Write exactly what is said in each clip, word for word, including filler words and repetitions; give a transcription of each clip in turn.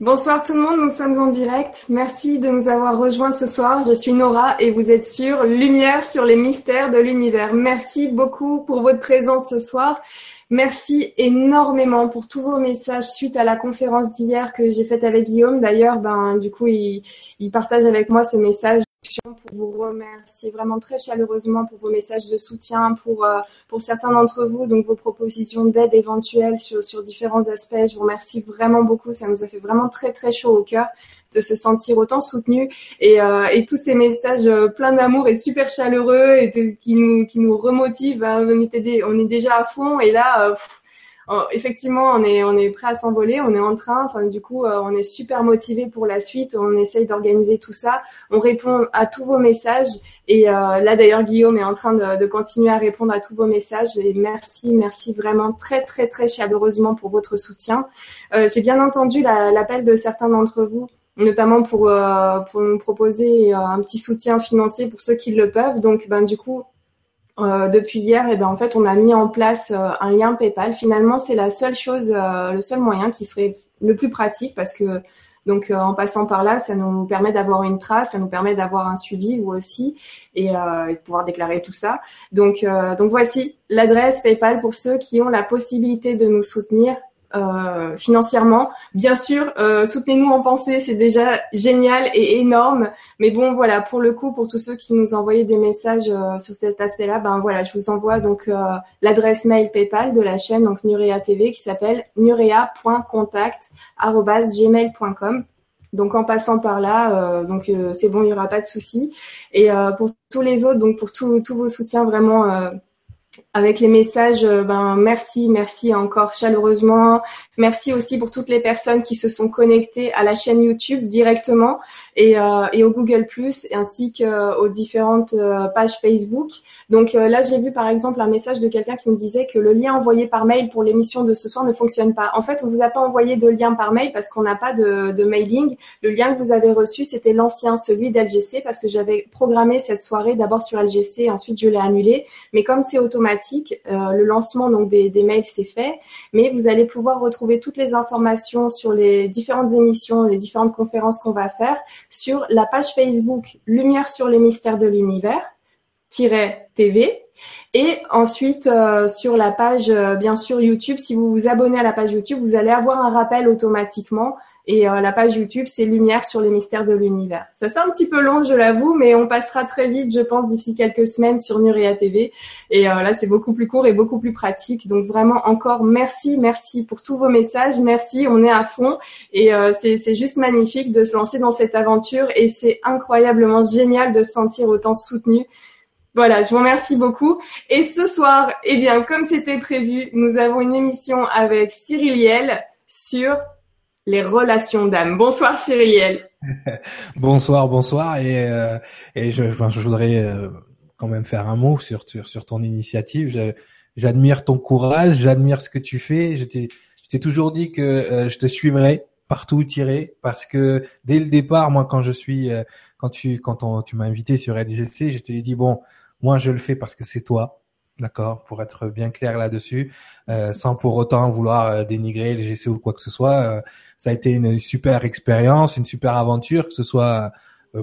Bonsoir tout le monde, nous sommes en direct. Merci de nous avoir rejoints ce soir. Je suis Nora et vous êtes sur Lumière sur les mystères de l'univers. Merci beaucoup pour votre présence ce soir. Merci énormément pour tous vos messages suite à la conférence d'hier que j'ai faite avec Guillaume. D'ailleurs, ben du coup, il, il partage avec moi ce message. Pour vous remercier vraiment très chaleureusement pour vos messages de soutien, pour, euh, pour certains d'entre vous, donc vos propositions d'aide éventuelles sur, sur différents aspects. Je vous remercie vraiment beaucoup, ça nous a fait vraiment très très chaud au cœur de se sentir autant soutenu et, euh, et tous ces messages euh, pleins d'amour et super chaleureux et de, qui, nous, qui nous remotivent. Hein. On était, on est déjà à fond et là... Euh, pff, effectivement, on est on est prêt à s'envoler, on est en train, enfin du coup, on est super motivé pour la suite, on essaye d'organiser tout ça, on répond à tous vos messages et euh, là d'ailleurs Guillaume est en train de, de continuer à répondre à tous vos messages et merci, merci vraiment très très très chaleureusement pour votre soutien. Euh, j'ai bien entendu la, l'appel de certains d'entre vous, notamment pour euh, pour nous proposer euh, un petit soutien financier pour ceux qui le peuvent, donc ben du coup. Euh, depuis hier, eh ben, en fait, on a mis en place euh, un lien PayPal. Finalement, c'est la seule chose, euh, le seul moyen qui serait le plus pratique parce que, donc, euh, en passant par là, ça nous permet d'avoir une trace, ça nous permet d'avoir un suivi, vous aussi, et, euh, et de pouvoir déclarer tout ça. Donc, euh, donc voici l'adresse PayPal pour ceux qui ont la possibilité de nous soutenir. Euh, financièrement, bien sûr, euh, soutenez-nous en pensée, c'est déjà génial et énorme. Mais bon, voilà, pour le coup, pour tous ceux qui nous envoyaient des messages euh, sur cet aspect-là, ben voilà, je vous envoie donc euh, l'adresse mail PayPal de la chaîne donc Nurea T V qui s'appelle nurea point contact arobase gmail point com. Donc en passant par là, euh, donc euh, c'est bon, il n'y aura pas de souci. Et euh, pour tous les autres, donc pour tous vos soutiens vraiment. Euh, Avec les messages, ben merci, merci encore chaleureusement. Merci aussi pour toutes les personnes qui se sont connectées à la chaîne YouTube directement et, euh, et au Google Plus ainsi qu'aux différentes euh, pages Facebook. Donc euh, là, j'ai vu par exemple un message de quelqu'un qui me disait que le lien envoyé par mail pour l'émission de ce soir ne fonctionne pas. En fait, on vous a pas envoyé de lien par mail parce qu'on n'a pas de, de mailing. Le lien que vous avez reçu, c'était l'ancien, celui d'L G C parce que j'avais programmé cette soirée d'abord sur L G C, ensuite je l'ai annulé. Mais comme c'est automatique, Euh, le lancement donc des, des mails c'est fait, mais vous allez pouvoir retrouver toutes les informations sur les différentes émissions, les différentes conférences qu'on va faire sur la page Facebook Lumière sur les mystères de l'univers-T V et ensuite euh, sur la page euh, bien sûr YouTube. Si vous vous abonnez à la page YouTube, vous allez avoir un rappel automatiquement. Et euh, la page YouTube, c'est Lumière sur les mystères de l'univers. Ça fait un petit peu long, je l'avoue, mais on passera très vite, je pense, d'ici quelques semaines sur Nurea T V. Et euh, là, c'est beaucoup plus court et beaucoup plus pratique. Donc vraiment, encore, merci, merci pour tous vos messages. Merci, on est à fond. Et euh, c'est, c'est juste magnifique de se lancer dans cette aventure. Et c'est incroyablement génial de se sentir autant soutenu. Voilà, je vous remercie beaucoup. Et ce soir, eh bien, comme c'était prévu, nous avons une émission avec Cyriliel sur... les relations d'âme. Bonsoir Cyriliel. bonsoir, bonsoir et euh, et je enfin, je voudrais euh, quand même faire un mot sur sur, sur ton initiative. Je, j'admire ton courage, j'admire ce que tu fais. Je t'ai je t'ai toujours dit que euh, je te suivrais partout où t'irais parce que dès le départ, moi quand je suis euh, quand tu quand on, tu m'as invité sur L G C, je te l'ai dit bon, moi je le fais parce que c'est toi. D'accord, pour être bien clair là-dessus, euh, sans pour autant vouloir dénigrer L G C ou quoi que ce soit. Euh, ça a été une super expérience, une super aventure, que ce soit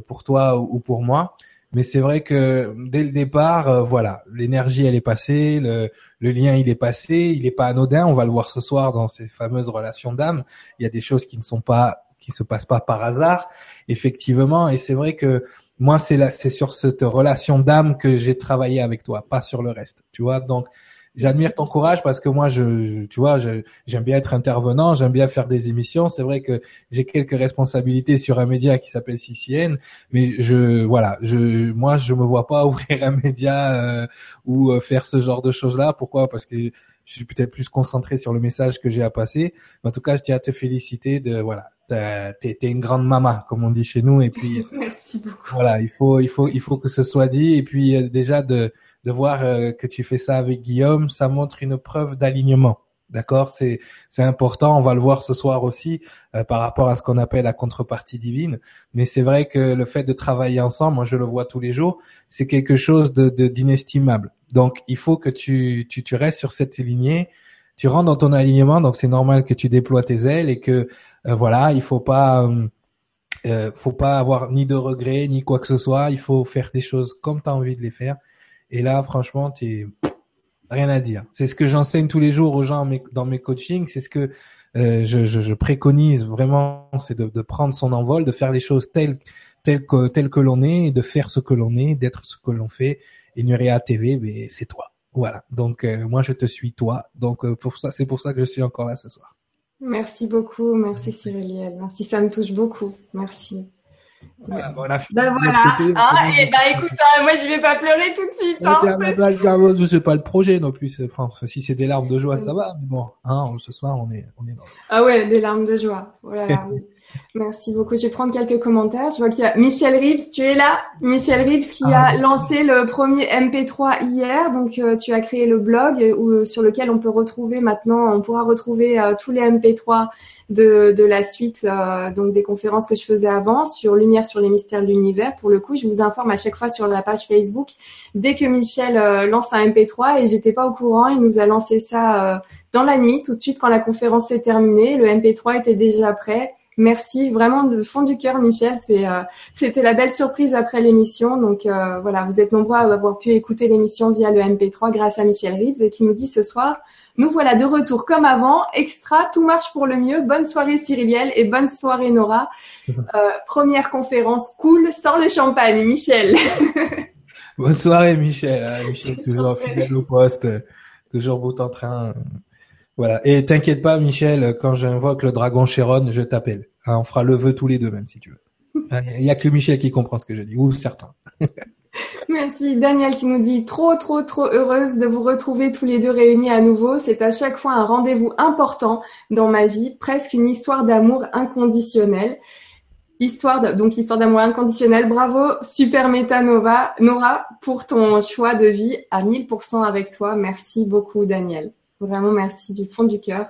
pour toi ou pour moi. Mais c'est vrai que dès le départ, euh, voilà, l'énergie elle est passée, le, le lien il est passé, il est pas anodin. On va le voir ce soir dans ces fameuses relations d'âme. Il y a des choses qui ne sont pas, qui se passent pas par hasard, effectivement. Et c'est vrai que moi, c'est là, c'est sur cette relation d'âme que j'ai travaillé avec toi, pas sur le reste. Tu vois, donc j'admire ton courage parce que moi, je, je tu vois, je, j'aime bien être intervenant, j'aime bien faire des émissions. C'est vrai que j'ai quelques responsabilités sur un média qui s'appelle C C N, mais je, voilà, je, moi, je me vois pas ouvrir un média euh, ou faire ce genre de choses-là. Pourquoi ? Parce que je suis peut-être plus concentré sur le message que j'ai à passer. Mais en tout cas, je tiens à te féliciter de, voilà. T'es, t'es une grande maman, comme on dit chez nous, et puis merci beaucoup. Voilà, il faut, il faut, il faut que ce soit dit, et puis déjà de de voir que tu fais ça avec Guillaume, ça montre une preuve d'alignement, d'accord ? C'est c'est important, on va le voir ce soir aussi euh, par rapport à ce qu'on appelle la contrepartie divine. Mais c'est vrai que le fait de travailler ensemble, moi je le vois tous les jours, c'est quelque chose de, de d'inestimable. Donc il faut que tu tu tu restes sur cette lignée. tu rentres dans ton alignement, donc c'est normal que tu déploies tes ailes et que euh, voilà, il faut pas euh, euh, faut pas avoir ni de regrets ni quoi que ce soit, il faut faire des choses comme tu as envie de les faire. Et là franchement, tu rien à dire. C'est ce que j'enseigne tous les jours aux gens mes, dans mes coachings, c'est ce que euh, je, je, je préconise vraiment, c'est de, de prendre son envol, de faire les choses telles tel que tel que l'on est, et de faire ce que l'on est, d'être ce que l'on fait. Et Nurea T V, ben c'est toi. Voilà. Donc euh, moi je te suis toi. Donc euh, pour ça, c'est pour ça que je suis encore là ce soir. Merci beaucoup, merci Cyriliel, merci, ça me touche beaucoup, merci. Voilà, bon, on a fini. Ben voilà. Côté, ah et ben bah, écoute, hein, moi je vais pas pleurer tout de suite. Hein, parce... que... C'est pas le projet non plus. Enfin, si c'est des larmes de joie, ça va. Mais bon, hein, ce soir on est on est dans. Ah ouais, des larmes de joie. Oh là là. Merci beaucoup. Je vais prendre quelques commentaires. Je vois qu'il y a Michel Rives, tu es là. Michel Rives qui ah, a oui. lancé le premier M P trois hier. Donc, euh, tu as créé le blog où, sur lequel on peut retrouver maintenant, on pourra retrouver euh, tous les M P trois de, de la suite euh, donc des conférences que je faisais avant sur Lumière sur les mystères de l'univers. Pour le coup, je vous informe à chaque fois sur la page Facebook. Dès que Michel euh, lance un M P trois, et j'étais pas au courant, il nous a lancé ça euh, dans la nuit. Tout de suite, quand la conférence s'est terminée, le M P trois était déjà prêt. Merci vraiment du fond du cœur, Michel. C'est, euh, c'était la belle surprise après l'émission. Donc euh, voilà, vous êtes nombreux à avoir pu écouter l'émission via le M P trois grâce à Michel Rives et qui nous dit ce soir: nous voilà de retour comme avant, extra, tout marche pour le mieux. Bonne soirée Cyriliel et bonne soirée Nora. Euh, première conférence cool sans le champagne, Michel. Bonne soirée Michel. Hein, Michel toujours fidèle au poste, toujours bout en train. Voilà. Et t'inquiète pas, Michel, quand j'invoque le dragon Chéron, je t'appelle. Hein, on fera le vœu tous les deux, même si tu veux. Il y a que Michel qui comprend ce que je dis, ou certains. Merci. Daniel qui nous dit: trop, trop, trop heureuse de vous retrouver tous les deux réunis à nouveau. C'est à chaque fois un rendez-vous important dans ma vie, presque une histoire d'amour inconditionnel. Histoire de, donc histoire d'amour inconditionnel. Bravo, super méta Nova, Nora, pour ton choix de vie à mille pour cent avec toi. Merci beaucoup, Daniel. Vraiment, merci du fond du cœur.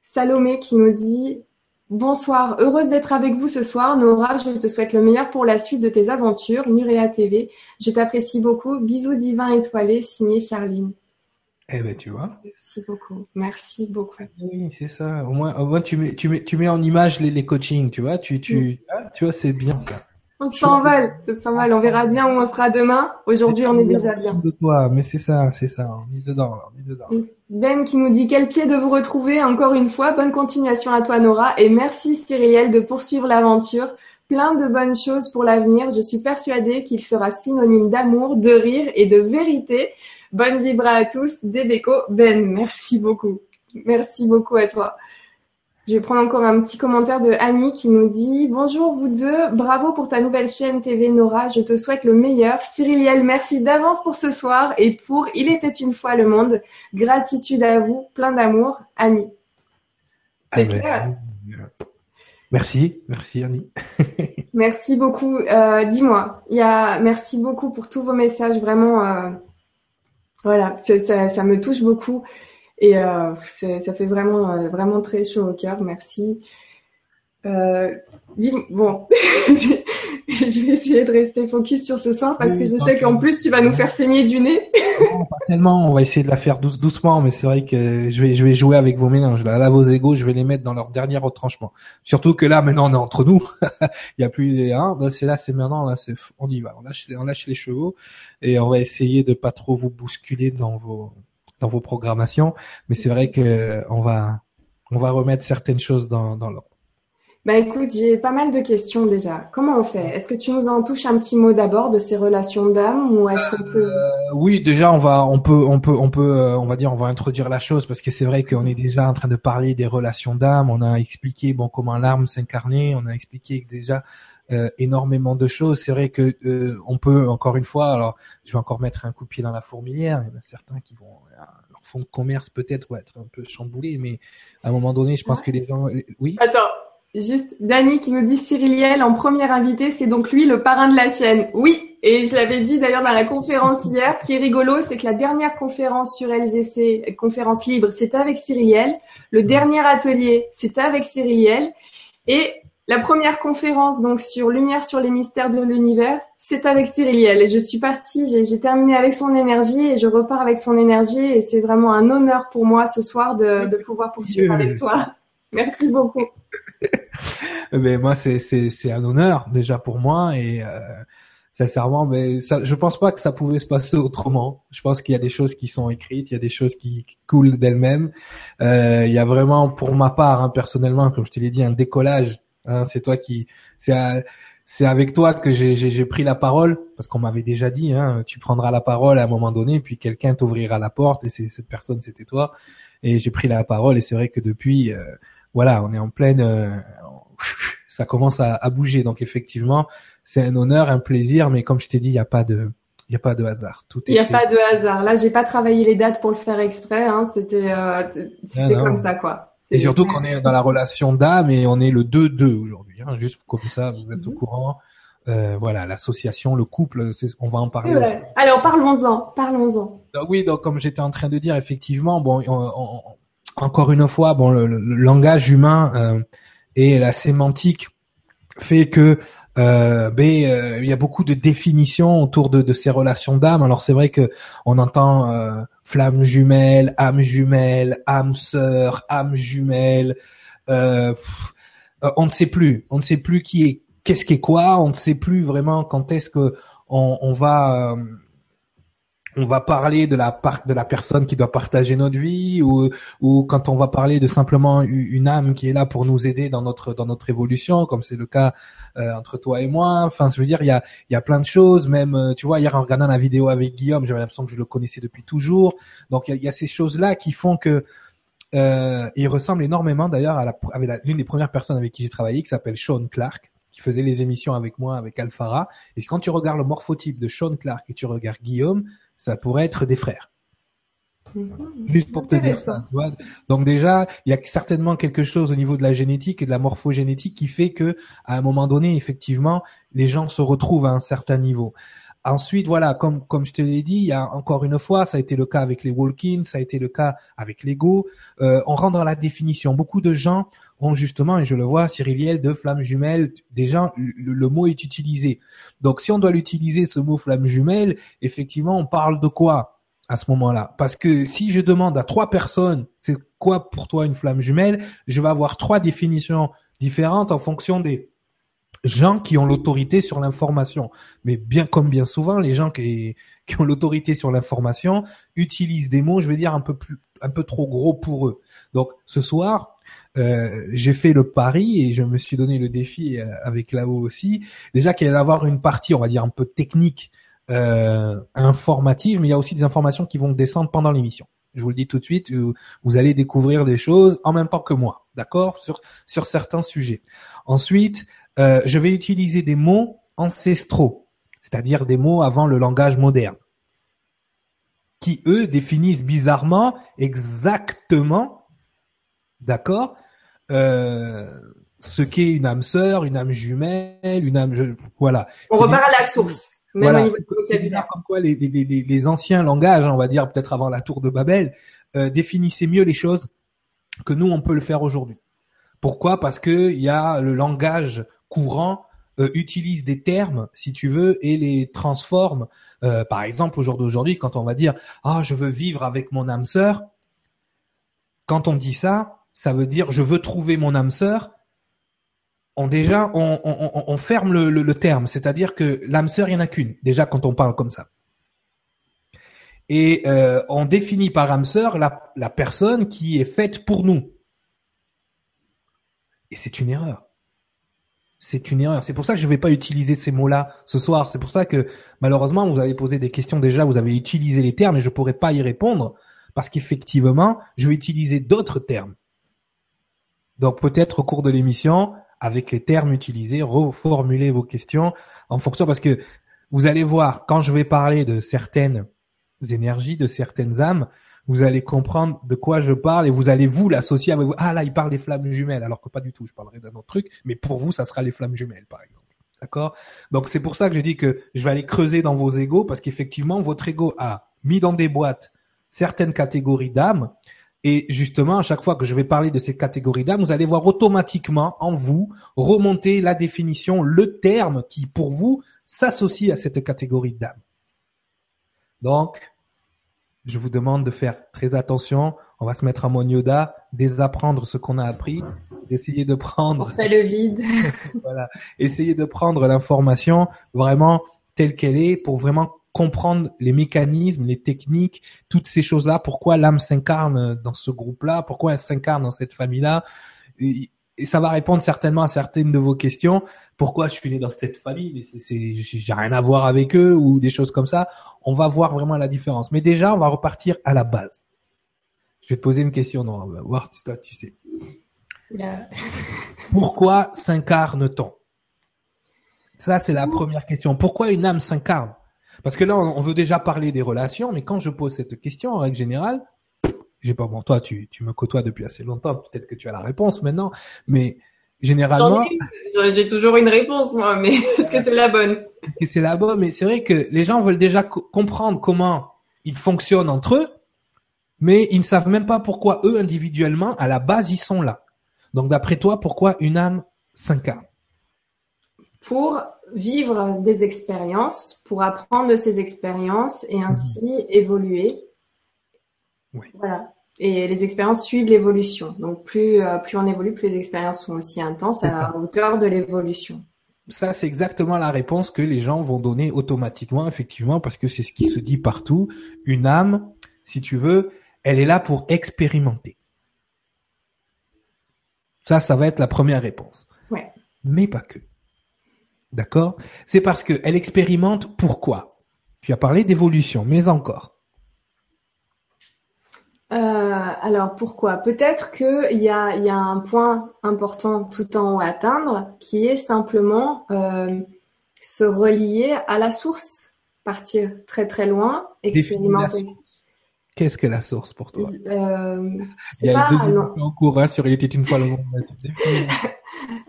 Salomé qui nous dit: bonsoir, heureuse d'être avec vous ce soir. Nora, je te souhaite le meilleur pour la suite de tes aventures. Nurea T V, je t'apprécie beaucoup. Bisous divins étoilés, signé Charline. Eh ben, tu vois. Merci beaucoup. Merci beaucoup. Oui, c'est ça. Au moins, au moins tu, mets, tu, mets, tu mets en image les, les coachings, tu vois. Tu, tu, mm. tu vois, c'est bien ça. On s'envole, on s'envole. On verra bien où on sera demain. Aujourd'hui, on est déjà bien. De toi, mais c'est ça, c'est ça. On est dedans, on est dedans. Ben qui nous dit: quel pied de vous retrouver encore une fois. Bonne continuation à toi, Nora, et merci Cyriliel de poursuivre l'aventure. Plein de bonnes choses pour l'avenir. Je suis persuadée qu'il sera synonyme d'amour, de rire et de vérité. Bonne vibra à tous, Débéco. Ben, merci beaucoup, merci beaucoup à toi. Je vais prendre encore un petit commentaire de Annie qui nous dit: bonjour vous deux, bravo pour ta nouvelle chaîne T V Nora, je te souhaite le meilleur. Cyriliel, merci d'avance pour ce soir et pour Il était une fois le monde. Gratitude à vous, plein d'amour, Annie. C'est ah clair. Ben, merci, merci Annie. Merci beaucoup. Euh, dis-moi, il y a merci beaucoup pour tous vos messages, vraiment. Euh, voilà, c'est, ça, ça me touche beaucoup. Et euh, c'est, ça fait vraiment euh, vraiment très chaud au cœur. Merci. Euh, dis, bon, je vais essayer de rester focus sur ce soir parce oui, que je sais qu'en plus tu vas nous faire saigner du nez. Non, pas tellement. On va essayer de la faire douce, doucement, mais c'est vrai que je vais je vais jouer avec vos méninges. Là, là vos égos, je vais les mettre dans leur dernier retranchement. Surtout que là, maintenant, on est entre nous. Il y a plus hein. Là, c'est là, c'est maintenant. Là, c'est on y va. On lâche on lâche les chevaux et on va essayer de pas trop vous bousculer dans vos dans vos programmations, mais c'est vrai que on va on va remettre certaines choses dans dans l'ordre. Bah écoute, j'ai pas mal de questions déjà. Comment on fait ? Est-ce que tu nous en touches un petit mot d'abord de ces relations d'âme ou est-ce qu'on peut euh, Oui, déjà on va on peut on peut on peut on va dire on va introduire la chose parce que c'est vrai qu'on est déjà en train de parler des relations d'âme, on a expliqué bon comment l'âme s'incarnait, on a expliqué déjà Euh, énormément de choses. C'est vrai que euh, on peut encore une fois, alors je vais encore mettre un coup de pied dans la fourmilière, il y en a certains qui vont euh, leur fonds de commerce peut-être va être un peu chamboulé, mais à un moment donné je pense ouais. que les gens oui attends juste Dany qui nous dit: Cyriliel en premier invité, c'est donc lui le parrain de la chaîne. Oui, et je l'avais dit d'ailleurs dans la conférence hier, ce qui est rigolo c'est que la dernière conférence sur L G C, conférence libre, c'était avec Cyriliel, le dernier atelier c'était avec Cyriliel, et La première conférence donc sur Lumière sur les mystères de l'univers, c'est avec Cyriliel. Et je suis partie, j'ai, j'ai terminé avec son énergie et je repars avec son énergie. Et c'est vraiment un honneur pour moi ce soir de, de pouvoir poursuivre avec toi. Merci beaucoup. Mais moi, c'est, c'est, c'est un honneur déjà pour moi et euh, sincèrement, mais ça, je pense pas que ça pouvait se passer autrement. Je pense qu'il y a des choses qui sont écrites, il y a des choses qui, qui coulent d'elles-mêmes. Euh, il y a vraiment, pour ma part, hein, personnellement, comme je te l'ai dit, un décollage. Hein, c'est toi qui, c'est, à, c'est avec toi que j'ai, j'ai, j'ai pris la parole parce qu'on m'avait déjà dit, hein, tu prendras la parole à un moment donné, puis quelqu'un t'ouvrira la porte et c'est, cette personne, c'était toi. Et j'ai pris la parole et c'est vrai que depuis. Euh, Voilà, on est en pleine, euh, ça commence à, à bouger. Donc effectivement, c'est un honneur, un plaisir, mais comme je t'ai dit, il n'y a pas de, il n'y a pas de hasard. Tout est. Il n'y a fait. Pas de hasard. Là, j'ai pas travaillé les dates pour le faire exprès. Hein. C'était, euh, c'était ah, comme ça, quoi. C'est... Et surtout qu'on est dans la relation d'âme et on est le deux deux aujourd'hui. Hein. Juste comme ça, vous êtes au courant. Euh, voilà, l'association, le couple, c'est, on va en parler aussi. Alors parlons-en, parlons-en. Donc, oui, donc comme j'étais en train de dire, effectivement, bon, on, on, on encore une fois, bon, le, le, le langage humain euh, et la sémantique fait que euh, ben, euh, il y a beaucoup de définitions autour de, de ces relations d'âme. Alors c'est vrai que on entend euh, flamme jumelle, âme jumelle, âme sœur, âme jumelle. Euh, pff, euh, on ne sait plus, on ne sait plus qui est, qu'est-ce qu'est quoi. On ne sait plus vraiment quand est-ce que on, on va. Euh, On va parler de la part de la personne qui doit partager notre vie, ou ou quand on va parler de simplement une âme qui est là pour nous aider dans notre dans notre évolution, comme c'est le cas euh, entre toi et moi. Enfin, je veux dire, il y a il y a plein de choses. Même tu vois, hier en regardant la vidéo avec Guillaume, j'avais l'impression que je le connaissais depuis toujours. Donc il y a, il y a ces choses là qui font que euh, il ressemble énormément d'ailleurs à la avec la, l'une des premières personnes avec qui j'ai travaillé, qui s'appelle Sean Clark, qui faisait les émissions avec moi avec Alphara. Et quand tu regardes le morphotype de Sean Clark et tu regardes Guillaume, ça pourrait être des frères. Mmh, Juste pour te dire ça. Tu vois. Donc déjà, il y a certainement quelque chose au niveau de la génétique et de la morphogénétique qui fait que, à un moment donné, effectivement, les gens se retrouvent à un certain niveau. Ensuite, voilà, comme comme je te l'ai dit, il y a encore une fois, ça a été le cas avec les walk-ins, ça a été le cas avec l'ego. Euh, on rentre dans la définition. Beaucoup de gens ont justement, et je le vois, Cyriliel, de flamme jumelle, des gens, le, le mot est utilisé. Donc, si on doit l'utiliser, ce mot flamme jumelle, effectivement, on parle de quoi à ce moment-là? Parce que si je demande à trois personnes, c'est quoi pour toi une flamme jumelle, je vais avoir trois définitions différentes en fonction des gens qui ont l'autorité sur l'information. Mais bien comme bien souvent, les gens qui, qui ont l'autorité sur l'information utilisent des mots, je vais dire, un peu plus, un peu trop gros pour eux. Donc, ce soir, Euh, j'ai fait le pari et je me suis donné le défi euh, avec Lao aussi. Déjà qu'il allait avoir une partie, on va dire, un peu technique, euh, informative, mais il y a aussi des informations qui vont descendre pendant l'émission. Je vous le dis tout de suite, euh, vous allez découvrir des choses en même temps que moi, d'accord, sur, sur certains sujets. Ensuite, euh, je vais utiliser des mots ancestraux, c'est-à-dire des mots avant le langage moderne, qui eux définissent bizarrement exactement, d'accord, euh, ce qu'est une âme sœur, une âme jumelle, une âme, je, voilà. On c'est repart des... à la source. Même voilà, au niveau du vocabulaire. Comme quoi, les, les, les, les anciens langages, on va dire peut-être avant la tour de Babel, euh, définissaient mieux les choses que nous on peut le faire aujourd'hui. Pourquoi ? Parce que il y a le langage courant euh, utilise des termes, si tu veux, et les transforme. Euh, par exemple, au jour d'aujourd'hui, quand on va dire ah oh, je veux vivre avec mon âme sœur, quand on dit ça, ça veut dire je veux trouver mon âme sœur. On déjà on, on, on, on ferme le, le, le terme, c'est-à-dire que l'âme sœur il n'y en a qu'une. Déjà quand on parle comme ça, et euh, on définit par âme sœur la, la personne qui est faite pour nous. Et c'est une erreur. C'est une erreur. C'est pour ça que je ne vais pas utiliser ces mots-là ce soir. C'est pour ça que malheureusement vous avez posé des questions déjà, vous avez utilisé les termes et je ne pourrais pas y répondre parce qu'effectivement je vais utiliser d'autres termes. Donc peut-être au cours de l'émission, avec les termes utilisés, reformulez vos questions en fonction, parce que vous allez voir, quand je vais parler de certaines énergies, de certaines âmes, vous allez comprendre de quoi je parle et vous allez vous l'associer avec vous. Ah là, il parle des flammes jumelles, alors que pas du tout, je parlerai d'un autre truc, mais pour vous, ça sera les flammes jumelles, par exemple. D'accord ? Donc c'est pour ça que je dis que je vais aller creuser dans vos égos, parce qu'effectivement, votre égo a mis dans des boîtes certaines catégories d'âmes, Et justement, à chaque fois que je vais parler de ces catégories d'âmes, vous allez voir automatiquement en vous remonter la définition, le terme qui, pour vous, s'associe à cette catégorie d'âmes. Donc, je vous demande de faire très attention. On va se mettre en mode Yoda, désapprendre ce qu'on a appris, essayer de prendre... On fait le vide. Voilà. Essayer de prendre l'information vraiment telle qu'elle est pour vraiment comprendre les mécanismes, les techniques, toutes ces choses-là, pourquoi l'âme s'incarne dans ce groupe-là, pourquoi elle s'incarne dans cette famille-là. Et, et ça va répondre certainement à certaines de vos questions. Pourquoi je suis né dans cette famille, mais c'est, c'est, j'ai rien à voir avec eux ou des choses comme ça. On va voir vraiment la différence. Mais déjà, on va repartir à la base. Je vais te poser une question, Nora. On va voir, toi, tu sais. Yeah. Pourquoi s'incarne-t-on? Ça, c'est la première question. Pourquoi une âme s'incarne? Parce que là, on veut déjà parler des relations, mais quand je pose cette question, en règle générale, j'ai pas, bon, toi, tu, tu me côtoies depuis assez longtemps, peut-être que tu as la réponse maintenant, mais généralement. J'en ai, j'ai toujours une réponse, moi, mais est-ce que c'est la bonne? Est-ce que c'est la bonne? Mais c'est vrai que les gens veulent déjà co- comprendre comment ils fonctionnent entre eux, mais ils ne savent même pas pourquoi eux, individuellement, à la base, ils sont là. Donc, d'après toi, pourquoi une âme s'incarne? Pour vivre des expériences, pour apprendre de ces expériences et ainsi mmh. évoluer. Oui. Voilà. Et les expériences suivent l'évolution. Donc, plus, euh, plus on évolue, plus les expériences sont aussi intenses à hauteur de l'évolution. Ça, c'est exactement la réponse que les gens vont donner automatiquement, effectivement, parce que c'est ce qui se dit partout. Une âme, si tu veux, elle est là pour expérimenter. Ça, ça va être la première réponse. Ouais. Mais pas que. D'accord? C'est parce qu'elle expérimente pourquoi? Tu as parlé d'évolution, mais encore. Euh, alors, pourquoi? Peut-être qu'il y a, y a un point important tout en haut à atteindre qui est simplement euh, se relier à la source, partir très très loin, expérimenter. Qu'est-ce que la source pour toi? euh, Il y a pas, deux non. en cours hein, sur Il était une fois le monde.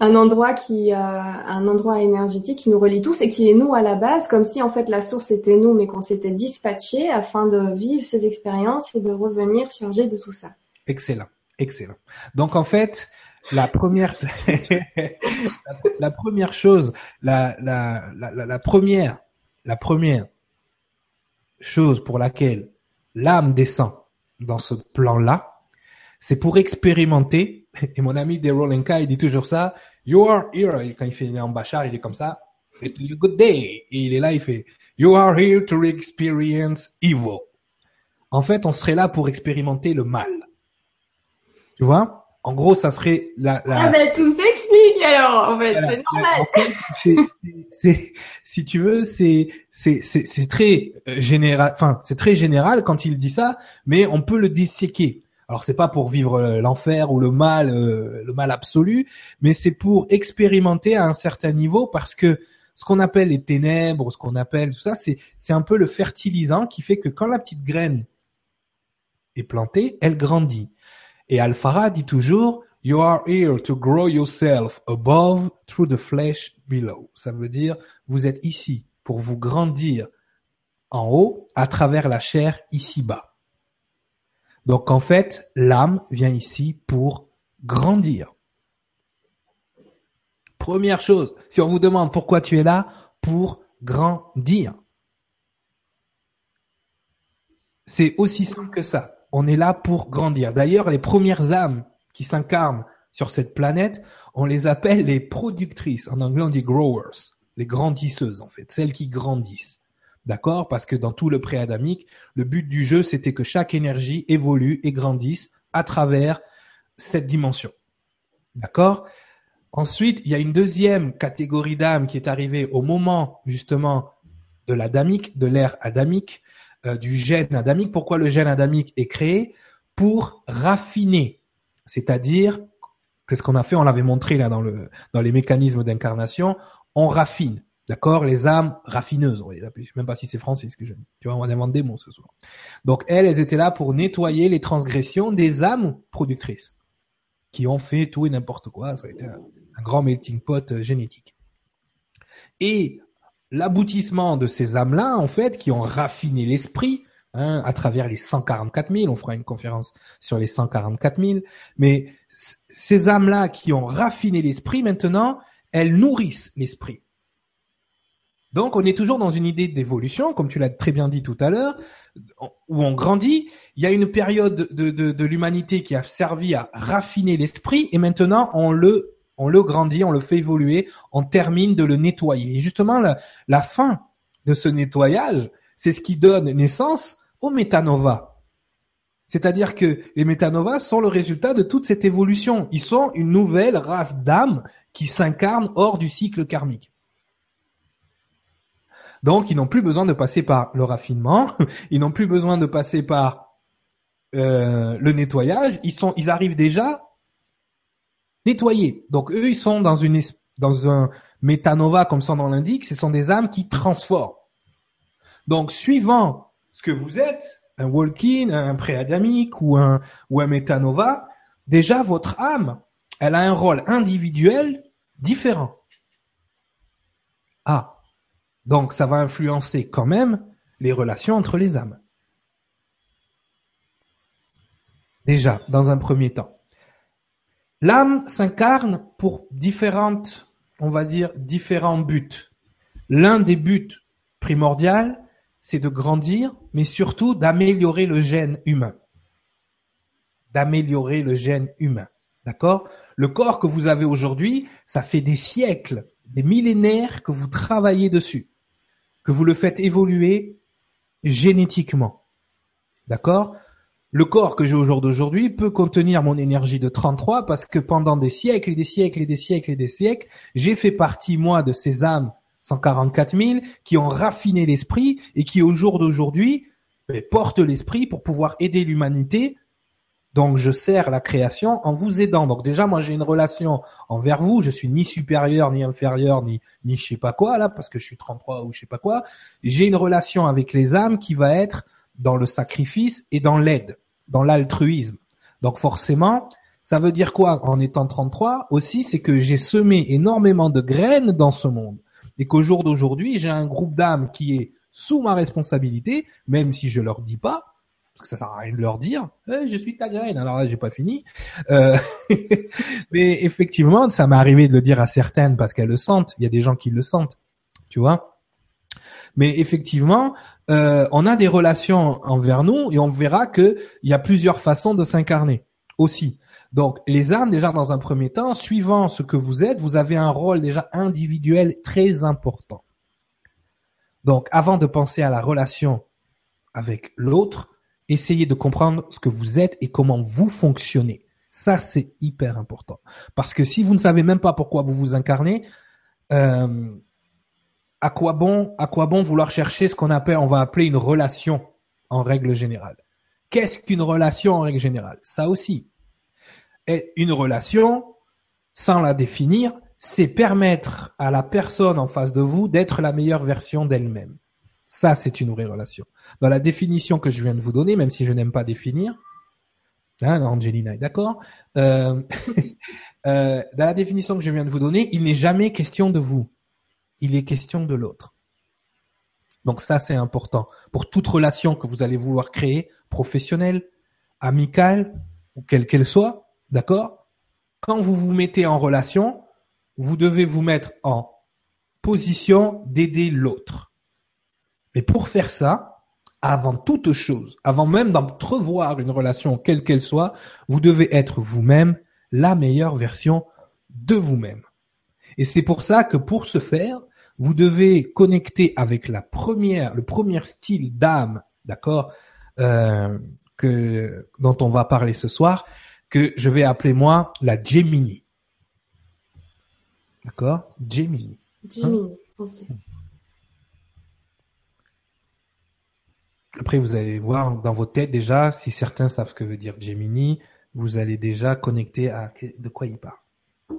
Un endroit qui, euh, un endroit énergétique qui nous relie tous et qui est nous à la base, comme si en fait la source était nous, mais qu'on s'était dispatché afin de vivre ces expériences et de revenir chargé de tout ça. Excellent, excellent. Donc en fait, la première, la, la première chose, la, la, la, la première, la première chose pour laquelle l'âme descend dans ce plan-là, c'est pour expérimenter. Et mon ami Daryl Ancay, il dit toujours ça. You are here. Et quand il fait une embâchard, il est comme ça. It's a good day. Et il est là, il fait You are here to experience evil. En fait, on serait là pour expérimenter le mal. Tu vois? En gros, ça serait la, la... Ah ben, tout s'explique alors, en fait. Voilà. C'est normal. En fait, c'est, c'est, si tu veux, c'est, c'est, c'est, c'est très général, enfin, c'est très général quand il dit ça, mais on peut le disséquer. Alors, c'est pas pour vivre l'enfer ou le mal, euh, le mal absolu, mais c'est pour expérimenter à un certain niveau parce que ce qu'on appelle les ténèbres, ce qu'on appelle tout ça, c'est, c'est un peu le fertilisant qui fait que quand la petite graine est plantée, elle grandit. Et Alphara dit toujours « You are here to grow yourself above through the flesh below ». Ça veut dire « Vous êtes ici pour vous grandir en haut à travers la chair ici-bas ». Donc, en fait, l'âme vient ici pour grandir. Première chose, si on vous demande pourquoi tu es là, pour grandir. C'est aussi simple que ça. On est là pour grandir. D'ailleurs, les premières âmes qui s'incarnent sur cette planète, on les appelle les productrices. En anglais, on dit growers, les grandisseuses en fait, celles qui grandissent. D'accord? Parce que dans tout le pré-adamique, le but du jeu, c'était que chaque énergie évolue et grandisse à travers cette dimension. D'accord? Ensuite, il y a une deuxième catégorie d'âmes qui est arrivée au moment, justement, de l'adamique, de l'ère adamique, euh, du gène adamique. Pourquoi le gène adamique est créé? Pour raffiner. C'est-à-dire, qu'est-ce qu'on a fait? On l'avait montré là dans le, dans les mécanismes d'incarnation. On raffine. D'accord, les âmes raffineuses, on les appelle. Je sais même pas si c'est français ce que je dis. Tu vois, on invente des mots ce soir. Donc elles, elles étaient là pour nettoyer les transgressions des âmes productrices qui ont fait tout et n'importe quoi. Ça a été un, un grand melting pot génétique. Et l'aboutissement de ces âmes-là, en fait, qui ont raffiné l'esprit, hein, à travers les cent quarante-quatre mille. On fera une conférence sur les cent quarante-quatre mille. Mais c- ces âmes-là qui ont raffiné l'esprit, maintenant, elles nourrissent l'esprit. Donc, on est toujours dans une idée d'évolution, comme tu l'as très bien dit tout à l'heure, où on grandit. Il y a une période de, de, de l'humanité qui a servi à raffiner l'esprit, et maintenant, on le, on le grandit, on le fait évoluer, on termine de le nettoyer. Et justement, la, la fin de ce nettoyage, c'est ce qui donne naissance aux métanovas. C'est-à-dire que les métanovas sont le résultat de toute cette évolution. Ils sont une nouvelle race d'âmes qui s'incarnent hors du cycle karmique. Donc, ils n'ont plus besoin de passer par le raffinement, ils n'ont plus besoin de passer par euh, le nettoyage, ils sont, ils arrivent déjà nettoyés. Donc, eux, ils sont dans une dans un métanova, comme son nom l'indique, ce sont des âmes qui transforment. Donc, suivant ce que vous êtes, un walk-in, un pré-adamique ou un, ou un métanova, déjà, votre âme, elle a un rôle individuel différent. Ah. Donc, ça va influencer quand même les relations entre les âmes. Déjà, dans un premier temps. L'âme s'incarne pour différentes, on va dire, différents buts. L'un des buts primordiaux, c'est de grandir, mais surtout d'améliorer le gène humain. D'améliorer le gène humain. D'accord ? Le corps que vous avez aujourd'hui, ça fait des siècles, des millénaires que vous travaillez dessus, que vous le faites évoluer génétiquement. D'accord ? Le corps que j'ai au jour d'aujourd'hui peut contenir mon énergie de trente-trois parce que pendant des siècles et des siècles et des siècles et des siècles, j'ai fait partie, moi, de ces âmes cent quarante-quatre mille qui ont raffiné l'esprit et qui, au jour d'aujourd'hui, portent l'esprit pour pouvoir aider l'humanité. Donc, je sers la création en vous aidant. Donc, déjà, moi, j'ai une relation envers vous. Je suis ni supérieur, ni inférieur, ni, ni je sais pas quoi, là, parce que je suis trente-trois ou je sais pas quoi. J'ai une relation avec les âmes qui va être dans le sacrifice et dans l'aide, dans l'altruisme. Donc, forcément, ça veut dire quoi en étant trente-trois aussi? C'est que j'ai semé énormément de graines dans ce monde. Et qu'au jour d'aujourd'hui, j'ai un groupe d'âmes qui est sous ma responsabilité, même si je leur dis pas, parce que ça sert à rien de leur dire eh, je suis ta graine, alors là j'ai pas fini euh... mais effectivement ça m'est arrivé de le dire à certaines parce qu'elles le sentent, il y a des gens qui le sentent, tu vois, mais effectivement euh, on a des relations envers nous et on verra que il y a plusieurs façons de s'incarner aussi. Donc les âmes, déjà dans un premier temps, suivant ce que vous êtes, vous avez un rôle déjà individuel très important. Donc avant de penser à la relation avec l'autre, essayez de comprendre ce que vous êtes et comment vous fonctionnez. Ça, c'est hyper important. Parce que si vous ne savez même pas pourquoi vous vous incarnez, euh, à quoi bon, à quoi bon vouloir chercher ce qu'on appelle, on va appeler une relation en règle générale. Qu'est-ce qu'une relation en règle générale? Ça aussi. Et une relation, sans la définir, c'est permettre à la personne en face de vous d'être la meilleure version d'elle-même. Ça, c'est une vraie relation. Dans la définition que je viens de vous donner, même si je n'aime pas définir, hein, Angelina est d'accord, euh, euh, dans la définition que je viens de vous donner, il n'est jamais question de vous. Il est question de l'autre. Donc ça, c'est important. Pour toute relation que vous allez vouloir créer, professionnelle, amicale, ou quelle qu'elle soit, d'accord ? Quand vous vous mettez en relation, vous devez vous mettre en position d'aider l'autre. Mais pour faire ça, avant toute chose, avant même d'entrevoir une relation quelle qu'elle soit, vous devez être vous-même la meilleure version de vous-même. Et c'est pour ça que pour ce faire, vous devez connecter avec la première, le premier style d'âme, d'accord, euh, que dont on va parler ce soir, que je vais appeler moi la Gemini, d'accord, Gemini. Gemini, hein, ok. Après, vous allez voir dans vos têtes déjà, si certains savent ce que veut dire Gemini, vous allez déjà connecter à de quoi il parle.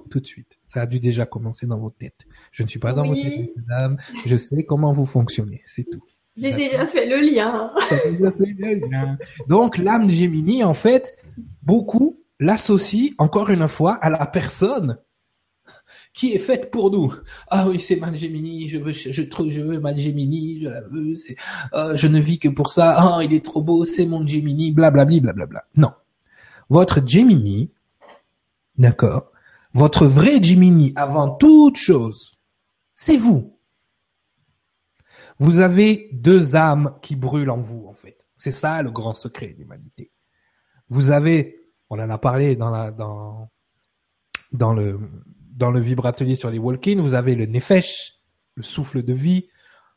Tout de suite. Ça a dû déjà commencer dans vos têtes. Je ne suis pas dans oui. vos têtes, mesdames. Je sais comment vous fonctionnez. C'est tout. J'ai D'accord. déjà fait le lien. J'ai déjà fait le lien. Donc, l'âme Gemini, en fait, beaucoup l'associent, encore une fois, à la personne qui est faite pour nous. Ah oui, c'est Malgemini, je veux, je trouve, je veux Malgemini, je la veux, c'est, euh, je ne vis que pour ça. Ah, il est trop beau, c'est mon Gemini, blablabli, blablabla. Non, votre Gemini, d'accord, votre vrai Gemini avant toute chose, c'est vous. Vous avez deux âmes qui brûlent en vous, en fait. C'est ça le grand secret de l'humanité. Vous avez, on en a parlé dans la, dans, dans le, dans le vibratelier sur les walk-in, vous avez le nefesh, le souffle de vie.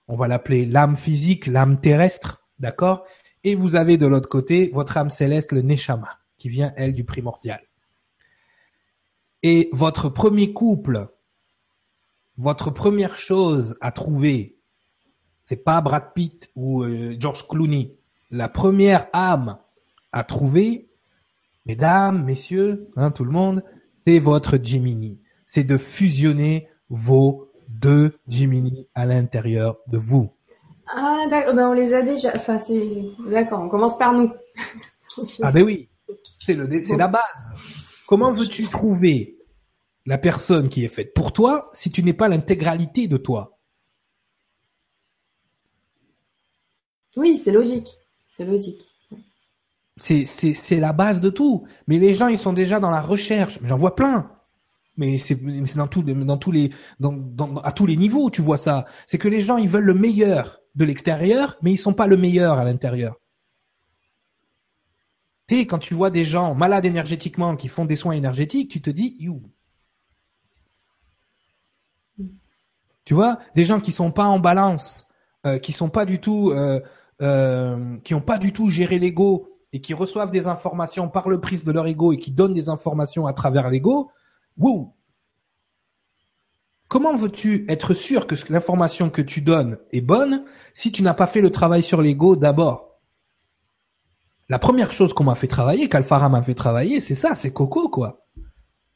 On va l'appeler l'âme physique, l'âme terrestre, d'accord? Et vous avez de l'autre côté votre âme céleste, le neshama, qui vient, elle, du primordial. Et votre premier couple, votre première chose à trouver, c'est pas Brad Pitt ou euh, George Clooney. La première âme à trouver, mesdames, messieurs, hein, tout le monde, c'est votre Gemini. C'est de fusionner vos deux Gemini à l'intérieur de vous. Ah, d'accord. Ben, on les a déjà. Enfin, c'est d'accord. On commence par nous. Ah ben oui. C'est le, c'est la base. Comment veux-tu trouver la personne qui est faite pour toi si tu n'es pas l'intégralité de toi? Oui, c'est logique. C'est logique. C'est, c'est, c'est la base de tout. Mais les gens, ils sont déjà dans la recherche. J'en vois plein. Mais c'est, c'est dans tous les, dans tous les, dans, dans, à tous les niveaux, tu vois ça. C'est que les gens, ils veulent le meilleur de l'extérieur, mais ils sont pas le meilleur à l'intérieur. Tu sais, quand tu vois des gens malades énergétiquement qui font des soins énergétiques, tu te dis, you. Mm. Tu vois, des gens qui sont pas en balance, euh, qui sont pas du tout, euh, euh, qui ont pas du tout géré l'ego et qui reçoivent des informations par le prisme de leur ego et qui donnent des informations à travers l'ego. Wow. Comment veux-tu être sûr que l'information que tu donnes est bonne si tu n'as pas fait le travail sur l'ego d'abord? La première chose qu'on m'a fait travailler, qu'Alphara m'a fait travailler, c'est ça, c'est Coco, quoi.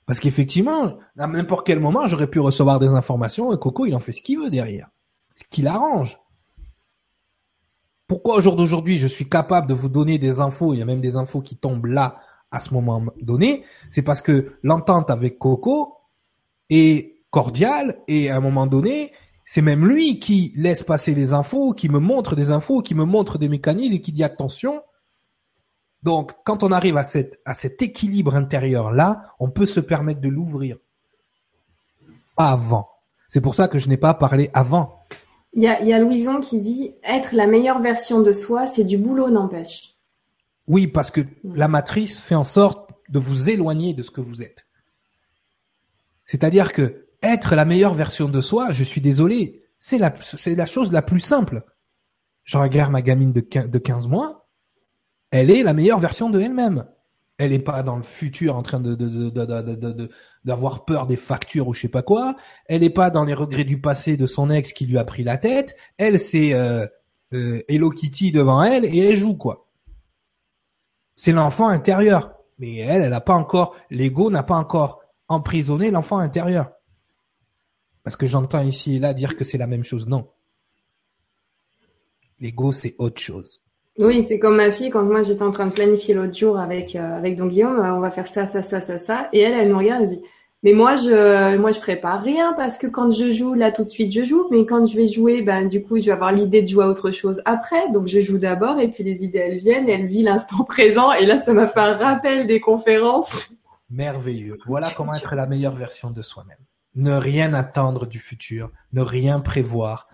Parce qu'effectivement, à n'importe quel moment, j'aurais pu recevoir des informations et Coco, il en fait ce qu'il veut derrière. Ce qu'il arrange. Pourquoi au jour d'aujourd'hui, je suis capable de vous donner des infos, il y a même des infos qui tombent là, à ce moment donné, c'est parce que l'entente avec Coco est cordiale et à un moment donné, c'est même lui qui laisse passer les infos, qui me montre des infos, qui me montre des mécanismes et qui dit attention. Donc, quand on arrive à cette, à cet équilibre intérieur-là, on peut se permettre de l'ouvrir. Pas avant. C'est pour ça que je n'ai pas parlé avant. Il y a, il y a Louison qui dit « Être la meilleure version de soi, c'est du boulot, n'empêche ». Oui, parce que la matrice fait en sorte de vous éloigner de ce que vous êtes. C'est-à-dire que être la meilleure version de soi, je suis désolé, c'est la, c'est la chose la plus simple. Je regarde ma gamine de quinze mois, elle est la meilleure version de elle-même. Elle n'est pas dans le futur en train de, de, de, de, de, de, de, d'avoir peur des factures ou je sais pas quoi. Elle n'est pas dans les regrets du passé de son ex qui lui a pris la tête. Elle, c'est euh, euh, Hello Kitty devant elle et elle joue, quoi. C'est l'enfant intérieur. Mais elle, elle n'a pas encore, l'ego n'a pas encore emprisonné l'enfant intérieur. Parce que j'entends ici et là dire que c'est la même chose. Non. L'ego, c'est autre chose. Oui, c'est comme ma fille, quand moi j'étais en train de planifier l'autre jour avec, euh, avec Don Guillaume, euh, on va faire ça, ça, ça, ça, ça. Et elle, elle me regarde et dit, mais moi je, moi je prépare rien parce que quand je joue, là tout de suite je joue, mais quand je vais jouer, ben du coup je vais avoir l'idée de jouer à autre chose après, donc je joue d'abord et puis les idées elles viennent, elles vivent l'instant présent et là ça m'a fait un rappel des conférences. Merveilleux. Voilà comment être la meilleure version de soi-même. Ne rien attendre du futur, ne rien prévoir,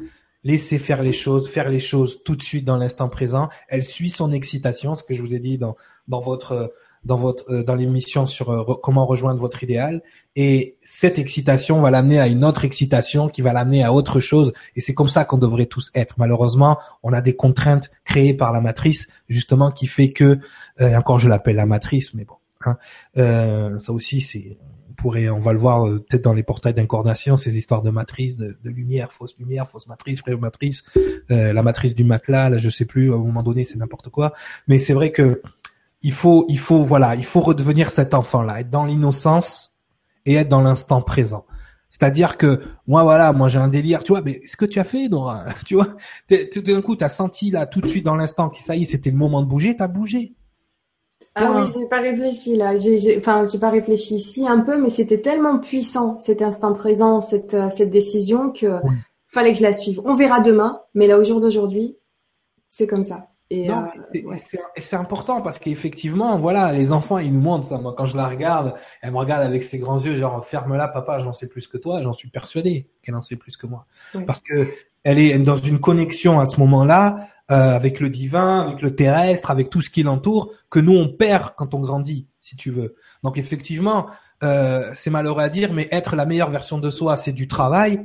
laisser faire les choses, faire les choses tout de suite dans l'instant présent. Elle suit son excitation, ce que je vous ai dit dans dans votre dans votre euh, dans l'émission sur euh, re- comment rejoindre votre idéal, et cette excitation va l'amener à une autre excitation qui va l'amener à autre chose, et c'est comme ça qu'on devrait tous être. Malheureusement, on a des contraintes créées par la matrice justement qui fait que euh, encore je l'appelle la matrice, mais bon, hein, euh, ça aussi c'est on pourrait on va le voir euh, peut-être dans les portails d'incarnation, ces histoires de matrice, de, de lumière, fausse lumière, fausse matrice, vraie matrice, euh, la matrice du matelas, là je sais plus, à un moment donné c'est n'importe quoi, mais c'est vrai que Il faut, il faut, voilà, il faut redevenir cet enfant-là, être dans l'innocence et être dans l'instant présent. C'est-à-dire que, moi, voilà, moi, j'ai un délire, tu vois, mais ce que tu as fait, Nora, tu vois, tout d'un coup, t'as senti, là, tout de suite, dans l'instant, que ça y est, c'était le moment de bouger, t'as bougé. Ah oui, je n'ai pas réfléchi là. J'ai, j'ai, enfin, j'ai pas réfléchi ici un peu, mais c'était tellement puissant cet instant présent, cette, cette décision que oui. fallait que je la suive. On verra demain, mais là au jour d'aujourd'hui, c'est comme ça. Et non, euh, c'est, ouais. c'est, c'est important parce qu'effectivement, voilà, les enfants, ils nous montrent ça. Moi, quand je la regarde, elle me regarde avec ses grands yeux, genre ferme-la, papa, j'en sais plus que toi. J'en suis persuadé qu'elle en sait plus que moi, ouais. parce que elle est dans une connexion à ce moment-là. Euh, avec le divin, avec le terrestre, avec tout ce qui l'entoure, que nous on perd quand on grandit, si tu veux. Donc effectivement, euh, c'est malheureux à dire, mais être la meilleure version de soi, c'est du travail.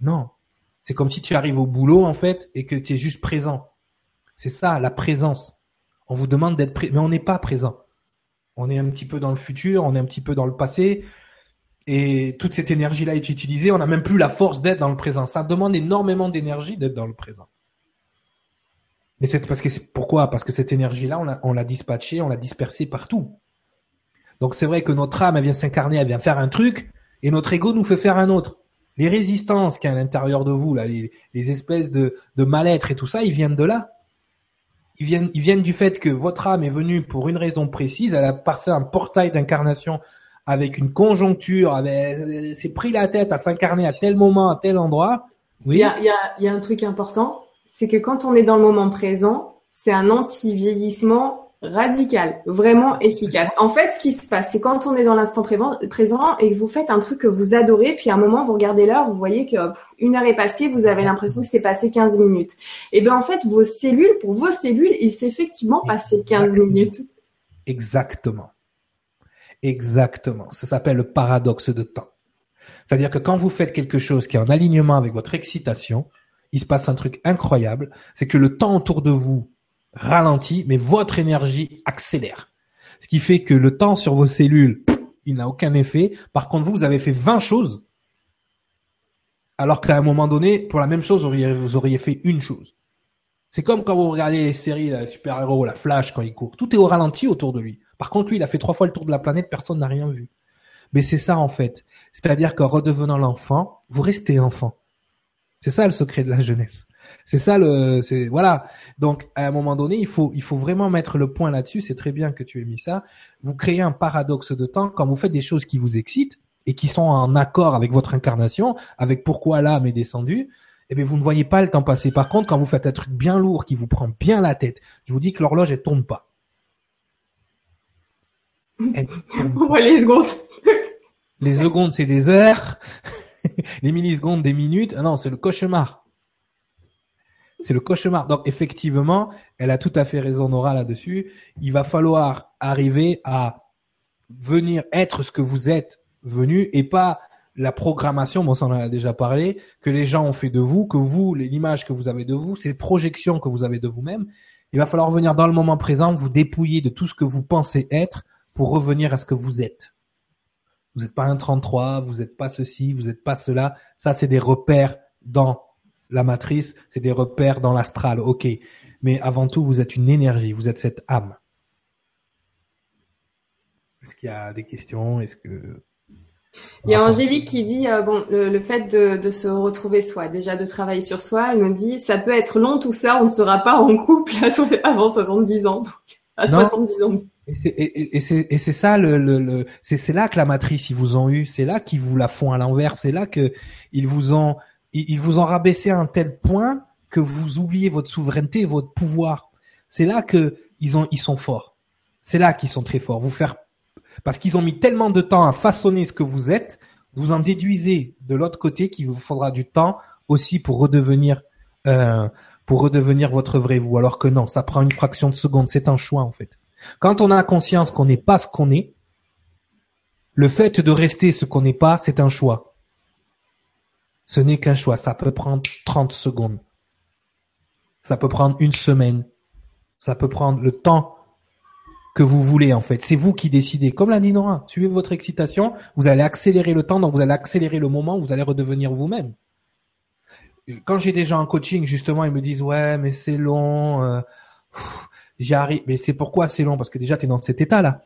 Non, c'est comme si tu arrives au boulot en fait et que tu es juste présent. C'est ça, la présence. On vous demande d'être présent, mais on n'est pas présent. On est un petit peu dans le futur, on est un petit peu dans le passé. Et toute cette énergie-là est utilisée, on n'a même plus la force d'être dans le présent. Ça demande énormément d'énergie d'être dans le présent. Mais c'est parce que c'est pourquoi? Parce que cette énergie-là, on l'a, on l'a dispatchée, on l'a dispersée partout. Donc c'est vrai que notre âme, elle vient s'incarner, elle vient faire un truc, et notre ego nous fait faire un autre. Les résistances qu'il y a à l'intérieur de vous, là, les, les espèces de, de mal-être et tout ça, ils viennent de là. Ils viennent, ils viennent du fait que votre âme est venue pour une raison précise, elle a passé un portail d'incarnation avec une conjoncture, avec, elle s'est pris la tête à s'incarner à tel moment, à tel endroit. Oui. Il y a, il y a, il y a un truc important. C'est que quand on est dans le moment présent, c'est un anti-vieillissement radical, vraiment efficace. En fait, ce qui se passe, c'est quand on est dans l'instant présent et que vous faites un truc que vous adorez, puis à un moment, vous regardez l'heure, vous voyez que pff, une heure est passée, vous avez l'impression que c'est passé quinze minutes. Et bien, en fait, vos cellules, pour vos cellules, il s'est effectivement passé quinze minutes. Exactement. Exactement. Ça s'appelle le paradoxe de temps. C'est-à-dire que quand vous faites quelque chose qui est en alignement avec votre excitation, il se passe un truc incroyable, c'est que le temps autour de vous ralentit, mais votre énergie accélère. Ce qui fait que le temps sur vos cellules, il n'a aucun effet. Par contre, vous, vous avez fait vingt choses, alors qu'à un moment donné, pour la même chose, vous auriez, vous auriez fait une chose. C'est comme quand vous regardez les séries, la super-héros, la Flash, quand il court. Tout est au ralenti autour de lui. Par contre, lui, il a fait trois fois le tour de la planète, personne n'a rien vu. Mais c'est ça, en fait. C'est-à-dire qu'en redevenant l'enfant, vous restez enfant. C'est ça le secret de la jeunesse. C'est ça le, c'est, voilà. Donc, à un moment donné, il faut, il faut vraiment mettre le point là-dessus. C'est très bien que tu aies mis ça. Vous créez un paradoxe de temps quand vous faites des choses qui vous excitent et qui sont en accord avec votre incarnation, avec pourquoi l'âme est descendue. Eh bien, vous ne voyez pas le temps passer. Par contre, quand vous faites un truc bien lourd qui vous prend bien la tête, je vous dis que l'horloge, elle tourne pas. Elle tourne pas. On voit les secondes. Les secondes, c'est des heures. Les millisecondes, des minutes, non, c'est le cauchemar. C'est le cauchemar. Donc, effectivement, elle a tout à fait raison, Nora, là-dessus. Il va falloir arriver à venir être ce que vous êtes venu et pas la programmation, bon, ça on en a déjà parlé, que les gens ont fait de vous, que vous, l'image que vous avez de vous, c'est les projections que vous avez de vous-même. Il va falloir revenir dans le moment présent, vous dépouiller de tout ce que vous pensez être pour revenir à ce que vous êtes. Vous n'êtes pas un trente-trois, vous n'êtes pas ceci, vous n'êtes pas cela. Ça, c'est des repères dans la matrice, c'est des repères dans l'astral, ok. Mais avant tout, vous êtes une énergie, vous êtes cette âme. Est-ce qu'il y a des questions? Est-ce que... Il y a Angélique qui dit euh, bon, le, le fait de, de se retrouver soi, déjà de travailler sur soi, elle nous dit ça peut être long tout ça, on ne sera pas en couple avant soixante-dix ans. Donc, à non. soixante-dix ans. Et c'est, et, et, c'est, et c'est ça le, le, le c'est, c'est là que la matrice ils vous ont eu, c'est là qu'ils vous la font à l'envers, c'est là que ils vous ont ils, ils vous ont rabaissé à un tel point que vous oubliez votre souveraineté, votre pouvoir. C'est là que ils ont ils sont forts. C'est là qu'ils sont très forts. Vous faire parce qu'ils ont mis tellement de temps à façonner ce que vous êtes, vous en déduisez de l'autre côté qu'il vous faudra du temps aussi pour redevenir euh, pour redevenir votre vrai vous. Alors que non, ça prend une fraction de seconde. C'est un choix en fait. Quand on a conscience qu'on n'est pas ce qu'on est, le fait de rester ce qu'on n'est pas, c'est un choix. Ce n'est qu'un choix. Ça peut prendre trente secondes. Ça peut prendre une semaine. Ça peut prendre le temps que vous voulez, en fait. C'est vous qui décidez. Comme l'a dit Nora, suivez votre excitation, vous allez accélérer le temps, donc vous allez accélérer le moment, vous allez redevenir vous-même. Quand j'ai des gens en coaching, justement, ils me disent « Ouais, mais c'est long. Euh, » J'y arrive, mais c'est pourquoi c'est long, parce que déjà t'es dans cet état-là.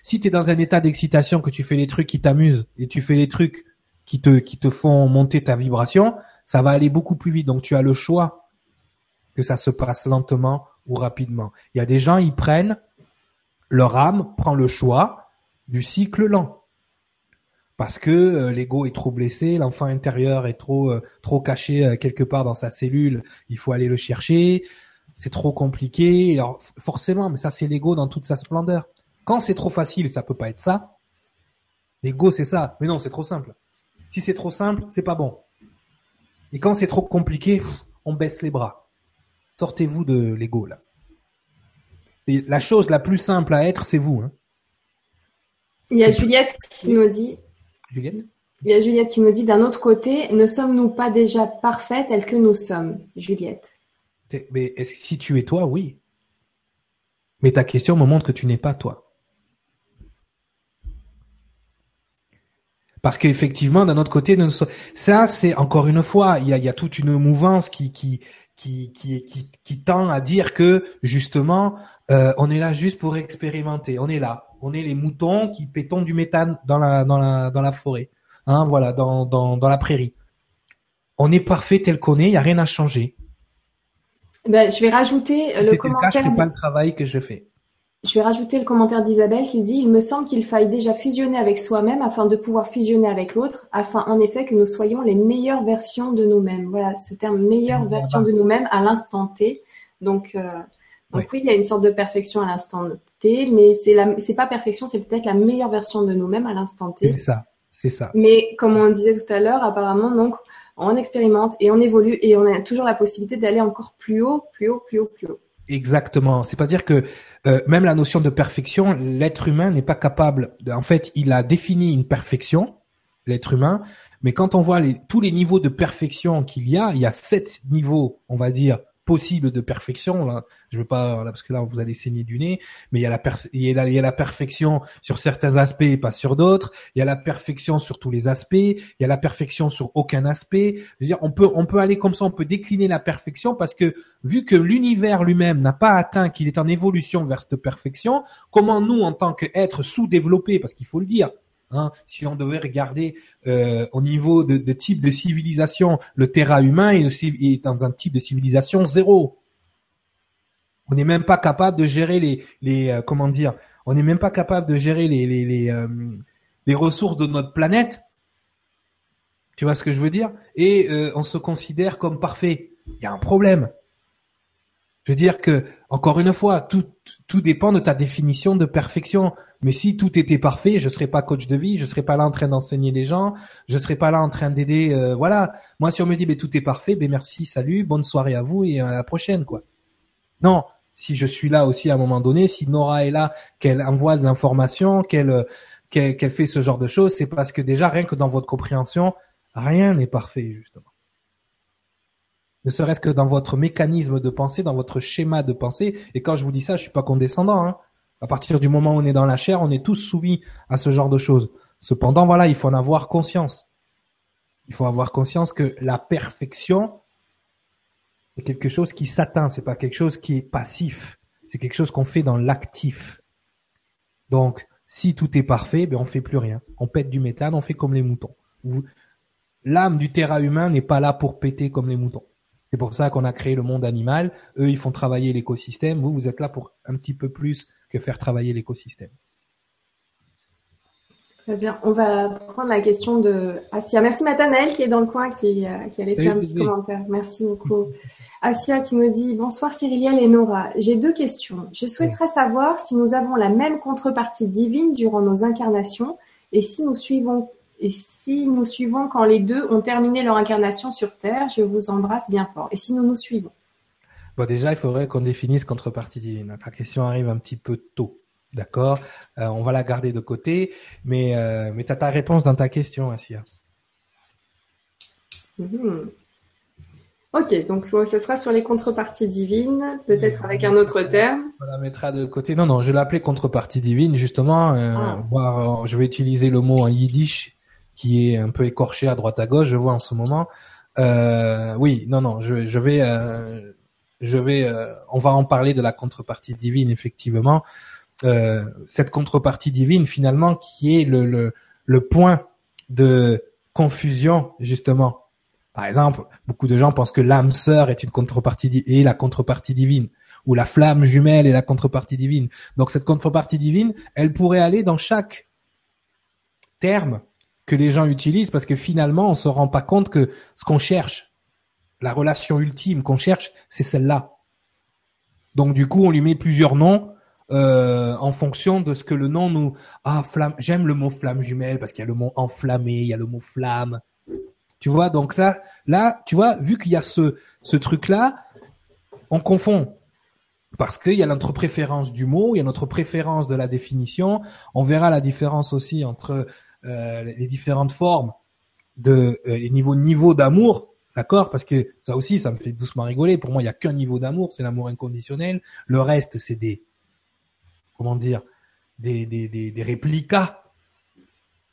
Si t'es dans un état d'excitation, que tu fais les trucs qui t'amusent et tu fais les trucs qui te qui te font monter ta vibration, ça va aller beaucoup plus vite. Donc tu as le choix que ça se passe lentement ou rapidement. Il y a des gens, ils prennent, leur âme prend le choix du cycle lent. Parce que euh, l'ego est trop blessé, l'enfant intérieur est trop euh, trop caché euh, quelque part dans sa cellule, il faut aller le chercher, c'est trop compliqué. Alors forcément, mais ça c'est l'ego dans toute sa splendeur. Quand c'est trop facile, ça peut pas être ça. L'ego c'est ça, mais non, c'est trop simple. Si c'est trop simple, c'est pas bon. Et quand c'est trop compliqué, pff, on baisse les bras. Sortez-vous de l'ego là. Et la chose la plus simple à être, c'est vous. Hein. Il y a Juliette qui nous dit. Juliette. Il y a Juliette qui nous dit, d'un autre côté, ne sommes-nous pas déjà parfaits tels que nous sommes, Juliette? Mais est-ce que si tu es toi, oui. Mais ta question me montre que tu n'es pas toi. Parce qu'effectivement, d'un autre côté, ça, c'est encore une fois, il y a, il y a toute une mouvance qui, qui, qui, qui, qui, qui tend à dire que, justement, euh, on est là juste pour expérimenter. On est là. On est les moutons qui pétons du méthane dans la dans la dans la forêt, hein, voilà, dans dans dans la prairie. On est parfait tel qu'on est, il y a rien à changer. Ben, je vais rajouter le commentaire. C'est pas le travail que je fais. Je vais rajouter le commentaire d'Isabelle qui dit : il me semble qu'il faille déjà fusionner avec soi-même afin de pouvoir fusionner avec l'autre, afin en effet que nous soyons les meilleures versions de nous-mêmes. Voilà, ce terme meilleure version de nous-mêmes à l'instant T. Donc euh, donc oui, il y a une sorte de perfection à l'instant T. Mais c'est la, c'est pas perfection, c'est peut-être la meilleure version de nous-mêmes à l'instant T. C'est ça, c'est ça. Mais comme on disait tout à l'heure, apparemment, donc, on expérimente et on évolue et on a toujours la possibilité d'aller encore plus haut, plus haut, plus haut, plus haut. Exactement. C'est-à-dire que euh, même la notion de perfection, l'être humain n'est pas capable. De, en fait, il a défini une perfection, l'être humain, mais quand on voit les, tous les niveaux de perfection qu'il y a, il y a sept niveaux, on va dire, possible de perfection, là, je veux pas, là, parce que là, vous allez saigner du nez, mais il y a la per- il y a la, il y a la perfection sur certains aspects et pas sur d'autres, il y a la perfection sur tous les aspects, il y a la perfection sur aucun aspect. Je veux dire, on peut, on peut aller comme ça, on peut décliner la perfection parce que, vu que l'univers lui-même n'a pas atteint, qu'il est en évolution vers cette perfection, comment nous, en tant qu'êtres sous-développés, parce qu'il faut le dire, hein, si on devait regarder euh, au niveau de, de type de civilisation, le terra humain est, est dans un type de civilisation zéro. On n'est même pas capable de gérer les, les euh, comment dire, on n'est même pas capable de gérer les les les, euh, les ressources de notre planète. Tu vois ce que je veux dire ? Et euh, on se considère comme parfait. Il y a un problème. Je veux dire que, encore une fois, tout, tout dépend de ta définition de perfection. Mais si tout était parfait, je serais pas coach de vie, je serais pas là en train d'enseigner les gens, je serais pas là en train d'aider, euh, voilà. Moi, si on me dit, ben, tout est parfait, ben, merci, salut, bonne soirée à vous et à la prochaine, quoi. Non. Si je suis là aussi à un moment donné, si Nora est là, qu'elle envoie de l'information, qu'elle, qu'elle, qu'elle fait ce genre de choses, c'est parce que déjà, rien que dans votre compréhension, rien n'est parfait, justement. Ne serait-ce que dans votre mécanisme de pensée, dans votre schéma de pensée. Et quand je vous dis ça, je suis pas condescendant, hein. À partir du moment où on est dans la chair, on est tous soumis à ce genre de choses. Cependant, voilà, il faut en avoir conscience. Il faut avoir conscience que la perfection, c'est quelque chose qui s'atteint. C'est pas quelque chose qui est passif. C'est quelque chose qu'on fait dans l'actif. Donc, si tout est parfait, ben, on fait plus rien. On pète du méthane, on fait comme les moutons. L'âme du terra humain n'est pas là pour péter comme les moutons. C'est pour ça qu'on a créé le monde animal. Eux, ils font travailler l'écosystème. Vous, vous êtes là pour un petit peu plus que faire travailler l'écosystème. Très bien. On va prendre la question de Asia. Merci Matanaël qui est dans le coin, qui, qui a laissé oui, un oui, petit oui. commentaire. Merci beaucoup. Asia qui nous dit « Bonsoir Cyriliel et Nora. J'ai deux questions. Je souhaiterais oui. savoir si nous avons la même contrepartie divine durant nos incarnations et si nous suivons... Et si nous suivons quand les deux ont terminé leur incarnation sur Terre, je vous embrasse bien fort. Et si nous nous suivons ? Bon, déjà, il faudrait qu'on définisse contrepartie divine. La question arrive un petit peu tôt, d'accord ? euh, On va la garder de côté, mais, euh, mais tu as ta réponse dans ta question, Asia. Mmh. Ok, donc ça sera sur les contreparties divines, peut-être avec un autre terme. On la mettra de côté. Non, non, je vais l'appeler contrepartie divine, justement. Euh, ah. voir, je vais utiliser le mot en yiddish, qui est un peu écorché à droite à gauche, je vois en ce moment. Euh, oui, non, non, je, je vais, euh, je vais, euh, on va en parler de la contrepartie divine, effectivement. Euh, cette contrepartie divine, finalement, qui est le, le, le point de confusion, justement. Par exemple, beaucoup de gens pensent que l'âme sœur est une contrepartie di- et la contrepartie divine. où la flamme jumelle est la contrepartie divine. Donc cette contrepartie divine, elle pourrait aller dans chaque terme que les gens utilisent, parce que finalement, on se rend pas compte que ce qu'on cherche, la relation ultime qu'on cherche, c'est celle-là. Donc du coup, on lui met plusieurs noms euh, en fonction de ce que le nom nous... Ah, flamme. J'aime le mot flamme jumelle parce qu'il y a le mot enflammé, il y a le mot flamme. Tu vois, donc là, là, tu vois, vu qu'il y a ce, ce truc-là, on confond. Parce qu'il y a notre préférence du mot, il y a notre préférence de la définition. On verra la différence aussi entre euh, les différentes formes de euh, les niveaux, niveaux d'amour. D'accord? Parce que ça aussi, ça me fait doucement rigoler. Pour moi, il n'y a qu'un niveau d'amour, c'est l'amour inconditionnel. Le reste, c'est des, comment dire, des, des, des, des réplicas,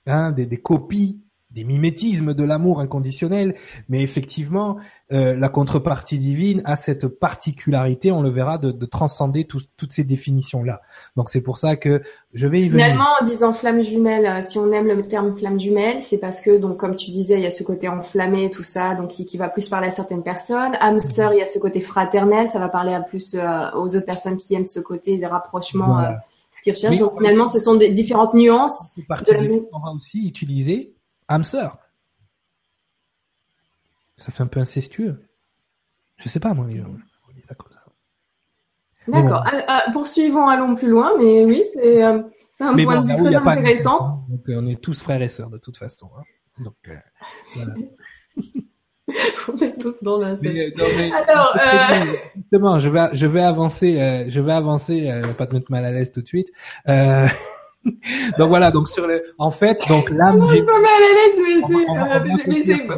hein, des, des copies, des mimétismes de l'amour inconditionnel. Mais effectivement, euh, la contrepartie divine a cette particularité, on le verra, de, de transcender tout, toutes ces définitions-là. Donc, c'est pour ça que je vais y venir. Finalement, en disant flamme jumelle, si on aime le terme flamme jumelle, c'est parce que, donc, comme tu disais, il y a ce côté enflammé, tout ça, donc, qui, qui va plus parler à certaines personnes. Âme sœur, il y a ce côté fraternel, ça va parler à plus euh, aux autres personnes qui aiment ce côté de rapprochement, voilà. euh, ce qu'ils recherchent. Mais, donc, finalement, ce sont des différentes nuances. Cette partie de la... on va aussi utiliser âme sœur. Ça fait un peu incestueux. Je sais pas, moi, les gens. On dit ça comme ça. D'accord. Bon. À, à, poursuivons, allons plus loin, mais oui, c'est, euh, c'est un mais point bon, de vue très intéressant. De... Donc, on est tous frères et sœurs, de toute façon. Hein. Donc, euh, voilà. On est tous dans la... Mais, non, mais, alors, euh... justement, je vais, je vais avancer, euh, je vais avancer, euh, je vais pas te mettre mal à l'aise tout de suite. Euh... donc voilà, donc sur le, en fait, donc l'âme. Je suis pas mal à l'aise, mais c'est, on va, on va, on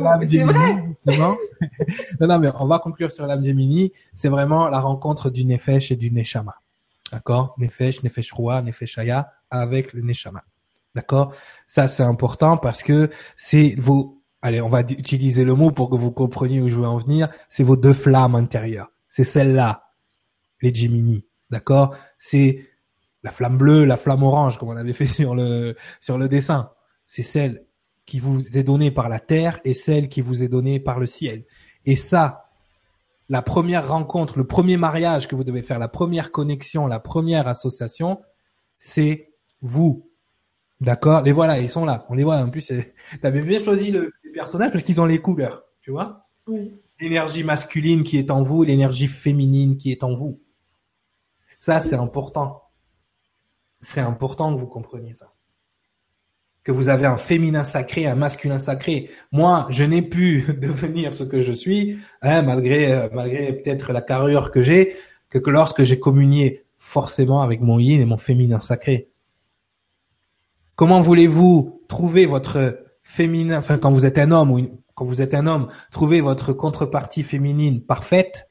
va mais c'est, c'est vrai. Justement. non, non, mais on va conclure sur l'âme Gemini. C'est vraiment la rencontre du Nefesh et du Neshama. D'accord? Nefesh, Nefesh Roua, Nefesh Haya avec le Neshama. D'accord? Ça, c'est important parce que c'est vos, allez, on va d- utiliser le mot pour que vous compreniez où je veux en venir. C'est vos deux flammes intérieures. C'est celle-là. Les Gemini. D'accord? C'est la flamme bleue, la flamme orange, comme on avait fait sur le sur le dessin, c'est celle qui vous est donnée par la terre et celle qui vous est donnée par le ciel. Et ça, la première rencontre, le premier mariage que vous devez faire, la première connexion, la première association, c'est vous. D'accord? Les voilà, ils sont là. On les voit. En plus, t'avais bien choisi le personnage parce qu'ils ont les couleurs. Tu vois? Oui. L'énergie masculine qui est en vous, l'énergie féminine qui est en vous. Ça, c'est important. C'est important que vous compreniez ça. Que vous avez un féminin sacré, un masculin sacré. Moi, je n'ai pu devenir ce que je suis, hein, malgré malgré peut-être la carrure que j'ai, que, que lorsque j'ai communié forcément avec mon yin et mon féminin sacré. Comment voulez-vous trouver votre féminin, enfin quand vous êtes un homme ou une, quand vous êtes un homme, trouver votre contrepartie féminine parfaite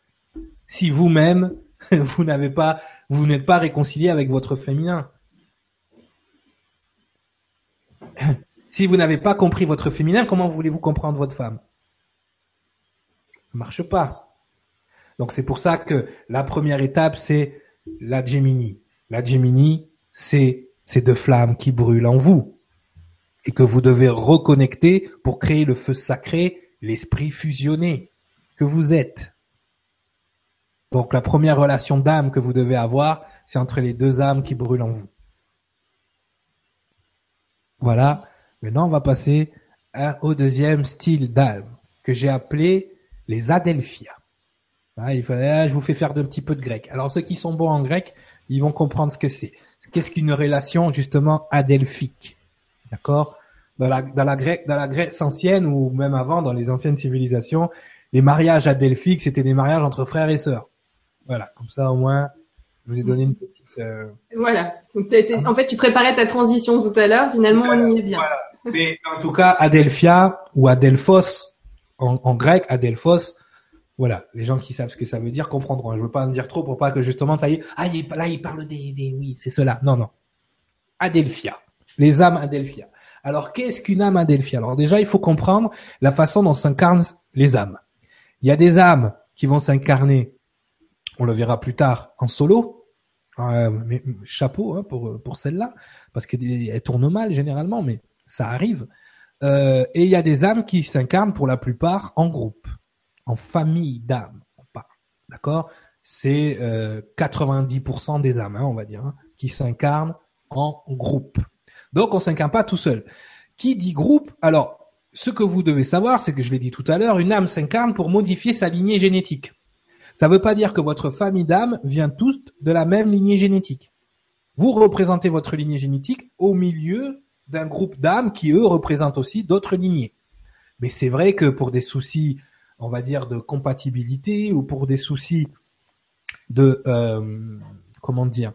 si vous-même vous n'avez pas, vous n'êtes pas réconcilié avec votre féminin. Si vous n'avez pas compris votre féminin, comment voulez-vous comprendre votre femme? Ça marche pas. Donc c'est pour ça que la première étape, c'est la Gemini. La Gemini, c'est ces deux flammes qui brûlent en vous et que vous devez reconnecter pour créer le feu sacré, l'esprit fusionné que vous êtes. Donc la première relation d'âme que vous devez avoir, c'est entre les deux âmes qui brûlent en vous. Voilà. Maintenant, on va passer à, au deuxième style d'âme que j'ai appelé les Adelphia. Ah, il fallait, ah, je vous fais faire un petit peu de grec. Alors ceux qui sont bons en grec, ils vont comprendre ce que c'est. Qu'est-ce qu'une relation justement adelphique? D'accord? Dans la dans la Grèce, dans la Grèce ancienne ou même avant, dans les anciennes civilisations, les mariages adelphiques, c'était des mariages entre frères et sœurs. Voilà, comme ça au moins, je vous ai donné une petite... Euh... Voilà, donc, été... en fait tu préparais ta transition tout à l'heure, finalement voilà, on y est bien. Voilà. Mais en tout cas, Adelphia ou Adelphos, en, en grec, Adelphos, voilà, les gens qui savent ce que ça veut dire comprendront. Je veux pas en dire trop pour pas que justement, ça y est, ah, il, là il parle des, des... oui, c'est cela. Non, non. Adelphia, les âmes Adelphia. Alors qu'est-ce qu'une âme Adelphia? Alors déjà, il faut comprendre la façon dont s'incarnent les âmes. Il y a des âmes qui vont s'incarner, on le verra plus tard, en solo. Euh, mais, chapeau hein, pour pour celle-là, parce qu'elle tourne mal généralement, mais ça arrive. Euh, et il y a des âmes qui s'incarnent pour la plupart en groupe, en famille d'âmes. On parle, d'accord? c'est euh, quatre-vingt-dix pour cent des âmes, hein, on va dire, hein, qui s'incarnent en groupe. Donc, on ne s'incarne pas tout seul. Qui dit groupe? Alors, ce que vous devez savoir, c'est que je l'ai dit tout à l'heure, une âme s'incarne pour modifier sa lignée génétique. Ça ne veut pas dire que votre famille d'âmes vient toutes de la même lignée génétique. Vous représentez votre lignée génétique au milieu d'un groupe d'âmes qui, eux, représentent aussi d'autres lignées. Mais c'est vrai que pour des soucis, on va dire, de compatibilité ou pour des soucis de, euh, comment dire,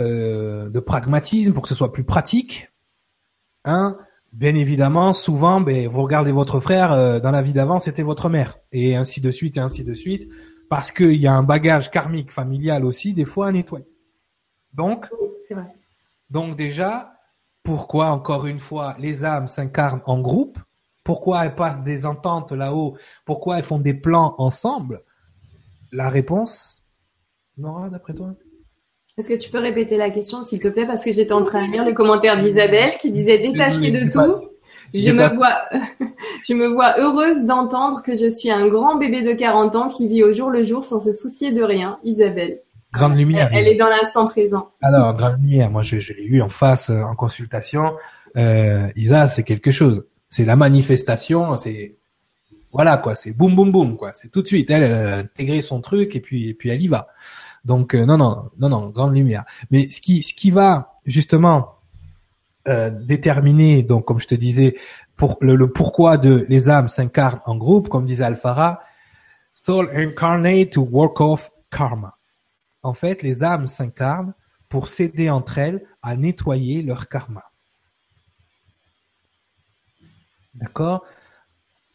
euh, de pragmatisme, pour que ce soit plus pratique, hein, bien évidemment, souvent, ben, vous regardez votre frère, euh, dans la vie d'avant, c'était votre mère, et ainsi de suite, et ainsi de suite, parce qu'il y a un bagage karmique familial aussi, des fois, à nettoyer. Donc, oui, c'est vrai. Donc déjà, pourquoi, encore une fois, les âmes s'incarnent en groupe? Pourquoi elles passent des ententes là-haut? Pourquoi elles font des plans ensemble? La réponse, Nora, d'après toi? Est-ce que tu peux répéter la question, s'il te plaît? Parce que j'étais en train de lire le commentaire d'Isabelle qui disait « Détachée de tout, je me vois, je me vois heureuse d'entendre que je suis un grand bébé de quarante ans qui vit au jour le jour sans se soucier de rien. » Isabelle. Grande lumière. Elle, elle est dans l'instant présent. Alors, grande lumière. Moi, je, je l'ai eu en face, en consultation. Euh, Isa, c'est quelque chose. C'est la manifestation, c'est... Voilà, quoi, c'est boum, boum, boum, quoi. C'est tout de suite. Elle, elle a intégré son truc et puis, et puis elle y va. Donc, euh, non, non, non, non, grande lumière. Mais ce qui, ce qui va, justement, euh, déterminer, donc, comme je te disais, pour le, le pourquoi de les âmes s'incarnent en groupe, comme disait Alphara, soul incarnate to work off karma. En fait, les âmes s'incarnent pour s'aider entre elles à nettoyer leur karma. D'accord?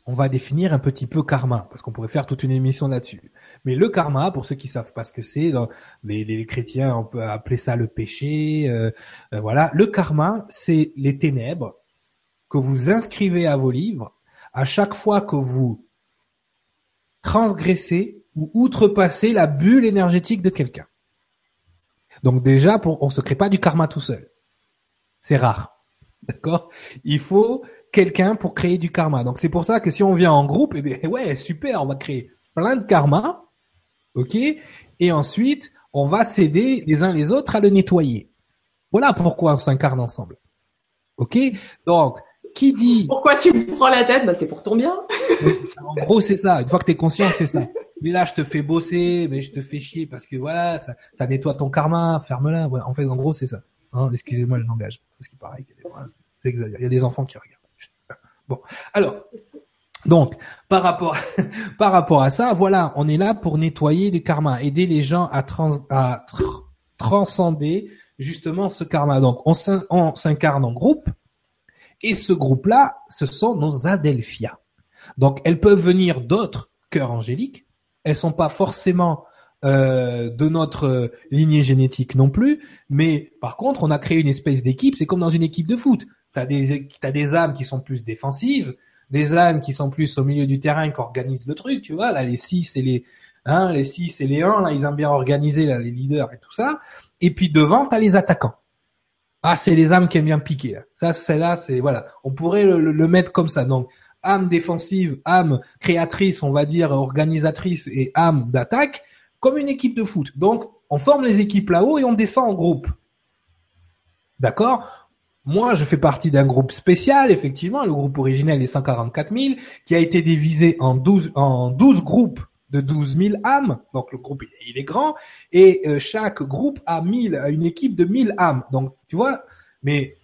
On va définir un petit peu karma, parce qu'on pourrait faire toute une émission là-dessus. Mais le karma, pour ceux qui savent pas ce que c'est, dans les, les chrétiens, on peut appeler ça le péché, euh, euh, voilà. Le karma, c'est les ténèbres que vous inscrivez à vos livres à chaque fois que vous transgressez ou outrepassez la bulle énergétique de quelqu'un. Donc déjà, pour, on se crée pas du karma tout seul. C'est rare. D'accord? Il faut quelqu'un pour créer du karma. Donc c'est pour ça que si on vient en groupe, eh bien, ouais, super, on va créer plein de karma, ok, et ensuite on va s'aider les uns les autres à le nettoyer. Voilà pourquoi on s'incarne ensemble, ok. Donc qui dit pourquoi tu me prends la tête, bah c'est pour ton bien. En gros c'est ça. Une fois que t'es conscient, c'est ça. Mais là je te fais bosser, mais je te fais chier parce que voilà, ça, ça nettoie ton karma. Ferme-la. Ouais, en fait en gros c'est ça. Hein, excusez-moi le langage, parce qu'il paraît qu'il y, y a des enfants qui regardent. Bon, alors, donc, par rapport, par rapport à ça, voilà, on est là pour nettoyer du karma, aider les gens à, trans, à tr- transcender justement ce karma. Donc, on, s'in- on s'incarne en groupe, et ce groupe-là, ce sont nos Adelphias. Donc, elles peuvent venir d'autres cœurs angéliques, elles sont pas forcément euh, de notre euh, lignée génétique non plus, mais par contre, on a créé une espèce d'équipe, c'est comme dans une équipe de foot. T'as des, t'as des âmes qui sont plus défensives, des âmes qui sont plus au milieu du terrain, qui organisent le truc, tu vois, là, les six et les, hein, les six et les un, là, ils aiment bien organiser, là, les leaders et tout ça. Et puis, devant, t'as les attaquants. Ah, c'est les âmes qui aiment bien piquer, là. Ça, celle-là, c'est, voilà. On pourrait le, le, le mettre comme ça. Donc, âme défensive, âme créatrice, on va dire, organisatrice et âme d'attaque, comme une équipe de foot. Donc, on forme les équipes là-haut et on descend en groupe. D'accord? Moi, je fais partie d'un groupe spécial, effectivement, le groupe originel des cent quarante-quatre mille, qui a été divisé en douze, en douze groupes de douze mille âmes. Donc, le groupe, il est grand. Et euh, chaque groupe a mille, une équipe de mille âmes. Donc, tu vois, mais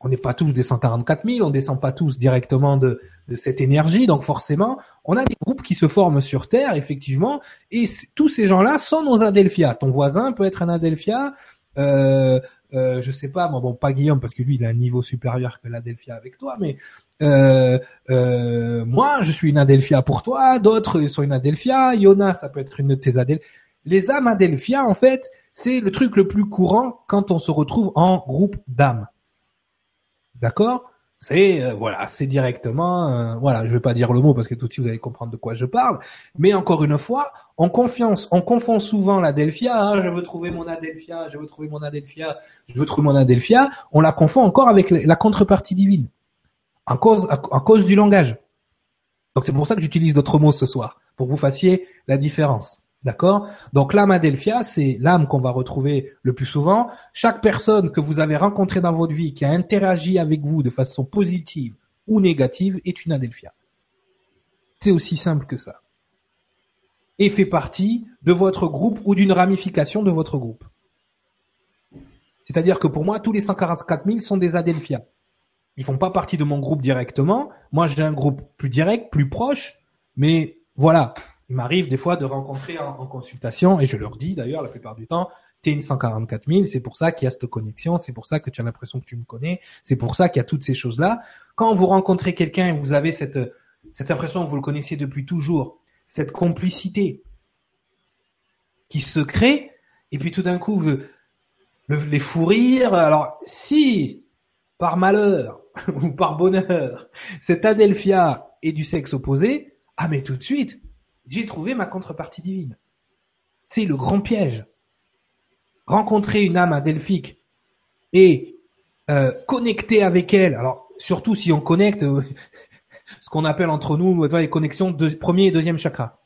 on n'est pas tous des cent quarante-quatre mille, on descend pas tous directement de, de cette énergie. Donc, forcément, on a des groupes qui se forment sur Terre, effectivement. Et c- tous ces gens-là sont nos Adelphias. Ton voisin peut être un Adelphia, euh, Euh, je sais pas, bon, bon, pas Guillaume parce que lui il a un niveau supérieur que l'Adelphia avec toi, mais euh, euh, moi je suis une Adelphia pour toi, d'autres sont une Adelphia, Yona ça peut être une de tes Adelphia. Les âmes Adelphia en fait c'est le truc le plus courant quand on se retrouve en groupe d'âmes, d'accord? C'est euh, voilà, c'est directement euh, voilà, je vais pas dire le mot parce que tout de suite vous allez comprendre de quoi je parle, mais encore une fois, on confiance, on confond souvent l'Adelphia, hein, je veux trouver mon Adelphia, je veux trouver mon Adelphia, je veux trouver mon Adelphia, on la confond encore avec la contrepartie divine. À cause à, à cause du langage. Donc c'est pour ça que j'utilise d'autres mots ce soir pour que vous fassiez la différence. D'accord? Donc, l'âme Adelphia, c'est l'âme qu'on va retrouver le plus souvent. Chaque personne que vous avez rencontrée dans votre vie, qui a interagi avec vous de façon positive ou négative, est une Adelphia. C'est aussi simple que ça. Et fait partie de votre groupe ou d'une ramification de votre groupe. C'est-à-dire que pour moi, tous les cent quarante-quatre mille sont des Adelphia. Ils font pas partie de mon groupe directement. Moi, j'ai un groupe plus direct, plus proche, mais voilà. Il m'arrive des fois de rencontrer en, en consultation, et je leur dis d'ailleurs la plupart du temps, t'es une cent quarante-quatre mille, c'est pour ça qu'il y a cette connexion, c'est pour ça que tu as l'impression que tu me connais, c'est pour ça qu'il y a toutes ces choses-là. Quand vous rencontrez quelqu'un et vous avez cette, cette impression que vous le connaissez depuis toujours, cette complicité qui se crée, et puis tout d'un coup, le, les fous rires, alors si, par malheur, ou par bonheur, cette Adelphia est du sexe opposé, ah mais tout de suite, j'ai trouvé ma contrepartie divine. C'est le grand piège. Rencontrer une âme adelphique et euh, connecter avec elle. Alors, surtout si on connecte euh, ce qu'on appelle entre nous les connexions de premier et deuxième chakra.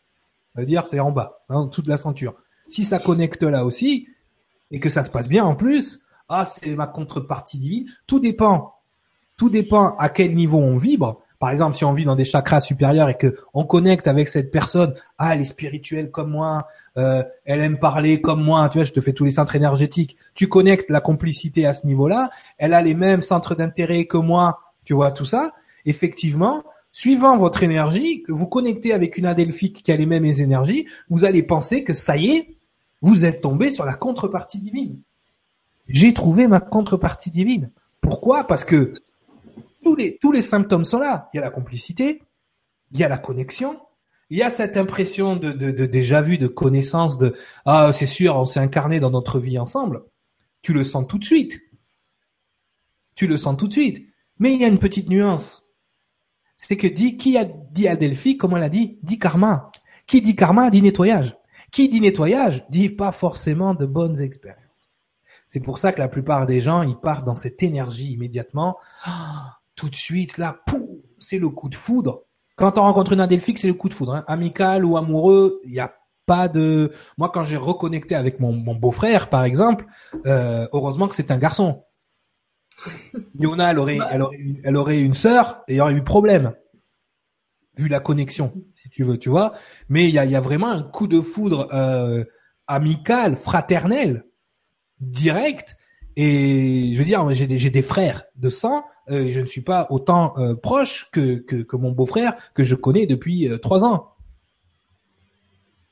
Ça veut dire c'est en bas, hein, en dessous de la ceinture. Si ça connecte là aussi et que ça se passe bien en plus, ah c'est ma contrepartie divine. Tout dépend. Tout dépend à quel niveau on vibre. Par exemple, si on vit dans des chakras supérieurs et que on connecte avec cette personne, ah, elle est spirituelle comme moi, euh, elle aime parler comme moi, tu vois, je te fais tous les centres énergétiques. Tu connectes la complicité à ce niveau-là, elle a les mêmes centres d'intérêt que moi, tu vois, tout ça. Effectivement, suivant votre énergie, que vous connectez avec une adelphique qui a les mêmes énergies, vous allez penser que ça y est, vous êtes tombé sur la contrepartie divine. J'ai trouvé ma contrepartie divine. Pourquoi? Parce que Tous les, tous les symptômes sont là. Il y a la complicité, il y a la connexion, il y a cette impression de, de, de déjà vu, de connaissance, de « Ah, c'est sûr, on s'est incarné dans notre vie ensemble. » Tu le sens tout de suite. Tu le sens tout de suite. Mais il y a une petite nuance. C'est que dit, qui a dit Adelphi, comme on l'a dit, dit karma. Qui dit karma dit nettoyage. Qui dit nettoyage dit pas forcément de bonnes expériences. C'est pour ça que la plupart des gens, ils partent dans cette énergie immédiatement. Ah, tout de suite, là, pouf, c'est le coup de foudre. Quand on rencontre une adelphique, c'est le coup de foudre. Hein. Amical ou amoureux, il n'y a pas de... Moi, quand j'ai reconnecté avec mon, mon beau-frère, par exemple, euh, heureusement que c'est un garçon. Yona, elle aurait, elle aurait, elle aurait une sœur et il y aurait eu problème. Vu la connexion, si tu veux, tu vois. Mais il y a, y a vraiment un coup de foudre euh, amical, fraternel, direct. Et je veux dire, j'ai des, j'ai des frères de sang, euh, je ne suis pas autant euh, proche que, que, que mon beau-frère que je connais depuis euh, trois ans.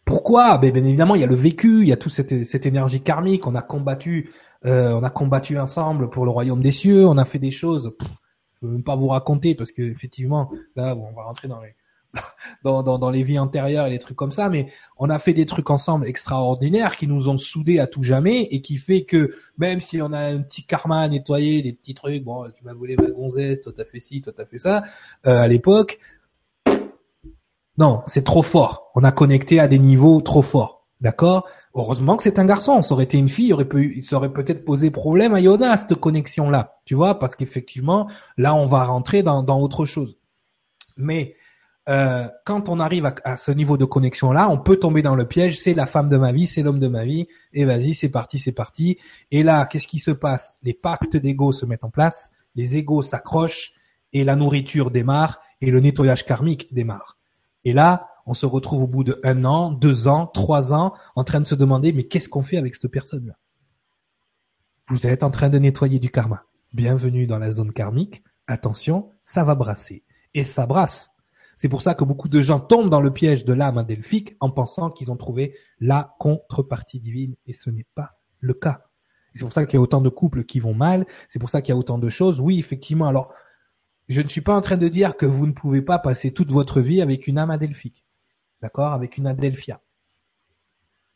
Pourquoi? Ben, bien évidemment, il y a le vécu, il y a toute cette, cette énergie karmique, on a combattu euh, on a combattu ensemble pour le royaume des cieux, on a fait des choses, pff, je ne peux même pas vous raconter parce que effectivement, là, on va rentrer dans les, dans, dans, dans les vies antérieures et les trucs comme ça, mais on a fait des trucs ensemble extraordinaires qui nous ont soudés à tout jamais et qui fait que même si on a un petit karma à nettoyer, des petits trucs, bon, tu m'as volé ma gonzesse, toi t'as fait ci, toi t'as fait ça, euh, à l'époque, non, c'est trop fort. On a connecté à des niveaux trop forts, d'accord? Heureusement que c'est un garçon. Ça aurait été une fille, il aurait pu, ça aurait peut-être posé problème à Yona, cette connexion-là, tu vois, parce qu'effectivement, là, on va rentrer dans, dans autre chose. Mais Euh, quand on arrive à, à ce niveau de connexion là, on peut tomber dans le piège, c'est la femme de ma vie, c'est l'homme de ma vie, et vas-y, c'est parti, c'est parti. Et là, qu'est-ce qui se passe? Les pactes d'ego se mettent en place, les égos s'accrochent, et la nourriture démarre, et le nettoyage karmique démarre. Et là, on se retrouve au bout de un an, deux ans, trois ans, en train de se demander, mais qu'est-ce qu'on fait avec cette personne-là? Vous êtes en train de nettoyer du karma. Bienvenue dans la zone karmique. Attention, ça va brasser. Et ça brasse. C'est pour ça que beaucoup de gens tombent dans le piège de l'âme adelphique en pensant qu'ils ont trouvé la contrepartie divine, et ce n'est pas le cas. C'est pour ça qu'il y a autant de couples qui vont mal, c'est pour ça qu'il y a autant de choses. Oui, effectivement, alors je ne suis pas en train de dire que vous ne pouvez pas passer toute votre vie avec une âme adelphique, d'accord, avec une adelphia.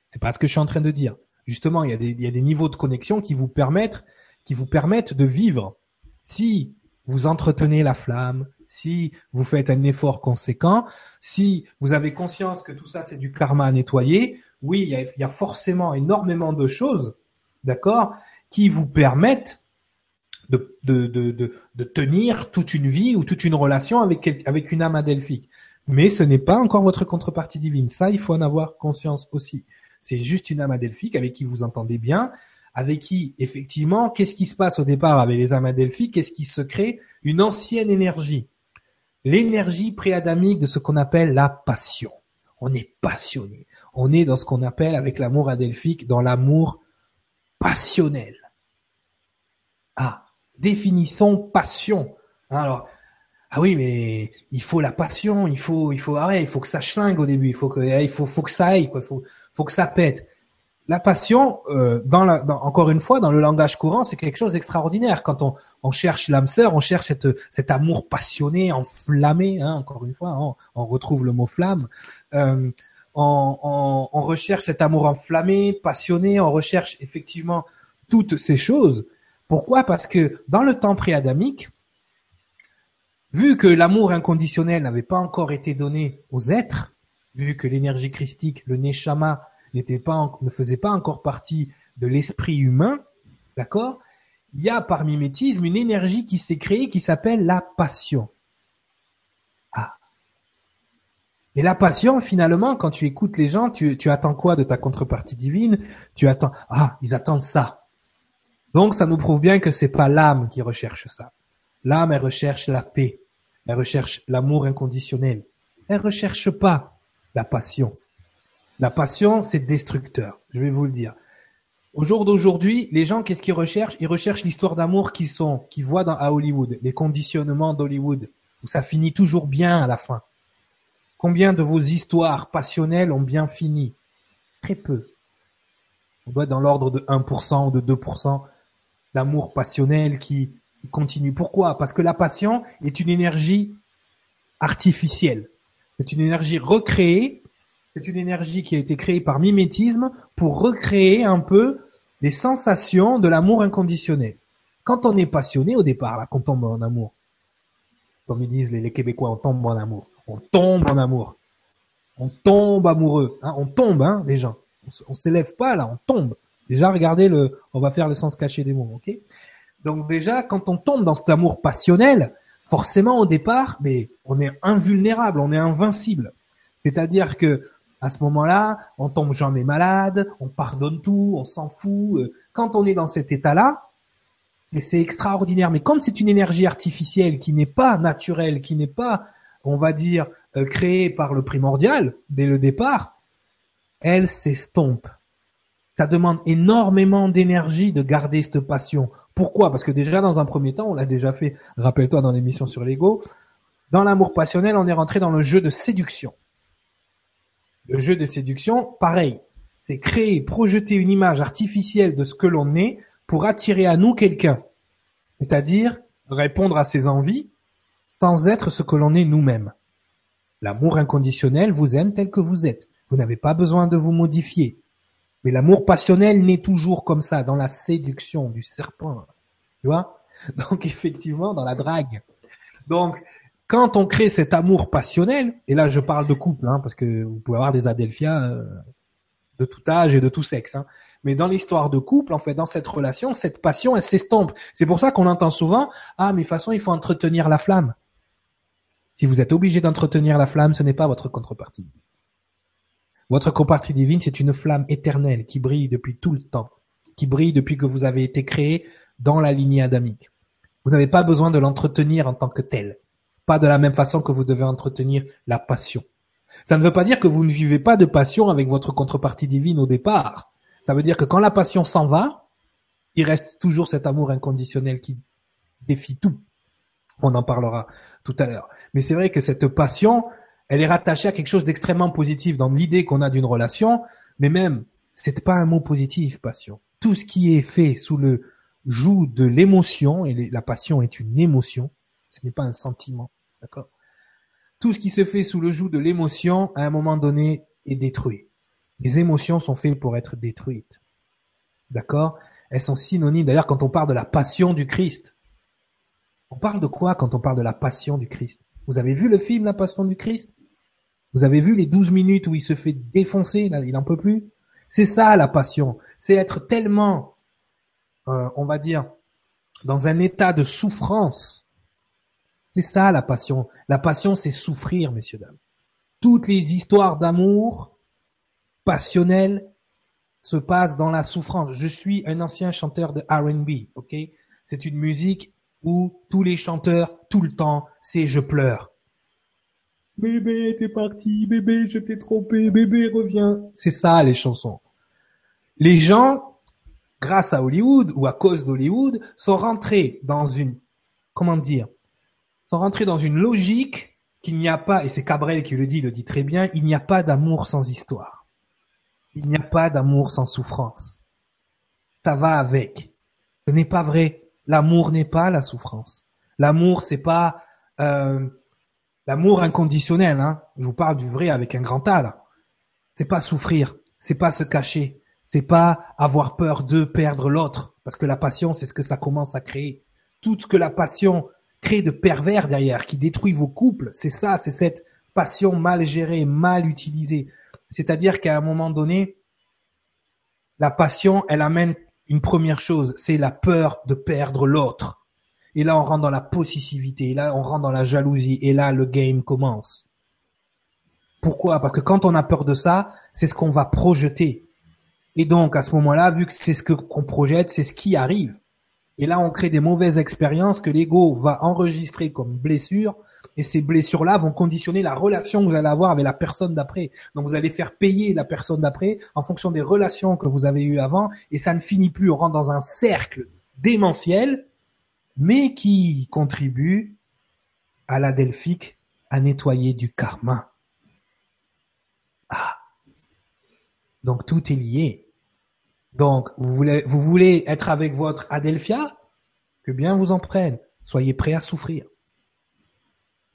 C'est pas ce que je suis en train de dire. Justement, il y a des, il y a des niveaux de connexion qui vous permettent, qui vous permettent de vivre. Si vous entretenez la flamme, si vous faites un effort conséquent, si vous avez conscience que tout ça, c'est du karma à nettoyer, oui, il y a, il y a forcément énormément de choses, d'accord, qui vous permettent de, de, de, de, de tenir toute une vie ou toute une relation avec, avec une âme adelphique. mais ce n'est pas encore votre contrepartie divine. Ça, il faut en avoir conscience aussi. C'est juste une âme adelphique avec qui vous entendez bien, avec qui, effectivement, qu'est-ce qui se passe au départ avec les âmes adelphiques? Qu'est-ce qui se crée? Une ancienne énergie. L'énergie pré-adamique de ce qu'on appelle la passion. On est passionné. On est dans ce qu'on appelle, avec l'amour adelphique, dans l'amour passionnel. Ah, définissons passion. Alors, ah oui, mais il faut la passion, il faut, il faut, ah ouais, il faut que ça chlingue au début, il faut que, il faut, faut que ça aille, quoi, faut, faut que ça pète. La passion, euh, dans la, dans, encore une fois, dans le langage courant, c'est quelque chose d'extraordinaire. Quand on, on cherche l'âme sœur, on cherche cette, cet amour passionné, enflammé, hein, encore une fois, on, on retrouve le mot flamme. Euh, on, on, on recherche cet amour enflammé, passionné, on recherche effectivement toutes ces choses. Pourquoi? Parce que dans le temps pré-adamique, vu que l'amour inconditionnel n'avait pas encore été donné aux êtres, vu que l'énergie christique, le neshama, n'était pas, ne faisait pas encore partie de l'esprit humain, d'accord? Il y a par mimétisme une énergie qui s'est créée qui s'appelle la passion. Ah. Et la passion, finalement, quand tu écoutes les gens, tu, tu attends quoi de ta contrepartie divine? Tu attends, ah, ils attendent ça. Donc, ça nous prouve bien que c'est pas l'âme qui recherche ça. L'âme, elle recherche la paix. Elle recherche l'amour inconditionnel. Elle recherche pas la passion. La passion, c'est destructeur. Je vais vous le dire. Au jour d'aujourd'hui, les gens, qu'est-ce qu'ils recherchent? Ils recherchent l'histoire d'amour qu'ils sont, qu'ils voient dans, à Hollywood. Les conditionnements d'Hollywood. Où ça finit toujours bien à la fin. Combien de vos histoires passionnelles ont bien fini? Très peu. On doit être dans l'ordre de un pour cent ou de deux pour cent. D'amour passionnel qui continue. Pourquoi? Parce que la passion est une énergie artificielle. C'est une énergie recréée. C'est une énergie qui a été créée par mimétisme pour recréer un peu les sensations de l'amour inconditionnel. Quand on est passionné au départ, là, qu'on tombe en amour, comme ils disent les, les Québécois, on tombe en amour. On tombe en amour. On tombe amoureux. Hein, on tombe, hein, les gens. On s'élève pas, là, on tombe. Déjà, regardez le, on va faire le sens caché des mots, ok? Donc déjà, quand on tombe dans cet amour passionnel, forcément au départ, mais on est invulnérable, on est invincible. C'est-à-dire que à ce moment-là, on tombe jamais malade, on pardonne tout, on s'en fout. Quand on est dans cet état-là, c'est, c'est extraordinaire. Mais comme c'est une énergie artificielle qui n'est pas naturelle, qui n'est pas, on va dire, euh, créée par le primordial dès le départ, elle s'estompe. Ça demande énormément d'énergie de garder cette passion. Pourquoi? Parce que déjà, dans un premier temps, on l'a déjà fait, rappelle-toi, dans l'émission sur l'ego, dans l'amour passionnel, on est rentré dans le jeu de séduction. Le jeu de séduction, pareil, c'est créer, projeter une image artificielle de ce que l'on est pour attirer à nous quelqu'un. C'est-à-dire répondre à ses envies sans être ce que l'on est nous-mêmes. L'amour inconditionnel vous aime tel que vous êtes. Vous n'avez pas besoin de vous modifier. Mais l'amour passionnel naît toujours comme ça, dans la séduction du serpent. Tu vois? Donc, effectivement, dans la drague. Donc, quand on crée cet amour passionnel, et là, je parle de couple, hein, parce que vous pouvez avoir des adelphias euh, de tout âge et de tout sexe. Hein. Mais dans l'histoire de couple, en fait, dans cette relation, cette passion, elle s'estompe. C'est pour ça qu'on entend souvent « Ah, mais de toute façon, il faut entretenir la flamme. » Si vous êtes obligé d'entretenir la flamme, ce n'est pas votre contrepartie. Votre contrepartie divine, c'est une flamme éternelle qui brille depuis tout le temps, qui brille depuis que vous avez été créé dans la lignée adamique. Vous n'avez pas besoin de l'entretenir en tant que tel, pas de la même façon que vous devez entretenir la passion. Ça ne veut pas dire que vous ne vivez pas de passion avec votre contrepartie divine au départ. Ça veut dire que quand la passion s'en va, il reste toujours cet amour inconditionnel qui défie tout. On en parlera tout à l'heure. Mais c'est vrai que cette passion... elle est rattachée à quelque chose d'extrêmement positif dans l'idée qu'on a d'une relation, mais même, c'est pas un mot positif, passion. Tout ce qui est fait sous le joug de l'émotion, et la passion est une émotion, ce n'est pas un sentiment, d'accord? Tout ce qui se fait sous le joug de l'émotion, à un moment donné, est détruit. Les émotions sont faites pour être détruites, d'accord? Elles sont synonymes, d'ailleurs, quand on parle de la passion du Christ. On parle de quoi quand on parle de la passion du Christ? Vous avez vu le film La Passion du Christ? Vous avez vu les douze minutes où il se fait défoncer, là, il n'en peut plus? C'est ça la passion, c'est être tellement, euh, on va dire, dans un état de souffrance. C'est ça la passion. La passion, c'est souffrir, messieurs, dames. toutes les histoires d'amour passionnelles se passent dans la souffrance. Je suis un ancien chanteur de R and B, ok? C'est une musique où tous les chanteurs, tout le temps, c'est « je pleure ». Bébé, t'es parti, bébé, je t'ai trompé, bébé, reviens. C'est ça, les chansons. Les gens, grâce à Hollywood ou à cause d'Hollywood, sont rentrés dans une, comment dire, sont rentrés dans une logique qu'il n'y a pas, et c'est Cabrel qui le dit, il le dit très bien, il n'y a pas d'amour sans histoire. Il n'y a pas d'amour sans souffrance. Ça va avec. Ce n'est pas vrai. L'amour n'est pas la souffrance. L'amour, c'est pas, euh, l'amour inconditionnel, hein. Je vous parle du vrai avec un grand A, là. C'est pas souffrir. C'est pas se cacher. C'est pas avoir peur de perdre l'autre. Parce que la passion, c'est ce que ça commence à créer. Tout ce que la passion crée de pervers derrière, qui détruit vos couples, c'est ça, c'est cette passion mal gérée, mal utilisée. C'est-à-dire qu'à un moment donné, la passion, elle amène une première chose, c'est la peur de perdre l'autre. Et là, on rentre dans la possessivité, et là, on rentre dans la jalousie, et là, le game commence. Pourquoi? Parce que quand on a peur de ça, c'est ce qu'on va projeter. Et donc, à ce moment-là, vu que c'est ce que, qu'on projette, c'est ce qui arrive. Et là, on crée des mauvaises expériences que l'ego va enregistrer comme blessures. Et ces blessures-là vont conditionner la relation que vous allez avoir avec la personne d'après. Donc, vous allez faire payer la personne d'après en fonction des relations que vous avez eues avant. Et ça ne finit plus. On rentre dans un cercle démentiel, mais qui contribue à la Delphique à nettoyer du karma. Ah. Donc, tout est lié. Donc, vous voulez, vous voulez être avec votre Adelphia? Que bien vous en prenne. Soyez prêts à souffrir.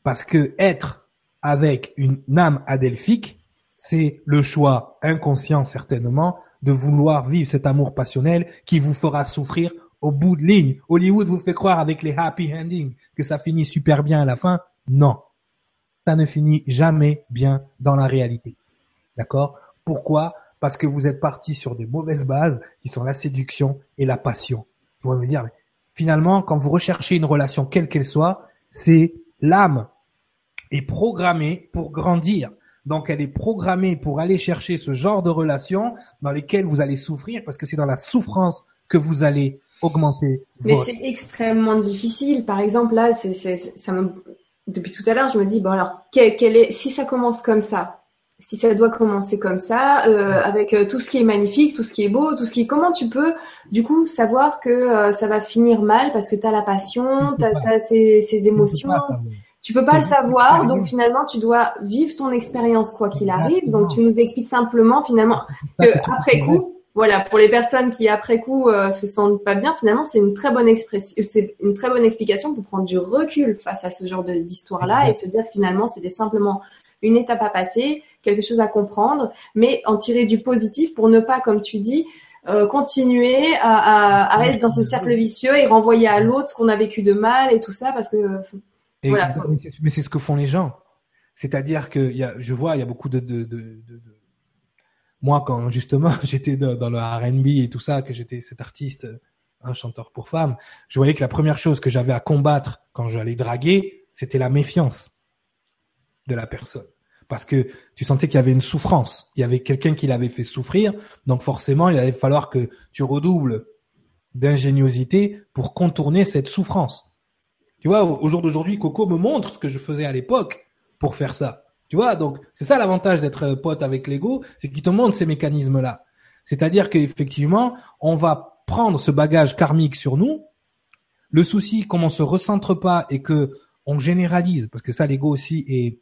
Parce que être avec une âme adelphique, c'est le choix inconscient, certainement, de vouloir vivre cet amour passionnel qui vous fera souffrir au bout de ligne. Hollywood vous fait croire avec les happy endings que ça finit super bien à la fin. Non. Ça ne finit jamais bien dans la réalité. D'accord? Pourquoi? Parce que vous êtes parti sur des mauvaises bases qui sont la séduction et la passion. Vous allez me dire, mais finalement, quand vous recherchez une relation, quelle qu'elle soit, c'est l'âme est programmée pour grandir. Donc, elle est programmée pour aller chercher ce genre de relations dans lesquelles vous allez souffrir parce que c'est dans la souffrance que vous allez augmenter. Mais votre... c'est extrêmement difficile. Par exemple, là, c'est, c'est, ça me... depuis tout à l'heure, je me dis, bon alors, quel, quel est... si ça commence comme ça, si ça doit commencer comme ça, euh, avec euh, tout ce qui est magnifique, tout ce qui est beau, tout ce qui est... Comment tu peux, du coup, savoir que euh, ça va finir mal parce que t'as la passion, t'as, t'as ces, ces émotions. Tu peux pas le savoir, donc finalement, tu dois vivre ton expérience quoi qu'il arrive. Donc, tu nous expliques simplement, finalement, qu'après coup, voilà, pour les personnes qui, après coup, euh, se sentent pas bien, finalement, c'est une très bonne expression, c'est une très bonne explication pour prendre du recul face à ce genre de, d'histoire-là et se dire, finalement, c'était simplement... une étape à passer, quelque chose à comprendre, mais en tirer du positif pour ne pas, comme tu dis, euh, continuer à, à, à être dans ce cercle vicieux et renvoyer à l'autre ce qu'on a vécu de mal et tout ça, parce que et voilà. Faut... Mais, c'est, mais c'est ce que font les gens. C'est-à-dire que y a, je vois, il y a beaucoup de, de, de, de, de... moi quand justement j'étais de, dans le R and B et tout ça, que j'étais cet artiste, un chanteur pour femmes, je voyais que la première chose que j'avais à combattre quand j'allais draguer, c'était la méfiance de la personne. Parce que tu sentais qu'il y avait une souffrance. Il y avait quelqu'un qui l'avait fait souffrir. Donc forcément, il allait falloir que tu redoubles d'ingéniosité pour contourner cette souffrance. Tu vois, au jour d'aujourd'hui, Coco me montre ce que je faisais à l'époque pour faire ça. Tu vois, donc c'est ça l'avantage d'être pote avec l'ego, c'est qu'il te montre ces mécanismes-là. C'est-à-dire qu'effectivement, on va prendre ce bagage karmique sur nous. Le souci, comme on se recentre pas et que on généralise, parce que ça, l'ego aussi est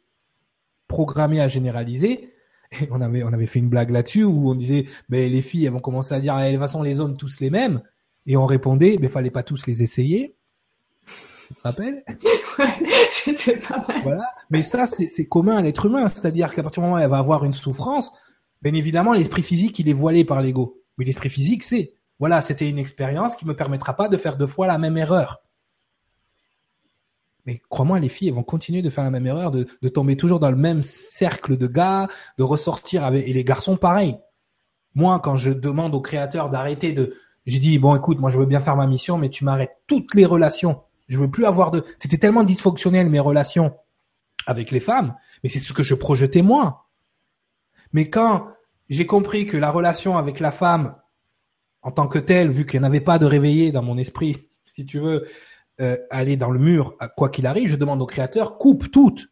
programmé à généraliser. Et on avait on avait fait une blague là-dessus où on disait ben les filles elles vont commencer à dire eh, de toute façon les hommes tous les mêmes, et on répondait ben fallait pas tous les essayer. Tu te rappelles? Ouais, c'était pas mal. Voilà, mais ça c'est c'est commun à l'être humain, c'est-à-dire qu'à partir du moment où elle va avoir une souffrance, bien évidemment l'esprit physique il est voilé par l'ego. Mais l'esprit physique c'est voilà, c'était une expérience qui me permettra pas de faire deux fois la même erreur. Mais crois-moi, les filles, elles vont continuer de faire la même erreur, de, de tomber toujours dans le même cercle de gars, de ressortir avec, et les garçons, pareil. Moi, quand je demande au créateur d'arrêter de, j'ai dit, bon, écoute, moi, je veux bien faire ma mission, mais tu m'arrêtes toutes les relations. Je veux plus avoir de, c'était tellement dysfonctionnel, mes relations, avec les femmes, mais c'est ce que je projetais moi. Mais quand j'ai compris que la relation avec la femme en tant que telle, vu qu'elle n'avait pas de réveillé dans mon esprit, si tu veux, euh, aller dans le mur, quoi qu'il arrive, je demande au créateur, coupe toute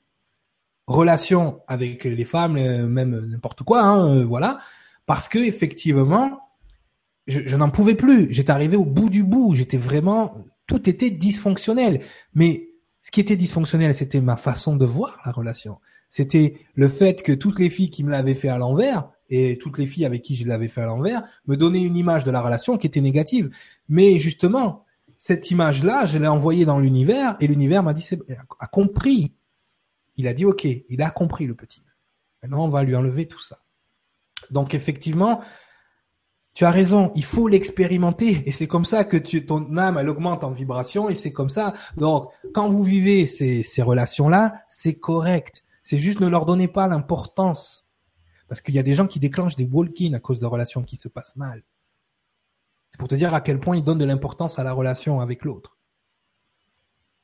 relation avec les femmes, euh, même n'importe quoi, hein, euh, voilà, parce que effectivement, je, je n'en pouvais plus. J'étais arrivé au bout du bout. J'étais vraiment, tout était dysfonctionnel. Mais ce qui était dysfonctionnel, c'était ma façon de voir la relation. C'était le fait que toutes les filles qui me l'avaient fait à l'envers et toutes les filles avec qui je l'avais fait à l'envers me donnaient une image de la relation qui était négative. Mais justement, cette image-là, je l'ai envoyée dans l'univers et l'univers m'a dit, c'est, a compris. Il a dit, OK, il a compris le petit. Maintenant, on va lui enlever tout ça. Donc, effectivement, tu as raison, il faut l'expérimenter et c'est comme ça que tu, ton âme, elle augmente en vibration et c'est comme ça. Donc, quand vous vivez ces, ces relations-là, c'est correct. C'est juste ne leur donnez pas l'importance parce qu'il y a des gens qui déclenchent des walk-in à cause de relations qui se passent mal. C'est pour te dire à quel point ils donnent de l'importance à la relation avec l'autre.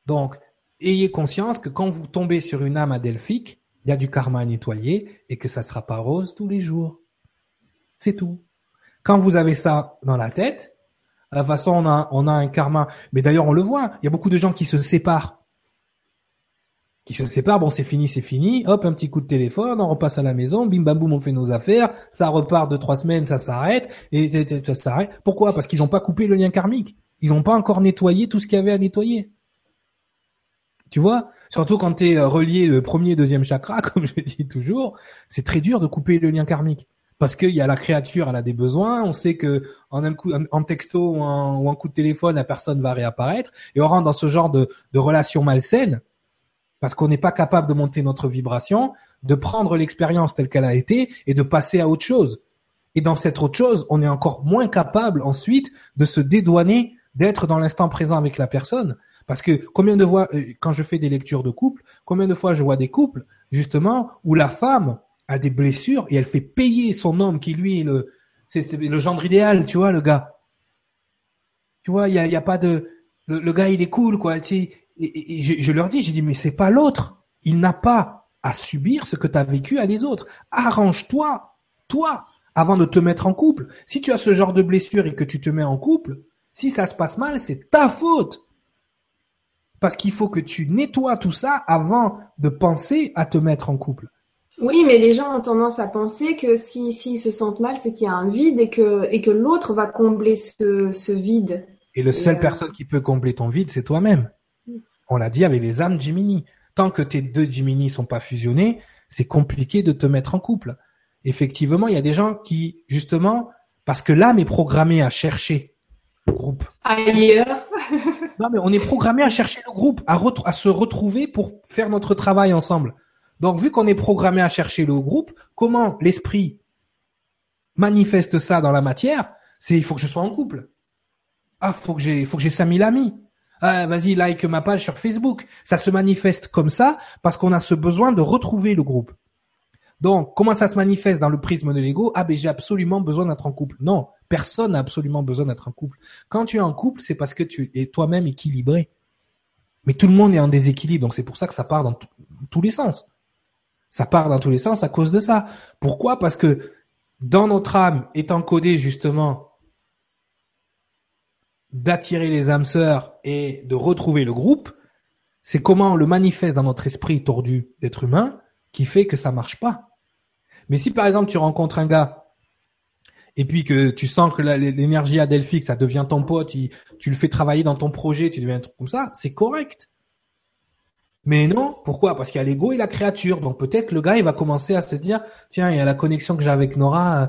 Donc, ayez conscience que quand vous tombez sur une âme adelphique, il y a du karma à nettoyer et que ça sera pas rose tous les jours. C'est tout. Quand vous avez ça dans la tête, de toute façon, on a, on a un karma. Mais d'ailleurs, on le voit. Il y a beaucoup de gens qui se séparent. Qui se séparent. Bon, c'est fini, c'est fini. Hop, un petit coup de téléphone. On repasse à la maison. Bim, bam, boum, on fait nos affaires. Ça repart de trois semaines, ça s'arrête. Et ça s'arrête. Pourquoi? Parce qu'ils n'ont pas coupé le lien karmique. Ils n'ont pas encore nettoyé tout ce qu'il y avait à nettoyer. Tu vois? Surtout quand tu es relié le premier, deuxième chakra, comme je dis toujours, c'est très dur de couper le lien karmique. Parce qu'il y a la créature, elle a des besoins. On sait que en un coup, en texto ou en, ou en coup de téléphone, la personne va réapparaître. Et on rentre dans ce genre de, de relation malsaine parce qu'on n'est pas capable de monter notre vibration, de prendre l'expérience telle qu'elle a été et de passer à autre chose. Et dans cette autre chose, on est encore moins capable ensuite de se dédouaner, d'être dans l'instant présent avec la personne. Parce que combien de fois, quand je fais des lectures de couple, combien de fois je vois des couples justement où la femme a des blessures et elle fait payer son homme qui lui est le, c'est, c'est le gendre idéal, tu vois, le gars. Tu vois, il y a, y a pas de, le, le gars il est cool quoi. Tu sais, et, et, et je, je leur dis, j'ai dit mais c'est pas l'autre, il n'a pas à subir ce que t'as vécu à les autres. Arrange-toi, toi, avant de te mettre en couple. Si tu as ce genre de blessure et que tu te mets en couple, si ça se passe mal, c'est ta faute. Parce qu'il faut que tu nettoies tout ça avant de penser à te mettre en couple. Oui, mais les gens ont tendance à penser que si, s'ils se sentent mal, c'est qu'il y a un vide et que, et que l'autre va combler ce, ce vide. Et la seule euh... personne qui peut combler ton vide, c'est toi-même. On l'a dit avec les âmes Gemini. Tant que tes deux Gemini sont pas fusionnés, c'est compliqué de te mettre en couple. Effectivement, il y a des gens qui, justement, parce que l'âme est programmée à chercher le groupe. Ailleurs. Non, mais on est programmé à chercher le groupe, à, re- à se retrouver pour faire notre travail ensemble. Donc, vu qu'on est programmé à chercher le groupe, comment l'esprit manifeste ça dans la matière? C'est, il faut que je sois en couple. Ah, faut que j'ai, faut que j'ai cinq mille amis. Ah, vas-y, like ma page sur Facebook. Ça se manifeste comme ça parce qu'on a ce besoin de retrouver le groupe. Donc, comment ça se manifeste dans le prisme de l'ego? Ah, ben, j'ai absolument besoin d'être en couple. Non, personne n'a absolument besoin d'être en couple. Quand tu es en couple, c'est parce que tu es toi-même équilibré. Mais tout le monde est en déséquilibre. Donc, c'est pour ça que ça part dans t- tous les sens. Ça part dans tous les sens à cause de ça. Pourquoi? Parce que dans notre âme est encodé justement d'attirer les âmes sœurs et de retrouver le groupe. C'est comment on le manifeste dans notre esprit tordu d'être humain qui fait que ça marche pas. Mais si par exemple tu rencontres un gars et puis que tu sens que l'énergie adelphique, ça devient ton pote, tu, tu le fais travailler dans ton projet, tu deviens un truc comme ça, c'est correct. Mais non, pourquoi? Parce qu'il y a l'ego et la créature. Donc peut-être le gars, il va commencer à se dire, tiens, il y a la connexion que j'ai avec Nora, euh,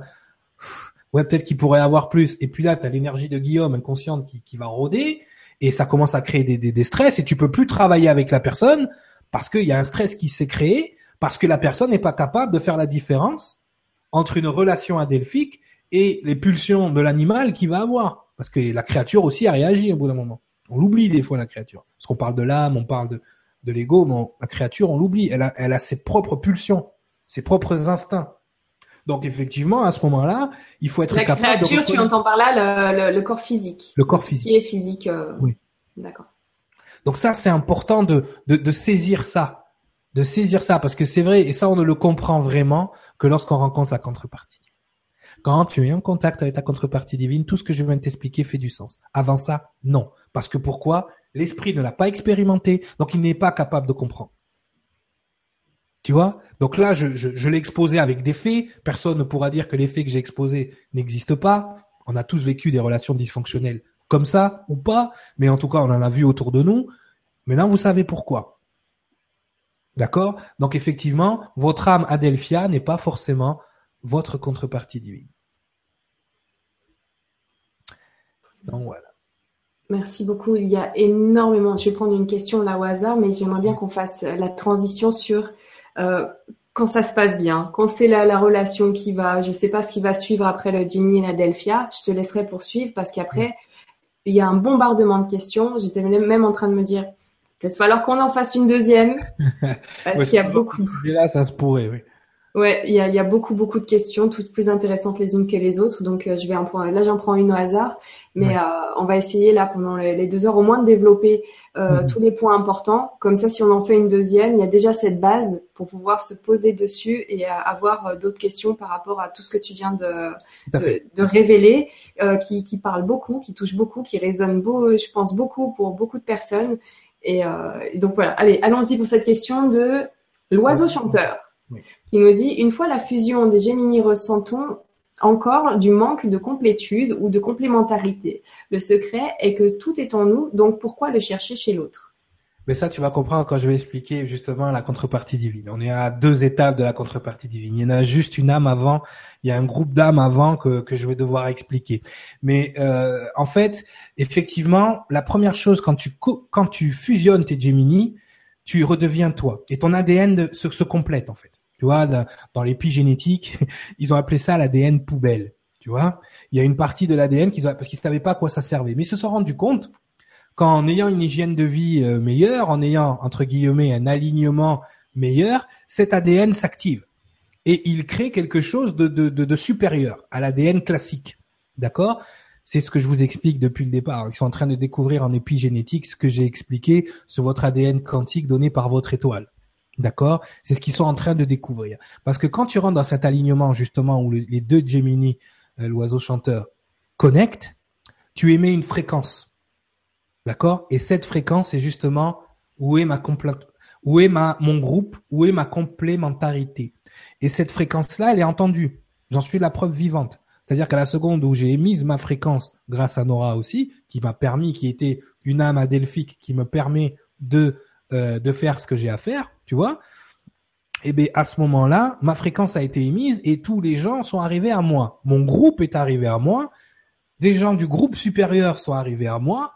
pff, ouais, peut-être qu'il pourrait avoir plus. Et puis là, tu as l'énergie de Guillaume inconsciente qui, qui va rôder et ça commence à créer des, des, des stress et tu peux plus travailler avec la personne parce qu'il y a un stress qui s'est créé, parce que la personne n'est pas capable de faire la différence entre une relation adelphique et les pulsions de l'animal qu'il va avoir. Parce que la créature aussi a réagi au bout d'un moment. On l'oublie des fois, la créature. Parce qu'on parle de l'âme, on parle de... de l'ego, mais on, la créature, on l'oublie. Elle a, elle a ses propres pulsions, ses propres instincts. Donc, effectivement, à ce moment-là, il faut être la capable... La créature, de tu entends par là le, le, le corps physique. Le corps physique. Qui est physique. Euh... Oui. D'accord. Donc, ça, c'est important de, de, de saisir ça. de saisir ça, parce que c'est vrai, et ça on ne le comprend vraiment que lorsqu'on rencontre la contrepartie. Quand tu es en contact avec ta contrepartie divine, tout ce que je viens de t'expliquer fait du sens. Avant ça, non. Parce que pourquoi? L'esprit ne l'a pas expérimenté, donc il n'est pas capable de comprendre. Tu vois? Donc là, je, je, je l'ai exposé avec des faits. Personne ne pourra dire que les faits que j'ai exposés n'existent pas. On a tous vécu des relations dysfonctionnelles comme ça ou pas, mais en tout cas, on en a vu autour de nous. Maintenant, vous savez pourquoi. D'accord? Donc effectivement, votre âme Adelphia n'est pas forcément votre contrepartie divine. Donc voilà. Merci beaucoup. Il y a énormément. Je vais prendre une question là au hasard, mais j'aimerais bien qu'on fasse la transition sur euh, quand ça se passe bien, quand c'est la, la relation qui va. Je ne sais pas ce qui va suivre après le Jimmy et la Delphia. Je te laisserai poursuivre parce qu'après, il y a un bombardement de questions. J'étais même en train de me dire peut-être falloir qu'on en fasse une deuxième parce ouais, qu'il y a beaucoup. Et là, ça se pourrait, oui. Ouais, il y a, y a beaucoup, beaucoup de questions, toutes plus intéressantes les unes que les autres. Donc, euh, je vais en prendre, là, j'en prends une au hasard. Mais ouais. euh, on va essayer, là, pendant les, les deux heures au moins, de développer euh, mmh. tous les points importants. Comme ça, si on en fait une deuxième, il y a déjà cette base pour pouvoir se poser dessus et euh, avoir euh, d'autres questions par rapport à tout ce que tu viens de, de, de révéler, euh, qui, qui parle beaucoup, qui touche beaucoup, qui résonne, beau, je pense, beaucoup pour beaucoup de personnes. Et, euh, et donc, voilà. Allez, allons-y pour cette question de l'oiseau chanteur. Oui. Il nous dit, une fois la fusion des Géminis, ressentons encore du manque de complétude ou de complémentarité. Le secret est que tout est en nous, donc pourquoi le chercher chez l'autre? Mais ça, tu vas comprendre quand je vais expliquer justement la contrepartie divine. On est à deux étapes de la contrepartie divine. Il y en a juste une âme avant, il y a un groupe d'âmes avant que, que je vais devoir expliquer. Mais euh, en fait, effectivement, la première chose, quand tu, quand tu fusionnes tes Géminis, tu redeviens toi. Et ton A D N de, se, se complète en fait. Tu vois, dans l'épigénétique, ils ont appelé ça l'A D N poubelle. Tu vois, il y a une partie de l'A D N qu'ils ont, parce qu'ils ne savaient pas à quoi ça servait. Mais ils se sont rendus compte qu'en ayant une hygiène de vie meilleure, en ayant, entre guillemets, un alignement meilleur, cet A D N s'active. Et il crée quelque chose de, de, de, de supérieur à l'A D N classique. D'accord? C'est ce que je vous explique depuis le départ. Ils sont en train de découvrir en épigénétique ce que j'ai expliqué sur votre A D N quantique donné par votre étoile. D'accord? C'est ce qu'ils sont en train de découvrir. Parce que quand tu rentres dans cet alignement, justement, où les deux Gemini, l'oiseau chanteur, connectent, tu émets une fréquence. D'accord? Et cette fréquence, c'est justement où est ma complé... où est ma, mon groupe, où est ma complémentarité. Et cette fréquence-là, elle est entendue. J'en suis la preuve vivante. C'est-à-dire qu'à la seconde où j'ai émise ma fréquence, grâce à Nora aussi, qui m'a permis, qui était une âme adelphique, qui me permet de, euh, de faire ce que j'ai à faire, tu vois, et eh bien à ce moment-là, ma fréquence a été émise et tous les gens sont arrivés à moi. Mon groupe est arrivé à moi, des gens du groupe supérieur sont arrivés à moi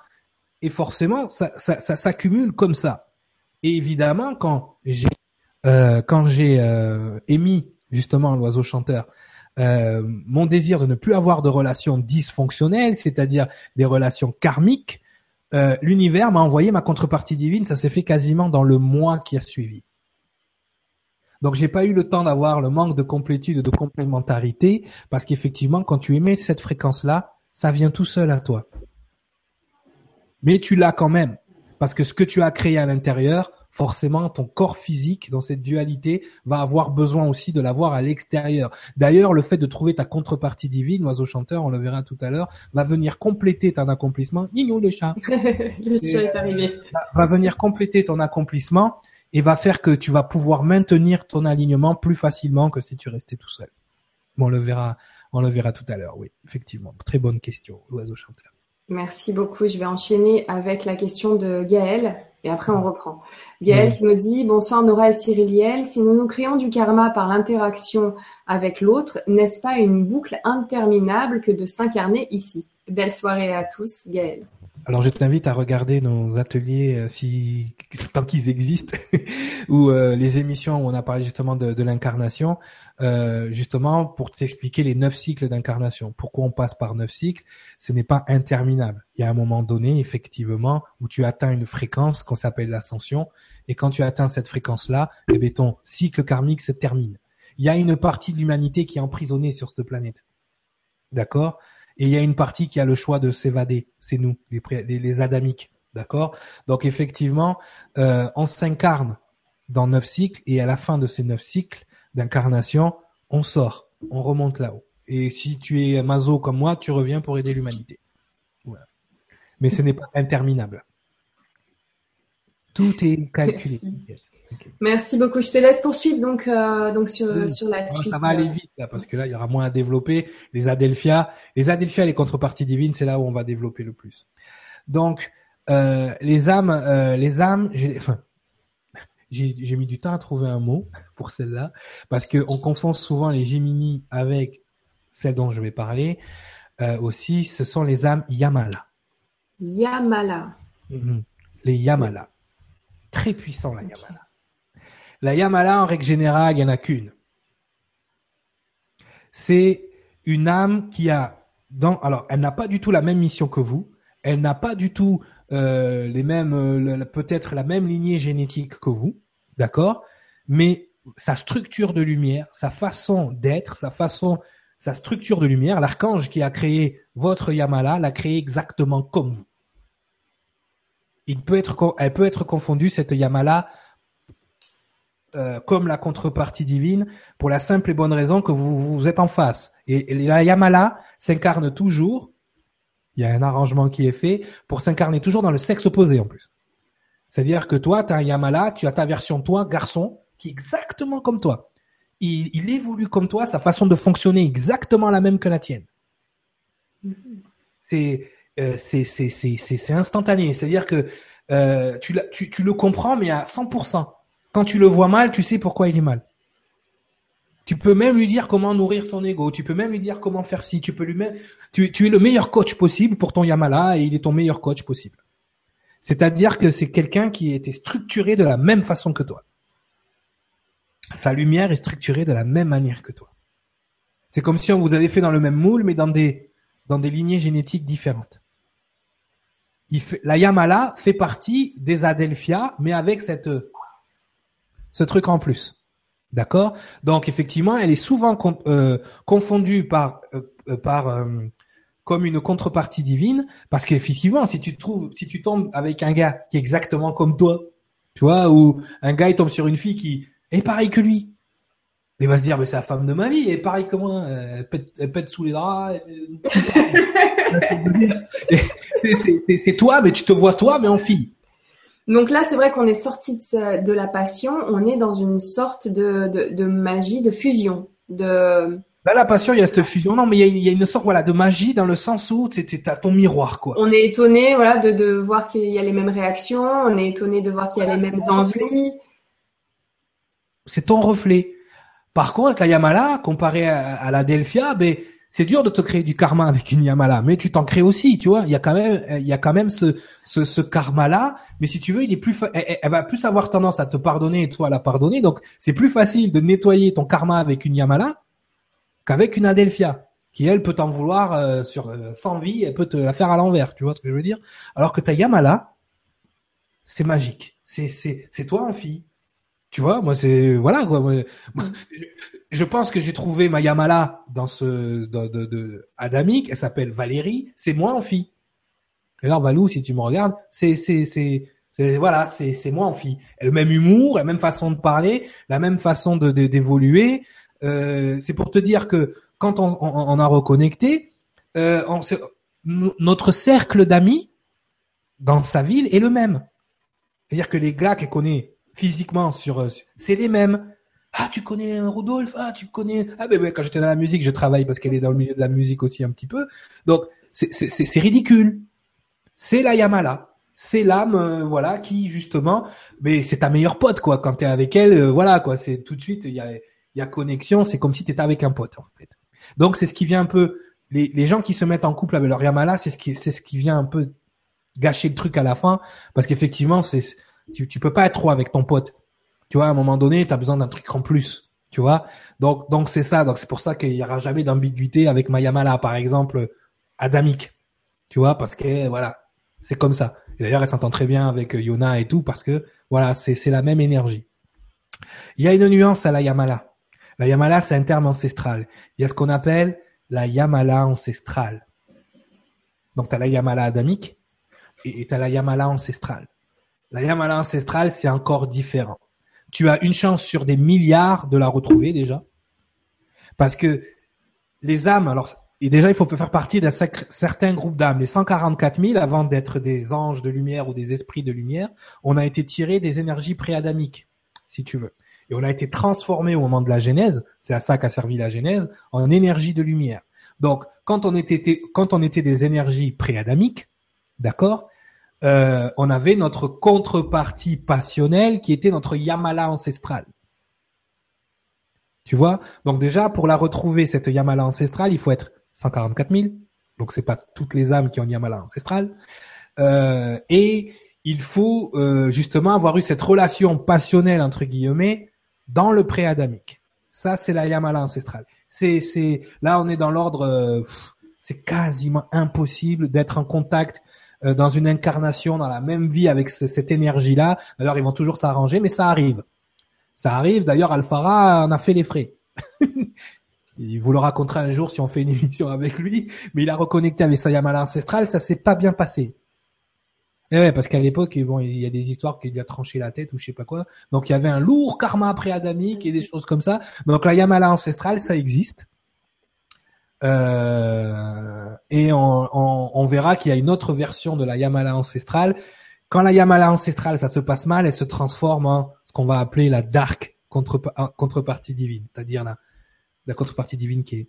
et forcément, ça, ça, ça s'accumule comme ça. Et évidemment, quand j'ai euh, quand j'ai euh, émis justement l'oiseau chanteur, euh, mon désir de ne plus avoir de relations dysfonctionnelles, c'est-à-dire des relations karmiques, Euh, l'univers m'a envoyé ma contrepartie divine, ça s'est fait quasiment dans le mois qui a suivi. Donc, j'ai pas eu le temps d'avoir le manque de complétude, de complémentarité, parce qu'effectivement, quand tu émets cette fréquence-là, ça vient tout seul à toi. Mais tu l'as quand même, parce que ce que tu as créé à l'intérieur, forcément, ton corps physique, dans cette dualité, va avoir besoin aussi de l'avoir à l'extérieur. D'ailleurs, le fait de trouver ta contrepartie divine, l'oiseau chanteur, on le verra tout à l'heure, va venir compléter ton accomplissement. Nino le chat. Le chat est arrivé. Va venir compléter ton accomplissement et va faire que tu vas pouvoir maintenir ton alignement plus facilement que si tu restais tout seul. Bon, on le verra, on le verra tout à l'heure, oui, effectivement. Très bonne question, l'oiseau chanteur. Merci beaucoup. Je vais enchaîner avec la question de Gaëlle. Et après, on reprend. Gaëlle oui. qui me dit « Bonsoir Nora et Cyriliel. Si nous nous créons du karma par l'interaction avec l'autre, n'est-ce pas une boucle interminable que de s'incarner ici ?» Belle soirée à tous, Gaëlle. Alors, je t'invite à regarder nos ateliers, euh, si tant qu'ils existent, ou euh, les émissions où on a parlé justement de, de l'incarnation, euh, justement pour t'expliquer les neuf cycles d'incarnation. Pourquoi on passe par neuf cycles? Ce n'est pas interminable. Il y a un moment donné, effectivement, où tu atteins une fréquence qu'on s'appelle l'ascension, et quand tu atteins cette fréquence-là, eh bien, ton cycle karmique se termine. Il y a une partie de l'humanité qui est emprisonnée sur cette planète. D'accord? Et il y a une partie qui a le choix de s'évader, c'est nous, les, pré- les, les adamiques, d'accord? Donc effectivement, euh, on s'incarne dans neuf cycles, et à la fin de ces neuf cycles d'incarnation, on sort, on remonte là-haut. Et si tu es maso comme moi, tu reviens pour aider l'humanité. Voilà. Mais ce n'est pas interminable. Tout est calculé. Merci, okay. Merci beaucoup. Je te laisse poursuivre donc, euh, donc sur, mmh. sur la suite. Ça va aller vite là, parce que là, il y aura moins à développer. Les Adelphias, les Adelphias, les contreparties divines, c'est là où on va développer le plus. Donc, euh, les âmes, euh, les âmes, j'ai, enfin, j'ai, j'ai mis du temps à trouver un mot pour celle-là, parce qu'on confond souvent les Géminis avec celles dont je vais parler euh, aussi. Ce sont les âmes Yamala. Yamala. Mmh. Les Yamala. Très puissant, la Yamala. La Yamala, en règle générale, il n'y en a qu'une. C'est une âme qui a... Dans, alors, elle n'a pas du tout la même mission que vous. Elle n'a pas du tout euh, les mêmes, euh, peut-être la même lignée génétique que vous. D'accord ? Mais sa structure de lumière, sa façon d'être, sa façon, sa structure de lumière, l'archange qui a créé votre Yamala l'a créé exactement comme vous. Il peut être, elle peut être confondue, cette Yamala, euh, comme la contrepartie divine, pour la simple et bonne raison que vous, vous êtes en face. Et, et la Yamala s'incarne toujours, il y a un arrangement qui est fait, pour s'incarner toujours dans le sexe opposé en plus. C'est-à-dire que toi, tu as un Yamala, tu as ta version toi, garçon, qui est exactement comme toi. Il, il évolue comme toi, sa façon de fonctionner exactement la même que la tienne. C'est... Euh, c'est, c'est, c'est, c'est, c'est instantané. C'est-à-dire que euh, tu, tu, tu le comprends, mais à cent pour cent. Quand tu le vois mal, tu sais pourquoi il est mal. Tu peux même lui dire comment nourrir son ego. Tu peux même lui dire comment faire ci. Tu peux lui même... tu, tu es le meilleur coach possible pour ton Yamala, et il est ton meilleur coach possible. C'est-à-dire que c'est quelqu'un qui a été structuré de la même façon que toi. Sa lumière est structurée de la même manière que toi. C'est comme si on vous avait fait dans le même moule, mais dans des, dans des lignées génétiques différentes. Il fait, la Yamala fait partie des Adelphias, mais avec cette, ce truc en plus. D'accord ? Donc, effectivement, elle est souvent con, euh, confondue par, euh, par, euh, comme une contrepartie divine, parce qu'effectivement, si tu te trouves, si tu tombes avec un gars qui est exactement comme toi, tu vois, ou un gars, il tombe sur une fille qui est pareille que lui, il va se dire, mais c'est la femme de ma vie, elle est pareille que moi, elle pète, elle pète sous les draps. Elle... c'est, c'est, c'est, c'est toi, mais tu te vois toi, mais en fille. Donc là, c'est vrai qu'on est sorti de, de la passion, on est dans une sorte de, de, de magie, de fusion. De... Là, la passion, il y a cette fusion, non, mais il y a, il y a une sorte voilà, de magie dans le sens où tu as ton miroir. Quoi. On est étonné voilà, de, de voir qu'il y a les mêmes réactions, on est étonné de voir qu'il y a voilà, les mêmes envies. C'est ton reflet. Par contre, la Yamala, comparée à, à la Delphia, ben, c'est dur de te créer du karma avec une Yamala, mais tu t'en crées aussi, tu vois. Il y a quand même, il y a quand même ce, ce, ce karma-là, mais si tu veux, il est plus, fa- elle, elle va plus avoir tendance à te pardonner et toi à la pardonner, donc c'est plus facile de nettoyer ton karma avec une Yamala qu'avec une Adelphia, qui elle peut t'en vouloir euh, sur euh, sans vie, elle peut te la faire à l'envers, tu vois ce que je veux dire. Alors que ta Yamala, c'est magique, c'est, c'est, c'est toi en fille. Tu vois, moi c'est voilà quoi. Moi, je pense que j'ai trouvé ma Yamala dans ce de, de, de Adamique. Elle s'appelle Valérie. C'est moi en fille. Alors Valou, si tu me regardes, c'est c'est c'est, c'est voilà, c'est c'est moi en fille. Elle a le même humour, la même façon de parler, la même façon de, de d'évoluer. Euh, c'est pour te dire que quand on, on, on a reconnecté, euh, on, notre cercle d'amis dans sa ville est le même. C'est-à-dire que les gars qu'elle connaît physiquement sur, c'est les mêmes. Ah, tu connais Rodolphe, ah, tu connais, ah, ben, ben, quand j'étais dans la musique, je travaille parce qu'elle est dans le milieu de la musique aussi un petit peu. Donc, c'est, c'est, c'est, c'est ridicule. C'est la Yamala. C'est l'âme, euh, voilà, qui, justement, mais c'est ta meilleure pote, quoi. Quand t'es avec elle, euh, voilà, quoi. C'est tout de suite, il y a, il y a connexion. C'est comme si t'étais avec un pote, en fait. Donc, c'est ce qui vient un peu, les, les gens qui se mettent en couple avec leur Yamala, c'est ce qui, c'est ce qui vient un peu gâcher le truc à la fin. Parce qu'effectivement, c'est, Tu, tu peux pas être trop avec ton pote. Tu vois, à un moment donné, t'as besoin d'un truc en plus. Tu vois? Donc, donc, c'est ça. Donc, c'est pour ça qu'il y aura jamais d'ambiguïté avec ma Yamala, par exemple, adamique. Tu vois? Parce que, voilà. C'est comme ça. Et d'ailleurs, elle s'entend très bien avec Yona et tout parce que, voilà, c'est, c'est la même énergie. Il y a une nuance à la Yamala. La Yamala, c'est un terme ancestral. Il y a ce qu'on appelle la Yamala ancestrale. Donc, t'as la Yamala adamique et, et t'as la Yamala ancestrale. La Yamala ancestrale, c'est encore différent. tu as une chance sur des milliards de la retrouver déjà. Parce que les âmes, alors, et déjà, il faut faire partie d'un sacr- certain groupe d'âmes. Les cent quarante-quatre mille, avant d'être des anges de lumière ou des esprits de lumière, on a été tiré des énergies pré-adamiques, si tu veux. Et on a été transformé au moment de la Genèse, c'est à ça qu'a servi la Genèse, en énergie de lumière. Donc, quand on était, quand on était des énergies pré-adamiques, d'accord, euh, on avait notre contrepartie passionnelle qui était notre Yamala ancestrale. Tu vois? Donc déjà, pour la retrouver, cette Yamala ancestrale, il faut être cent quarante-quatre mille. Donc c'est pas toutes les âmes qui ont Yamala ancestrale. Euh, et il faut euh, justement avoir eu cette relation passionnelle, entre guillemets, dans le pré-adamique. Ça, c'est la Yamala ancestrale. C'est, c'est, là, on est dans l'ordre, euh, pff, c'est quasiment impossible d'être en contact euh, dans une incarnation, dans la même vie avec ce, cette énergie-là. Alors, ils vont toujours s'arranger, mais ça arrive. Ça arrive, d'ailleurs, Alphara en a fait les frais. Il vous le racontera un jour si on fait une émission avec lui, mais il a reconnecté avec sa Yamala ancestrale, ça s'est pas bien passé. Et ouais, parce qu'à l'époque, bon, il y a des histoires qu'il lui a tranché la tête ou je sais pas quoi. Donc, il y avait un lourd karma pré-adamique et des choses comme ça. Donc, la Yamala ancestrale, ça existe. Euh, et on, on, on verra qu'il y a une autre version de la Yamala ancestrale. Quand la Yamala ancestrale, ça se passe mal, elle se transforme en ce qu'on va appeler la dark contrepa- contrepartie divine, c'est-à-dire la, la contrepartie divine qui est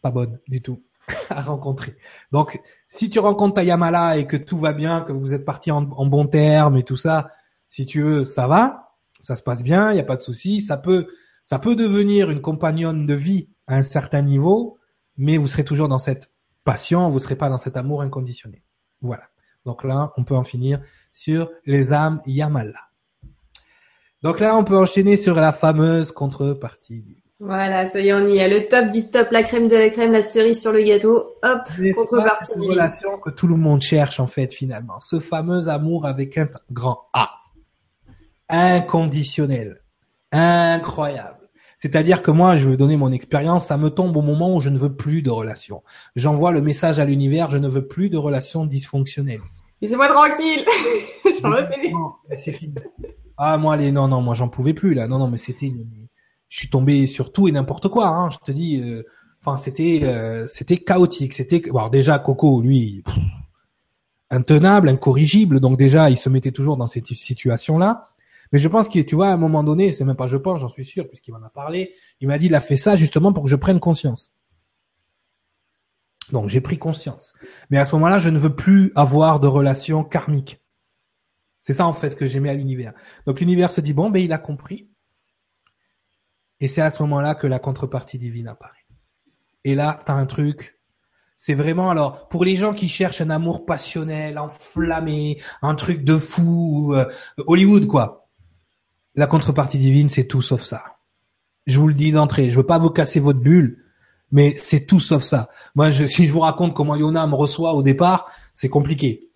pas bonne du tout à rencontrer. Donc, si tu rencontres ta Yamala et que tout va bien, que vous êtes partis en, en bon terme et tout ça, si tu veux, ça va, ça se passe bien, il y a pas de souci. Ça peut, ça peut devenir une compagnonne de vie à un certain niveau, mais vous serez toujours dans cette passion, vous serez pas dans cet amour inconditionné. Voilà. Donc là, on peut en finir sur les âmes Yamala. Donc là, on peut enchaîner sur la fameuse contrepartie. Voilà, ça y est, on y est. Le top du top, la crème de la crème, la cerise sur le gâteau. Hop, mais contrepartie. C'est une relation que tout le monde cherche, en fait, finalement. Ce fameux amour avec un grand A. Inconditionnel. Incroyable. C'est-à-dire que moi, je veux donner mon expérience, ça me tombe au moment où je ne veux plus de relation. J'envoie le message à l'univers, je ne veux plus de relation dysfonctionnelle. Laissez-moi tranquille. J'en veux plus. Non, c'est fini. Ah, moi, les, non, non, moi, j'en pouvais plus, là. Non, non, mais c'était, je suis tombé sur tout et n'importe quoi, hein. Je te dis, euh... enfin, c'était, euh... c'était chaotique. C'était, bon, alors, déjà, Coco, lui, pff, intenable, incorrigible. Donc, déjà, il se mettait toujours dans cette situation-là. Mais je pense qu'il, tu vois, à un moment donné, c'est même pas je pense, j'en suis sûr, puisqu'il m'en a parlé, il m'a dit, il a fait ça justement pour que je prenne conscience. Donc, j'ai pris conscience. Mais à ce moment-là, je ne veux plus avoir de relation karmique. C'est ça, en fait, que j'ai mis à l'univers. Donc, l'univers se dit, bon, ben, il a compris. Et c'est à ce moment-là que la contrepartie divine apparaît. Et là, t'as un truc... C'est vraiment, alors, pour les gens qui cherchent un amour passionnel, enflammé, un truc de fou, euh, Hollywood, quoi. La contrepartie divine, c'est tout sauf ça. Je vous le dis d'entrée, je veux pas vous casser votre bulle, mais c'est tout sauf ça. Moi, je, si je vous raconte comment Yona me reçoit au départ, c'est compliqué.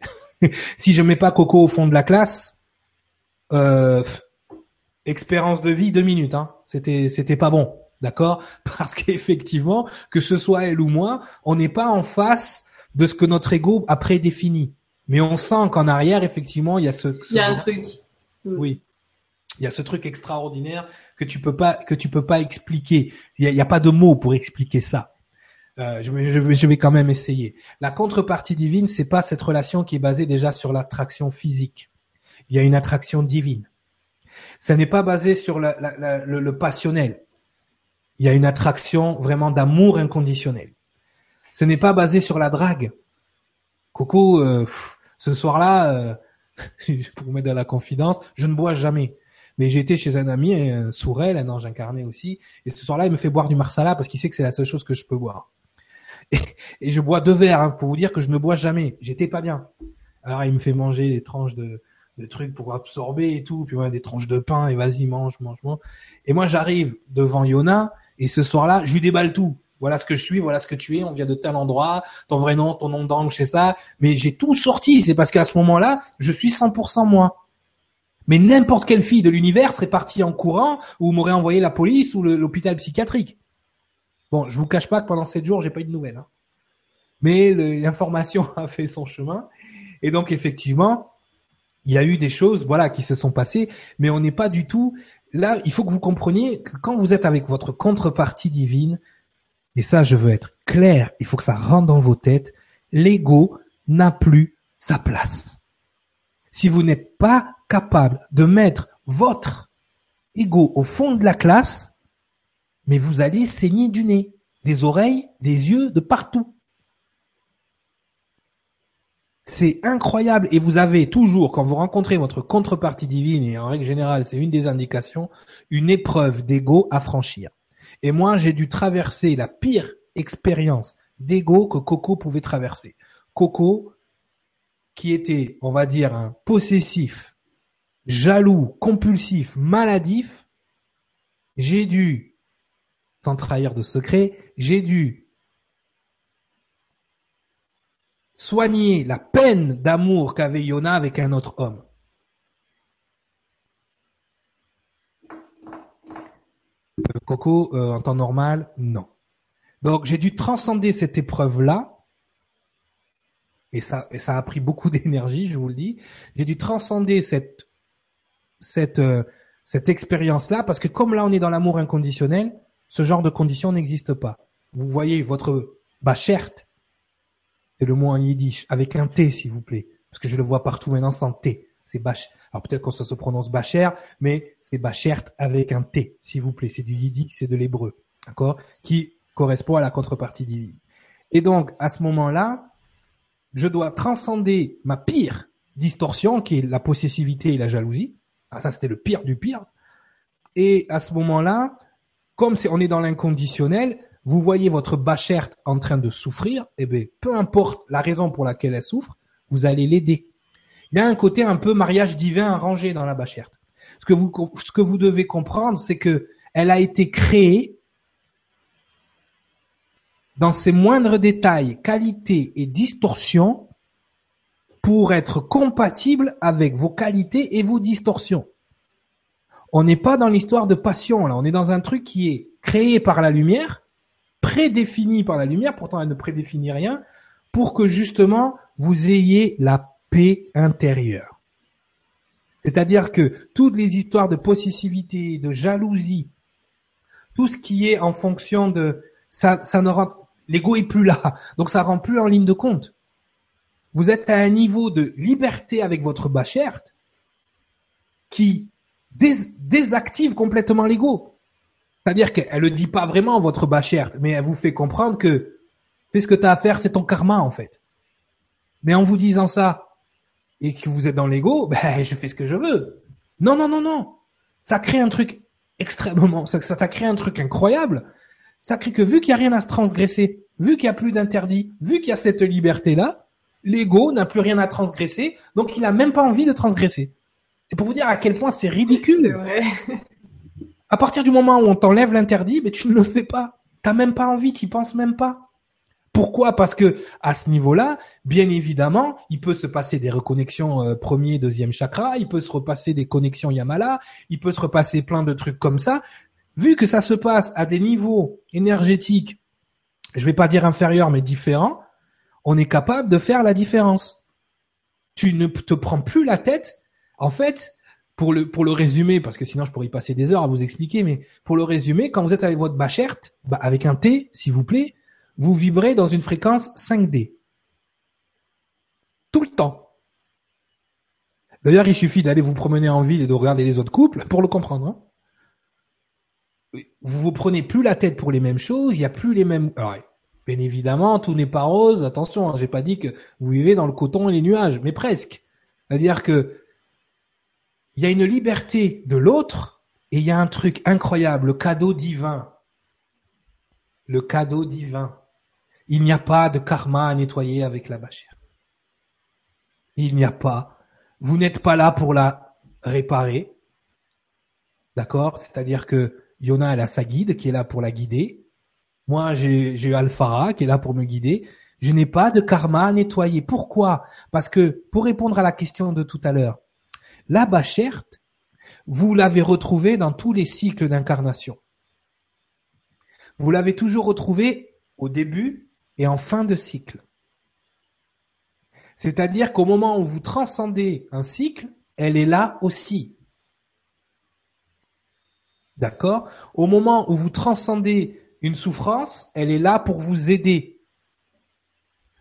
Si je mets pas Coco au fond de la classe, euh, expérience de vie, deux minutes, hein. C'était, c'était pas bon. D'accord? Parce qu'effectivement, que ce soit elle ou moi, on n'est pas en face de ce que notre ego a prédéfini. Mais on sent qu'en arrière, effectivement, il y a ce, ce il y a un truc. Oui. Il y a ce truc extraordinaire que tu peux pas, que tu peux pas expliquer. Il y a, il y a pas de mots pour expliquer ça. Euh, je, je, je vais quand même essayer. La contrepartie divine, c'est pas cette relation qui est basée déjà sur l'attraction physique. Il y a une attraction divine. Ça n'est pas basé sur la, la, la, le, le passionnel. Il y a une attraction vraiment d'amour inconditionnel. Ce n'est pas basé sur la drague. Coco, euh, pff, ce soir-là, euh, pour vous mettre dans la confidence, je ne bois jamais. Mais j'ai été chez un ami, un Sourel, un ange incarné aussi, et ce soir-là, il me fait boire du marsala parce qu'il sait que c'est la seule chose que je peux boire. Et, et je bois deux verres, hein, pour vous dire que je ne bois jamais. J'étais pas bien. Alors, il me fait manger des tranches de, de trucs pour absorber et tout, puis ouais, des tranches de pain, et vas-y, mange, mange, mange. Et moi, j'arrive devant Yona, et ce soir-là, je lui déballe tout. Voilà ce que je suis, voilà ce que tu es, on vient de tel endroit, ton vrai nom, ton nom d'angle, c'est ça. Mais j'ai tout sorti, c'est parce qu'à ce moment-là, je suis cent pour cent moi. Mais n'importe quelle fille de l'univers serait partie en courant ou m'aurait envoyé la police ou le, l'hôpital psychiatrique. Bon, je vous cache pas que pendant sept jours, j'ai pas eu de nouvelles. Hein. Mais le, l'information a fait son chemin. Et donc, effectivement, il y a eu des choses, voilà, qui se sont passées. Mais on n'est pas du tout là, il faut que vous compreniez que quand vous êtes avec votre contrepartie divine, et ça, je veux être clair, il faut que ça rentre dans vos têtes, l'ego n'a plus sa place. Si vous n'êtes pas capable de mettre votre ego au fond de la classe, mais vous allez saigner du nez, des oreilles, des yeux, de partout. C'est incroyable. Et vous avez toujours, quand vous rencontrez votre contrepartie divine, et en règle générale, c'est une des indications, une épreuve d'ego à franchir. Et moi, j'ai dû traverser la pire expérience d'ego que Coco pouvait traverser. Coco, qui était, on va dire, un possessif, jaloux, compulsif, maladif, j'ai dû, sans trahir de secret, j'ai dû soigner la peine d'amour qu'avait Yona avec un autre homme. Coco, euh, en temps normal, non. Donc, j'ai dû transcender cette épreuve-là, et ça, et ça a pris beaucoup d'énergie, je vous le dis. J'ai dû transcender cette, cette, euh, cette expérience-là, parce que comme là, on est dans l'amour inconditionnel, ce genre de conditions n'existe pas. Vous voyez, votre bacherte, c'est le mot en yiddish, avec un T, s'il vous plaît. Parce que je le vois partout maintenant sans T. C'est bach. Alors peut-être qu'on se prononce bachère, mais c'est bacherte avec un T, s'il vous plaît. C'est du yiddish, c'est de l'hébreu. D'accord? Qui correspond à la contrepartie divine. Et donc, à ce moment-là, je dois transcender ma pire distorsion, qui est la possessivité et la jalousie. Ah, ça, c'était le pire du pire. Et à ce moment-là, comme c'est, on est dans l'inconditionnel, vous voyez votre bacherte en train de souffrir, eh bien, peu importe la raison pour laquelle elle souffre, vous allez l'aider. Il y a un côté un peu mariage divin arrangé dans la bacherte. Ce que vous, ce que vous devez comprendre, c'est que elle a été créée dans ses moindres détails, qualités et distorsions pour être compatible avec vos qualités et vos distorsions. On n'est pas dans l'histoire de passion, là. On est dans un truc qui est créé par la lumière, prédéfinie par la lumière, pourtant elle ne prédéfinit rien, pour que justement vous ayez la paix intérieure. C'est-à-dire que toutes les histoires de possessivité, de jalousie, tout ce qui est en fonction de ça, ça ne rend, l'ego est plus là, donc ça rend plus en ligne de compte. Vous êtes à un niveau de liberté avec votre bacherte qui dés- désactive complètement l'ego. C'est-à-dire qu'elle le dit pas vraiment, votre bacherte, mais elle vous fait comprendre que ce que tu as à faire, c'est ton karma, en fait. Mais en vous disant ça, et que vous êtes dans l'ego, ben, je fais ce que je veux. Non, non, non, non. Ça crée un truc extrêmement, ça, ça crée un truc incroyable. Ça crée que vu qu'il n'y a rien à se transgresser, vu qu'il n'y a plus d'interdit, vu qu'il y a cette liberté-là, l'ego n'a plus rien à transgresser, donc il n'a même pas envie de transgresser. C'est pour vous dire à quel point c'est ridicule. C'est vrai. À partir du moment où on t'enlève l'interdit, mais tu ne le fais pas. T'as même pas envie, t'y penses même pas. Pourquoi? Parce que à ce niveau-là, bien évidemment, il peut se passer des reconnexions euh, premier, deuxième chakra, il peut se repasser des connexions Yamala, il peut se repasser plein de trucs comme ça. Vu que ça se passe à des niveaux énergétiques, je vais pas dire inférieurs, mais différents, on est capable de faire la différence. Tu ne te prends plus la tête. En fait, Pour le, pour le résumer, parce que sinon je pourrais y passer des heures à vous expliquer, mais pour le résumer, quand vous êtes avec votre bacherte, bah avec un T, s'il vous plaît, vous vibrez dans une fréquence cinq D. Tout le temps. D'ailleurs, il suffit d'aller vous promener en ville et de regarder les autres couples pour le comprendre. Hein. Vous vous prenez plus la tête pour les mêmes choses, il n'y a plus les mêmes... Alors, bien évidemment, tout n'est pas rose, attention, hein, j'ai pas dit que vous vivez dans le coton et les nuages, mais presque. C'est-à-dire que il y a une liberté de l'autre et il y a un truc incroyable, le cadeau divin. Le cadeau divin. Il n'y a pas de karma à nettoyer avec la bachère. Il n'y a pas. Vous n'êtes pas là pour la réparer. D'accord? C'est-à-dire que Yona, elle a sa guide qui est là pour la guider. Moi, j'ai, j'ai Alphara qui est là pour me guider. Je n'ai pas de karma à nettoyer. Pourquoi? Parce que, pour répondre à la question de tout à l'heure, la bacherte, vous l'avez retrouvée dans tous les cycles d'incarnation. Vous l'avez toujours retrouvée au début et en fin de cycle. C'est-à-dire qu'au moment où vous transcendez un cycle, elle est là aussi. D'accord? Au moment où vous transcendez une souffrance, elle est là pour vous aider.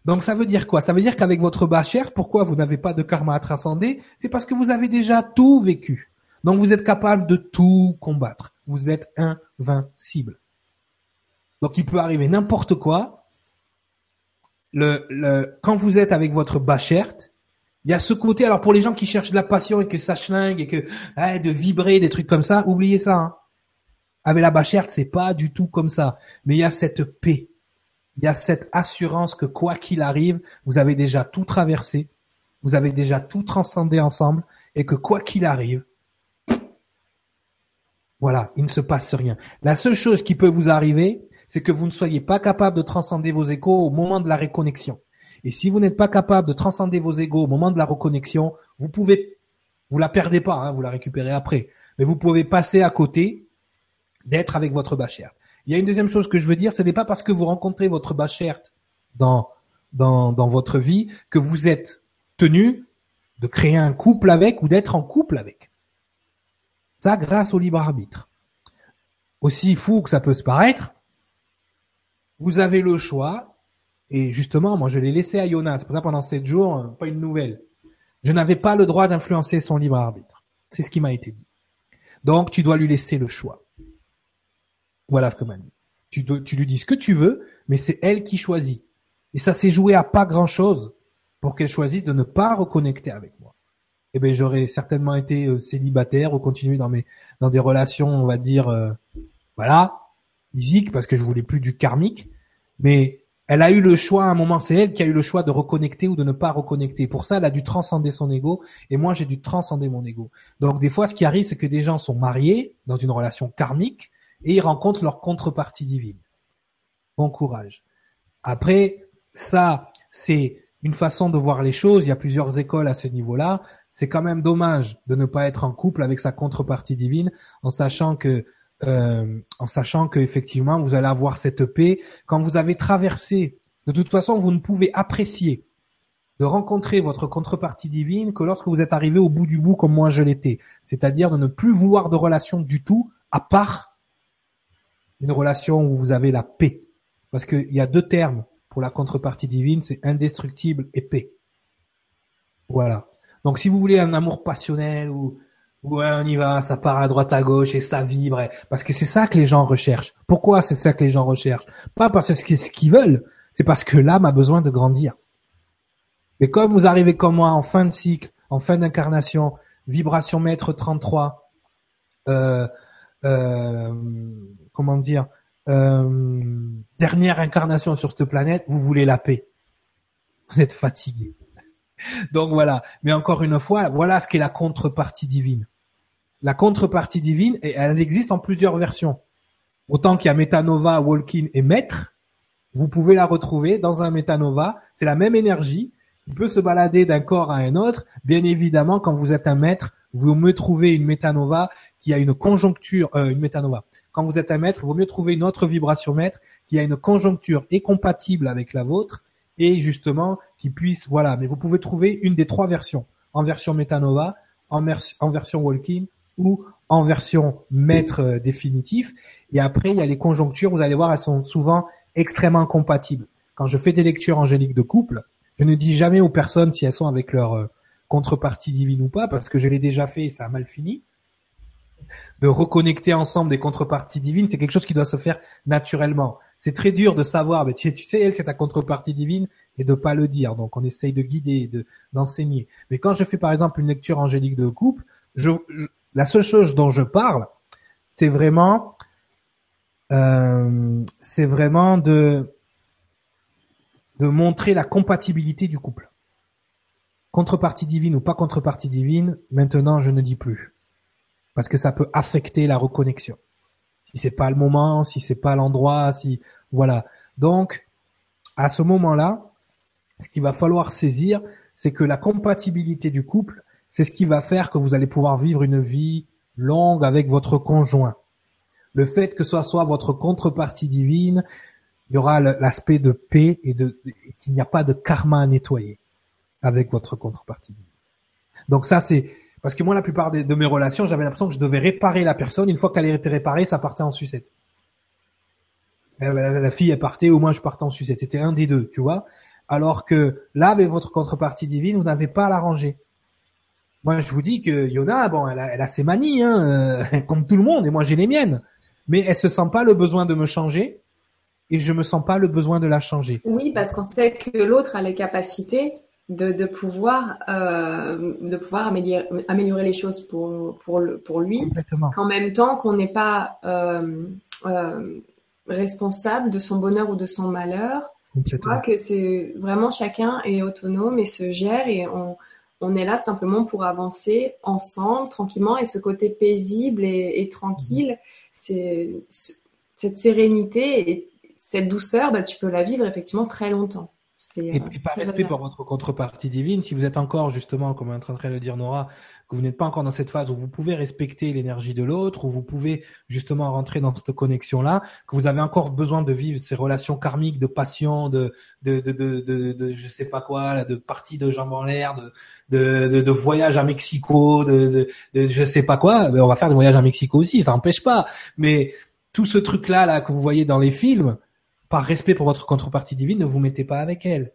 Donc ça veut dire quoi? Ça veut dire qu'avec votre bachère, pourquoi vous n'avez pas de karma à transcender? C'est parce que vous avez déjà tout vécu. Donc vous êtes capable de tout combattre. Vous êtes invincible. Donc il peut arriver n'importe quoi. Le, le, quand vous êtes avec votre bachère, il y a ce côté. Alors pour les gens qui cherchent de la passion et que ça schlingue et que eh, de vibrer des trucs comme ça, oubliez ça. Hein. Avec la bachère, c'est pas du tout comme ça. Mais il y a cette paix. Il y a cette assurance que quoi qu'il arrive, vous avez déjà tout traversé, vous avez déjà tout transcendé ensemble et que quoi qu'il arrive, voilà, il ne se passe rien. La seule chose qui peut vous arriver, c'est que vous ne soyez pas capable de transcender vos égos au moment de la reconnexion. Et si vous n'êtes pas capable de transcender vos égos au moment de la reconnexion, vous pouvez, vous la perdez pas, hein, vous la récupérez après, mais vous pouvez passer à côté d'être avec votre bachère. Il y a une deuxième chose que je veux dire, ce n'est pas parce que vous rencontrez votre bachère dans, dans, dans votre vie que vous êtes tenu de créer un couple avec ou d'être en couple avec. Ça, grâce au libre arbitre. Aussi fou que ça peut se paraître, vous avez le choix, et justement, moi je l'ai laissé à Yona, c'est pour ça pendant sept jours, pas une nouvelle. Je n'avais pas le droit d'influencer son libre arbitre. C'est ce qui m'a été dit. Donc, tu dois lui laisser le choix. Voilà ce que m'a dit. Tu, tu lui dis ce que tu veux, mais c'est elle qui choisit. Et ça s'est joué à pas grand-chose pour qu'elle choisisse de ne pas reconnecter avec moi. Eh ben, j'aurais certainement été euh, célibataire ou continué dans mes dans des relations, on va dire, euh, voilà, physiques, parce que je voulais plus du karmique. Mais elle a eu le choix à un moment, c'est elle qui a eu le choix de reconnecter ou de ne pas reconnecter. Pour ça, elle a dû transcender son ego et moi, j'ai dû transcender mon ego. Donc, des fois, ce qui arrive, c'est que des gens sont mariés dans une relation karmique et ils rencontrent leur contrepartie divine. Bon courage. Après, ça, c'est une façon de voir les choses. Il y a plusieurs écoles à ce niveau-là. C'est quand même dommage de ne pas être en couple avec sa contrepartie divine, en sachant que, euh, en sachant que effectivement, vous allez avoir cette paix quand vous avez traversé. De toute façon, vous ne pouvez apprécier de rencontrer votre contrepartie divine que lorsque vous êtes arrivé au bout du bout, comme moi je l'étais. C'est-à-dire de ne plus vouloir de relation du tout, à part une relation où vous avez la paix. Parce qu'il y a deux termes pour la contrepartie divine, c'est indestructible et paix. Voilà. Donc si vous voulez un amour passionnel où, où on y va, ça part à droite à gauche et ça vibre, parce que c'est ça que les gens recherchent. Pourquoi c'est ça que les gens recherchent? Pas parce que c'est ce qu'ils veulent, c'est parce que l'âme a besoin de grandir. Mais comme vous arrivez comme moi en fin de cycle, en fin d'incarnation, vibration maître trente-trois, euh, euh, comment dire, euh, dernière incarnation sur cette planète, vous voulez la paix. Vous êtes fatigué. Donc voilà. Mais encore une fois, voilà ce qu'est la contrepartie divine. La contrepartie divine, elle existe en plusieurs versions. Autant qu'il y a Metanova, Walking et Maître, vous pouvez la retrouver dans un Metanova. C'est la même énergie. Il peut se balader d'un corps à un autre. Bien évidemment, quand vous êtes un maître, vous me trouvez une Metanova qui a une conjoncture, euh, une Metanova. Quand vous êtes un maître, il vaut mieux trouver une autre vibration maître qui a une conjoncture et compatible avec la vôtre et justement qui puisse, voilà. Mais vous pouvez trouver une des trois versions, en version Metanova, en, en version Walking ou en version maître euh, définitif. Et après, il y a les conjonctures, vous allez voir, elles sont souvent extrêmement compatibles. Quand je fais des lectures angéliques de couple, je ne dis jamais aux personnes si elles sont avec leur euh, contrepartie divine ou pas, parce que je l'ai déjà fait et ça a mal fini. De reconnecter ensemble des contreparties divines, c'est quelque chose qui doit se faire naturellement. C'est très dur de savoir, mais tu sais, elle, c'est ta contrepartie divine, et de pas le dire. Donc, on essaye de guider, de, d'enseigner. Mais quand je fais, par exemple, une lecture angélique de couple, je, je la seule chose dont je parle, c'est vraiment, euh, c'est vraiment de, de montrer la compatibilité du couple. Contrepartie divine ou pas contrepartie divine, maintenant, je ne dis plus. Parce que ça peut affecter la reconnexion. Si c'est pas le moment, si c'est pas l'endroit, si, voilà. Donc, à ce moment-là, ce qu'il va falloir saisir, c'est que la compatibilité du couple, c'est ce qui va faire que vous allez pouvoir vivre une vie longue avec votre conjoint. Le fait que ce soit votre contrepartie divine, il y aura l'aspect de paix et de, et qu'il n'y a pas de karma à nettoyer avec votre contrepartie divine. Donc ça, c'est, Parce que moi, la plupart de mes relations, j'avais l'impression que je devais réparer la personne. Une fois qu'elle était réparée, ça partait en sucette. La fille est partie, au moins je partais en sucette. C'était un des deux, tu vois. Alors que là, avec votre contrepartie divine, vous n'avez pas à l'arranger. Moi, je vous dis que Yona, bon, elle a, elle a ses manies, hein, euh, comme tout le monde, et moi j'ai les miennes. Mais elle se sent pas le besoin de me changer, et je me sens pas le besoin de la changer. Oui, parce qu'on sait que l'autre a les capacités de, de pouvoir, euh, de pouvoir améliorer, améliorer les choses pour pour le pour lui. Complètement. Qu'en même temps, qu'on n'est pas euh, euh, responsable de son bonheur ou de son malheur. Tu vois que c'est vraiment chacun est autonome et se gère, et on On est là simplement pour avancer ensemble, tranquillement, et ce côté paisible et, et tranquille, c'est, c'est, cette sérénité et cette douceur, bah, tu peux la vivre effectivement très longtemps. C'est, et, euh, et par respect pour votre contrepartie divine, si vous êtes encore justement, comme on est en train de le dire Nora, que vous n'êtes pas encore dans cette phase où vous pouvez respecter l'énergie de l'autre, où vous pouvez justement rentrer dans cette connexion-là, que vous avez encore besoin de vivre ces relations karmiques de passion, de de de de de, de je sais pas quoi, de partie de jambes en l'air, de de de, de voyage à Mexico, de, de de je sais pas quoi. Mais on va faire des voyages à Mexico aussi, ça n'empêche pas. Mais tout ce truc-là là que vous voyez dans les films. Par respect pour votre contrepartie divine, ne vous mettez pas avec elle.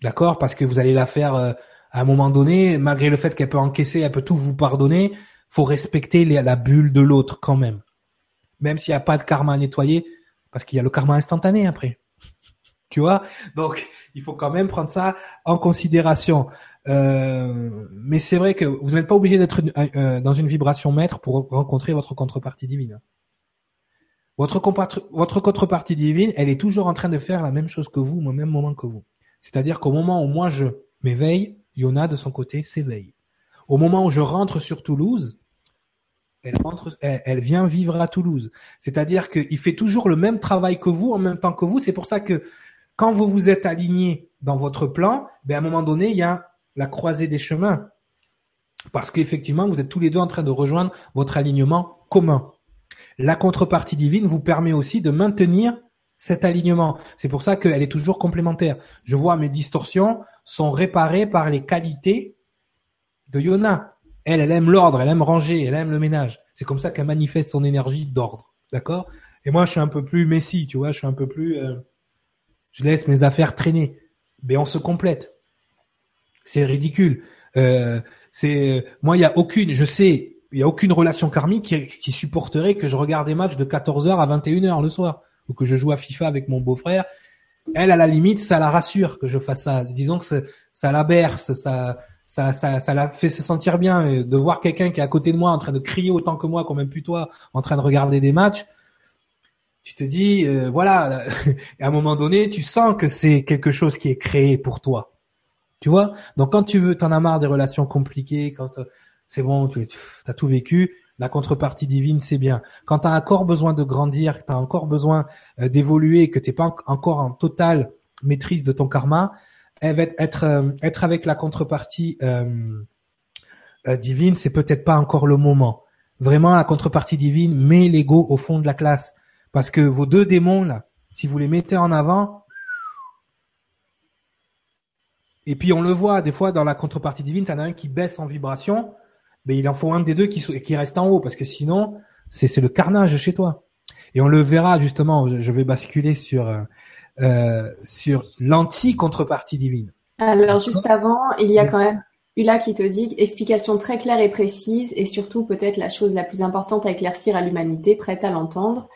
D'accord ? Parce que vous allez la faire euh, à un moment donné, malgré le fait qu'elle peut encaisser, elle peut tout vous pardonner, faut respecter les, la bulle de l'autre quand même. Même s'il n'y a pas de karma à nettoyer, parce qu'il y a le karma instantané après. Tu vois ? Donc, il faut quand même prendre ça en considération. Euh, mais c'est vrai que vous n'êtes pas obligé d'être une, euh, dans une vibration maître pour rencontrer votre contrepartie divine. Votre, compart- votre contrepartie divine, elle est toujours en train de faire la même chose que vous, au même moment que vous. C'est-à-dire qu'au moment où moi je m'éveille, Yona de son côté s'éveille. Au moment où je rentre sur Toulouse, elle, rentre, elle, elle vient vivre à Toulouse. C'est-à-dire qu'il fait toujours le même travail que vous, en même temps que vous. C'est pour ça que quand vous vous êtes aligné dans votre plan, ben à un moment donné, il y a la croisée des chemins. Parce qu'effectivement, vous êtes tous les deux en train de rejoindre votre alignement commun. La contrepartie divine vous permet aussi de maintenir cet alignement. C'est pour ça qu'elle est toujours complémentaire. Je vois mes distorsions sont réparées par les qualités de Yona. Elle, elle aime l'ordre, elle aime ranger, elle aime le ménage. C'est comme ça qu'elle manifeste son énergie d'ordre. D'accord ? Et moi, je suis un peu plus messie, tu vois. Je suis un peu plus... Euh, je laisse mes affaires traîner. Mais on se complète. C'est ridicule. Euh, c'est, moi, il n'y a aucune... Je sais... Il n'y a aucune relation karmique qui, qui supporterait que je regarde des matchs de quatorze heures à vingt et une heures le soir ou que je joue à FIFA avec mon beau-frère. Elle, à la limite, ça la rassure que je fasse ça. Disons que ça, ça la berce, ça, ça, ça, ça la fait se sentir bien. Et de voir quelqu'un qui est à côté de moi en train de crier autant que moi, quand même plus toi, en train de regarder des matchs, tu te dis, euh, voilà, et à un moment donné, tu sens que c'est quelque chose qui est créé pour toi. Tu vois ? Donc, quand tu veux, t'en as marre des relations compliquées, quand... C'est bon, tu as tout vécu, la contrepartie divine, c'est bien. Quand tu as encore besoin de grandir, que tu as encore besoin d'évoluer, que tu n'es pas encore en totale maîtrise de ton karma, être, être, être avec la contrepartie euh, divine, c'est peut-être pas encore le moment. Vraiment, la contrepartie divine met l'ego au fond de la classe. Parce que vos deux démons, là, si vous les mettez en avant... Et puis on le voit, des fois, dans la contrepartie divine, tu en as un qui baisse en vibration... Mais il en faut un des deux qui, qui reste en haut, parce que sinon, c'est, c'est le carnage chez toi. Et on le verra justement, je vais basculer sur, euh, sur l'anti-contrepartie divine. Alors juste avant, il y a quand même Ula qui te dit « Explication très claire et précise, et surtout peut-être la chose la plus importante à éclaircir à l'humanité, prête à l'entendre. »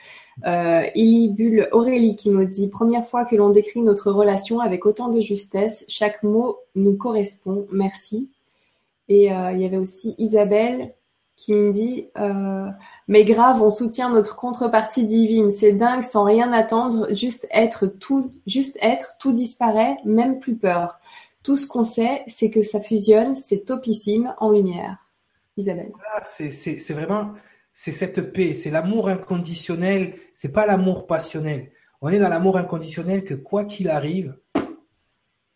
Euh, Illibule Aurélie qui nous dit « Première fois que l'on décrit notre relation avec autant de justesse, chaque mot nous correspond, merci. » Et euh, il y avait aussi Isabelle qui me dit euh, « Mais grave, on soutient notre contrepartie divine. C'est dingue, sans rien attendre, juste être, tout, juste être, tout disparaît, même plus peur. Tout ce qu'on sait, c'est que ça fusionne, c'est topissime en lumière. » Isabelle. Voilà, c'est, c'est, c'est vraiment, c'est cette paix, c'est l'amour inconditionnel, c'est pas l'amour passionnel. On est dans l'amour inconditionnel que quoi qu'il arrive…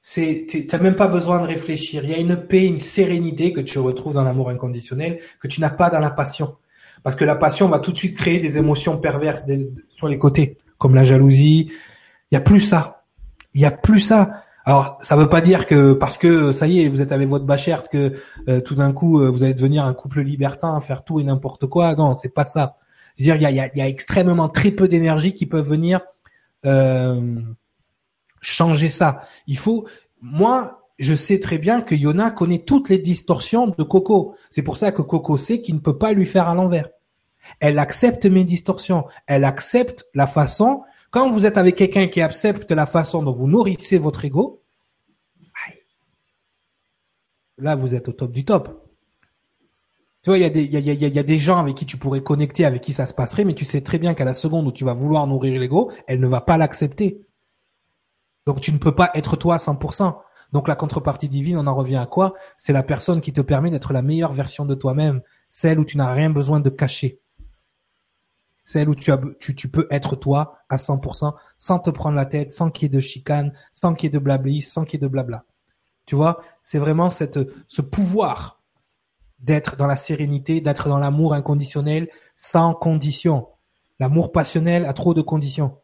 C'est, t'as même pas besoin de réfléchir. Il y a une paix, une sérénité que tu retrouves dans l'amour inconditionnel, que tu n'as pas dans la passion. Parce que la passion va tout de suite créer des émotions perverses des, sur les côtés, comme la jalousie. Il y a plus ça. Il y a plus ça. Alors, ça veut pas dire que parce que ça y est, vous êtes avec votre bacherte que euh, tout d'un coup euh, vous allez devenir un couple libertin, faire tout et n'importe quoi. Non, c'est pas ça. Je veux dire, il y a, y, a, y a extrêmement très peu d'énergie qui peuvent venir euh, changer ça. Il faut. Moi, je sais très bien que Yona connaît toutes les distorsions de Coco. C'est pour ça que Coco sait qu'il ne peut pas lui faire à l'envers. Elle accepte mes distorsions. Elle accepte la façon. Quand vous êtes avec quelqu'un qui accepte la façon dont vous nourrissez votre ego, là, vous êtes au top du top. Tu vois, il y a des, il y a, il y a des gens avec qui tu pourrais connecter, avec qui ça se passerait, mais tu sais très bien qu'à la seconde où tu vas vouloir nourrir l'ego, elle ne va pas l'accepter. Donc, tu ne peux pas être toi à cent pour cent. Donc, la contrepartie divine, on en revient à quoi? C'est la personne qui te permet d'être la meilleure version de toi-même, celle où tu n'as rien besoin de cacher. Celle où tu, as, tu, tu peux être toi à cent pour cent sans te prendre la tête, sans qu'il y ait de chicane, sans qu'il y ait de blablis, sans qu'il y ait de blabla. Tu vois, c'est vraiment cette, ce pouvoir d'être dans la sérénité, d'être dans l'amour inconditionnel sans condition. L'amour passionnel a trop de conditions.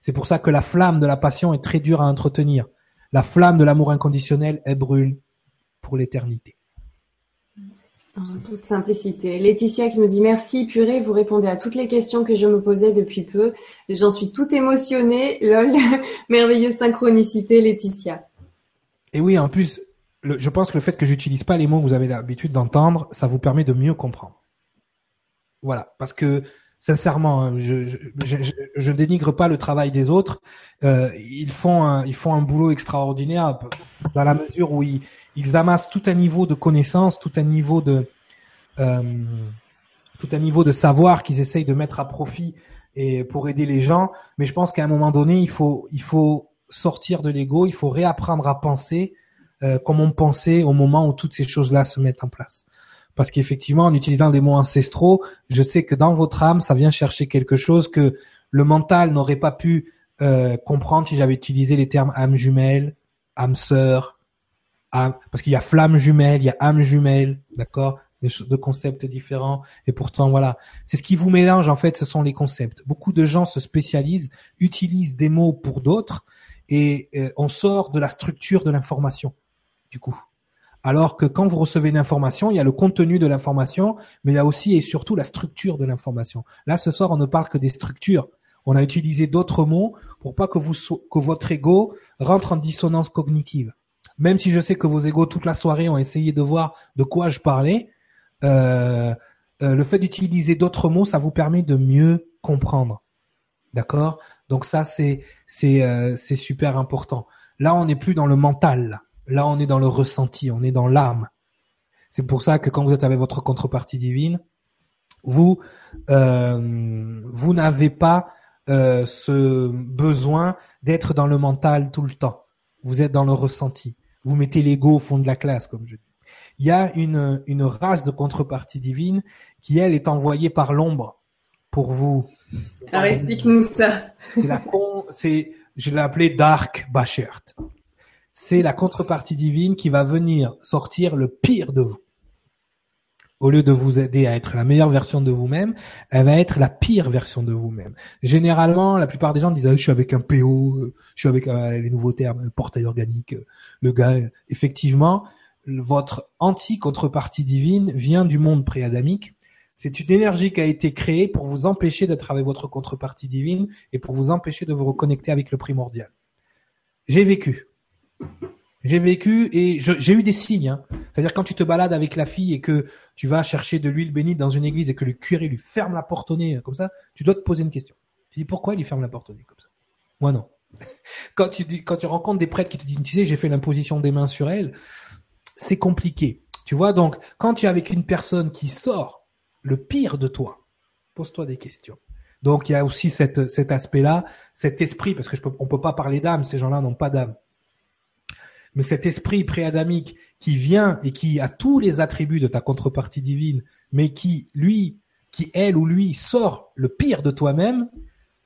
C'est pour ça que la flamme de la passion est très dure à entretenir. La flamme de l'amour inconditionnel, elle brûle pour l'éternité. En toute simplicité. Laetitia qui nous dit merci, purée, vous répondez à toutes les questions que je me posais depuis peu. J'en suis tout émotionnée. Lol, merveilleuse synchronicité, Laetitia. Et oui, en plus, le, je pense que le fait que j'utilise pas les mots que vous avez l'habitude d'entendre, ça vous permet de mieux comprendre. Voilà, parce que sincèrement, je je, je, je, je dénigre pas le travail des autres. Euh, ils font un, ils font un boulot extraordinaire dans la mesure où ils Ils amassent tout un niveau de connaissances, tout un niveau de euh, tout un niveau de savoir qu'ils essayent de mettre à profit et pour aider les gens. Mais je pense qu'à un moment donné, il faut il faut sortir de l'ego, il faut réapprendre à penser euh, comme on pensait au moment où toutes ces choses-là se mettent en place. Parce qu'effectivement, en utilisant des mots ancestraux, je sais que dans votre âme, ça vient chercher quelque chose que le mental n'aurait pas pu euh, comprendre si j'avais utilisé les termes âme jumelle, âme sœur. Parce qu'il y a flamme jumelle, il y a âme jumelle, d'accord, des de concepts différents. Et pourtant, voilà, c'est ce qui vous mélange en fait. Ce sont les concepts. Beaucoup de gens se spécialisent, utilisent des mots pour d'autres, et euh, on sort de la structure de l'information. Du coup, alors que quand vous recevez une information, il y a le contenu de l'information, mais il y a aussi et surtout la structure de l'information. Là, ce soir, on ne parle que des structures. On a utilisé d'autres mots pour pas que vous so- que votre ego rentre en dissonance cognitive. Même si je sais que vos égos toute la soirée ont essayé de voir de quoi je parlais, euh, euh, le fait d'utiliser d'autres mots, ça vous permet de mieux comprendre, d'accord? Donc ça, c'est c'est euh, c'est super important. Là, on n'est plus dans le mental, là, on est dans le ressenti, on est dans l'âme. C'est pour ça que quand vous êtes avec votre contrepartie divine, vous euh, vous n'avez pas euh, ce besoin d'être dans le mental tout le temps. Vous êtes dans le ressenti. Vous mettez l'ego au fond de la classe, comme je dis. Il y a une, une race de contrepartie divine qui, elle, est envoyée par l'ombre pour vous. Alors, explique-nous ça. C'est la con, c'est, je l'ai appelé Dark Bashert. C'est la contrepartie divine qui va venir sortir le pire de vous. Au lieu de vous aider à être la meilleure version de vous-même, elle va être la pire version de vous-même. Généralement, la plupart des gens disent ah, « je suis avec un P O, je suis avec euh, les nouveaux termes, portail organique, le gars… » Effectivement, votre anti-contrepartie divine vient du monde pré-adamique. C'est une énergie qui a été créée pour vous empêcher d'être avec votre contrepartie divine et pour vous empêcher de vous reconnecter avec le primordial. J'ai vécu. J'ai vécu et je, j'ai eu des signes. Hein. C'est-à-dire quand tu te balades avec la fille et que tu vas chercher de l'huile bénite dans une église et que le curé lui ferme la porte au nez comme ça, tu dois te poser une question. Tu dis pourquoi il lui ferme la porte au nez comme ça? Moi non. Quand tu dis, quand tu rencontres des prêtres qui te disent tu sais j'ai fait l'imposition des mains sur elle, c'est compliqué. Tu vois donc quand tu es avec une personne qui sort le pire de toi, pose-toi des questions. Donc il y a aussi cette, cet aspect-là, cet esprit parce que je peux, on peut pas parler d'âme, ces gens-là n'ont pas d'âme. Mais cet esprit pré-adamique qui vient et qui a tous les attributs de ta contrepartie divine, mais qui, lui, qui elle ou lui sort le pire de toi-même,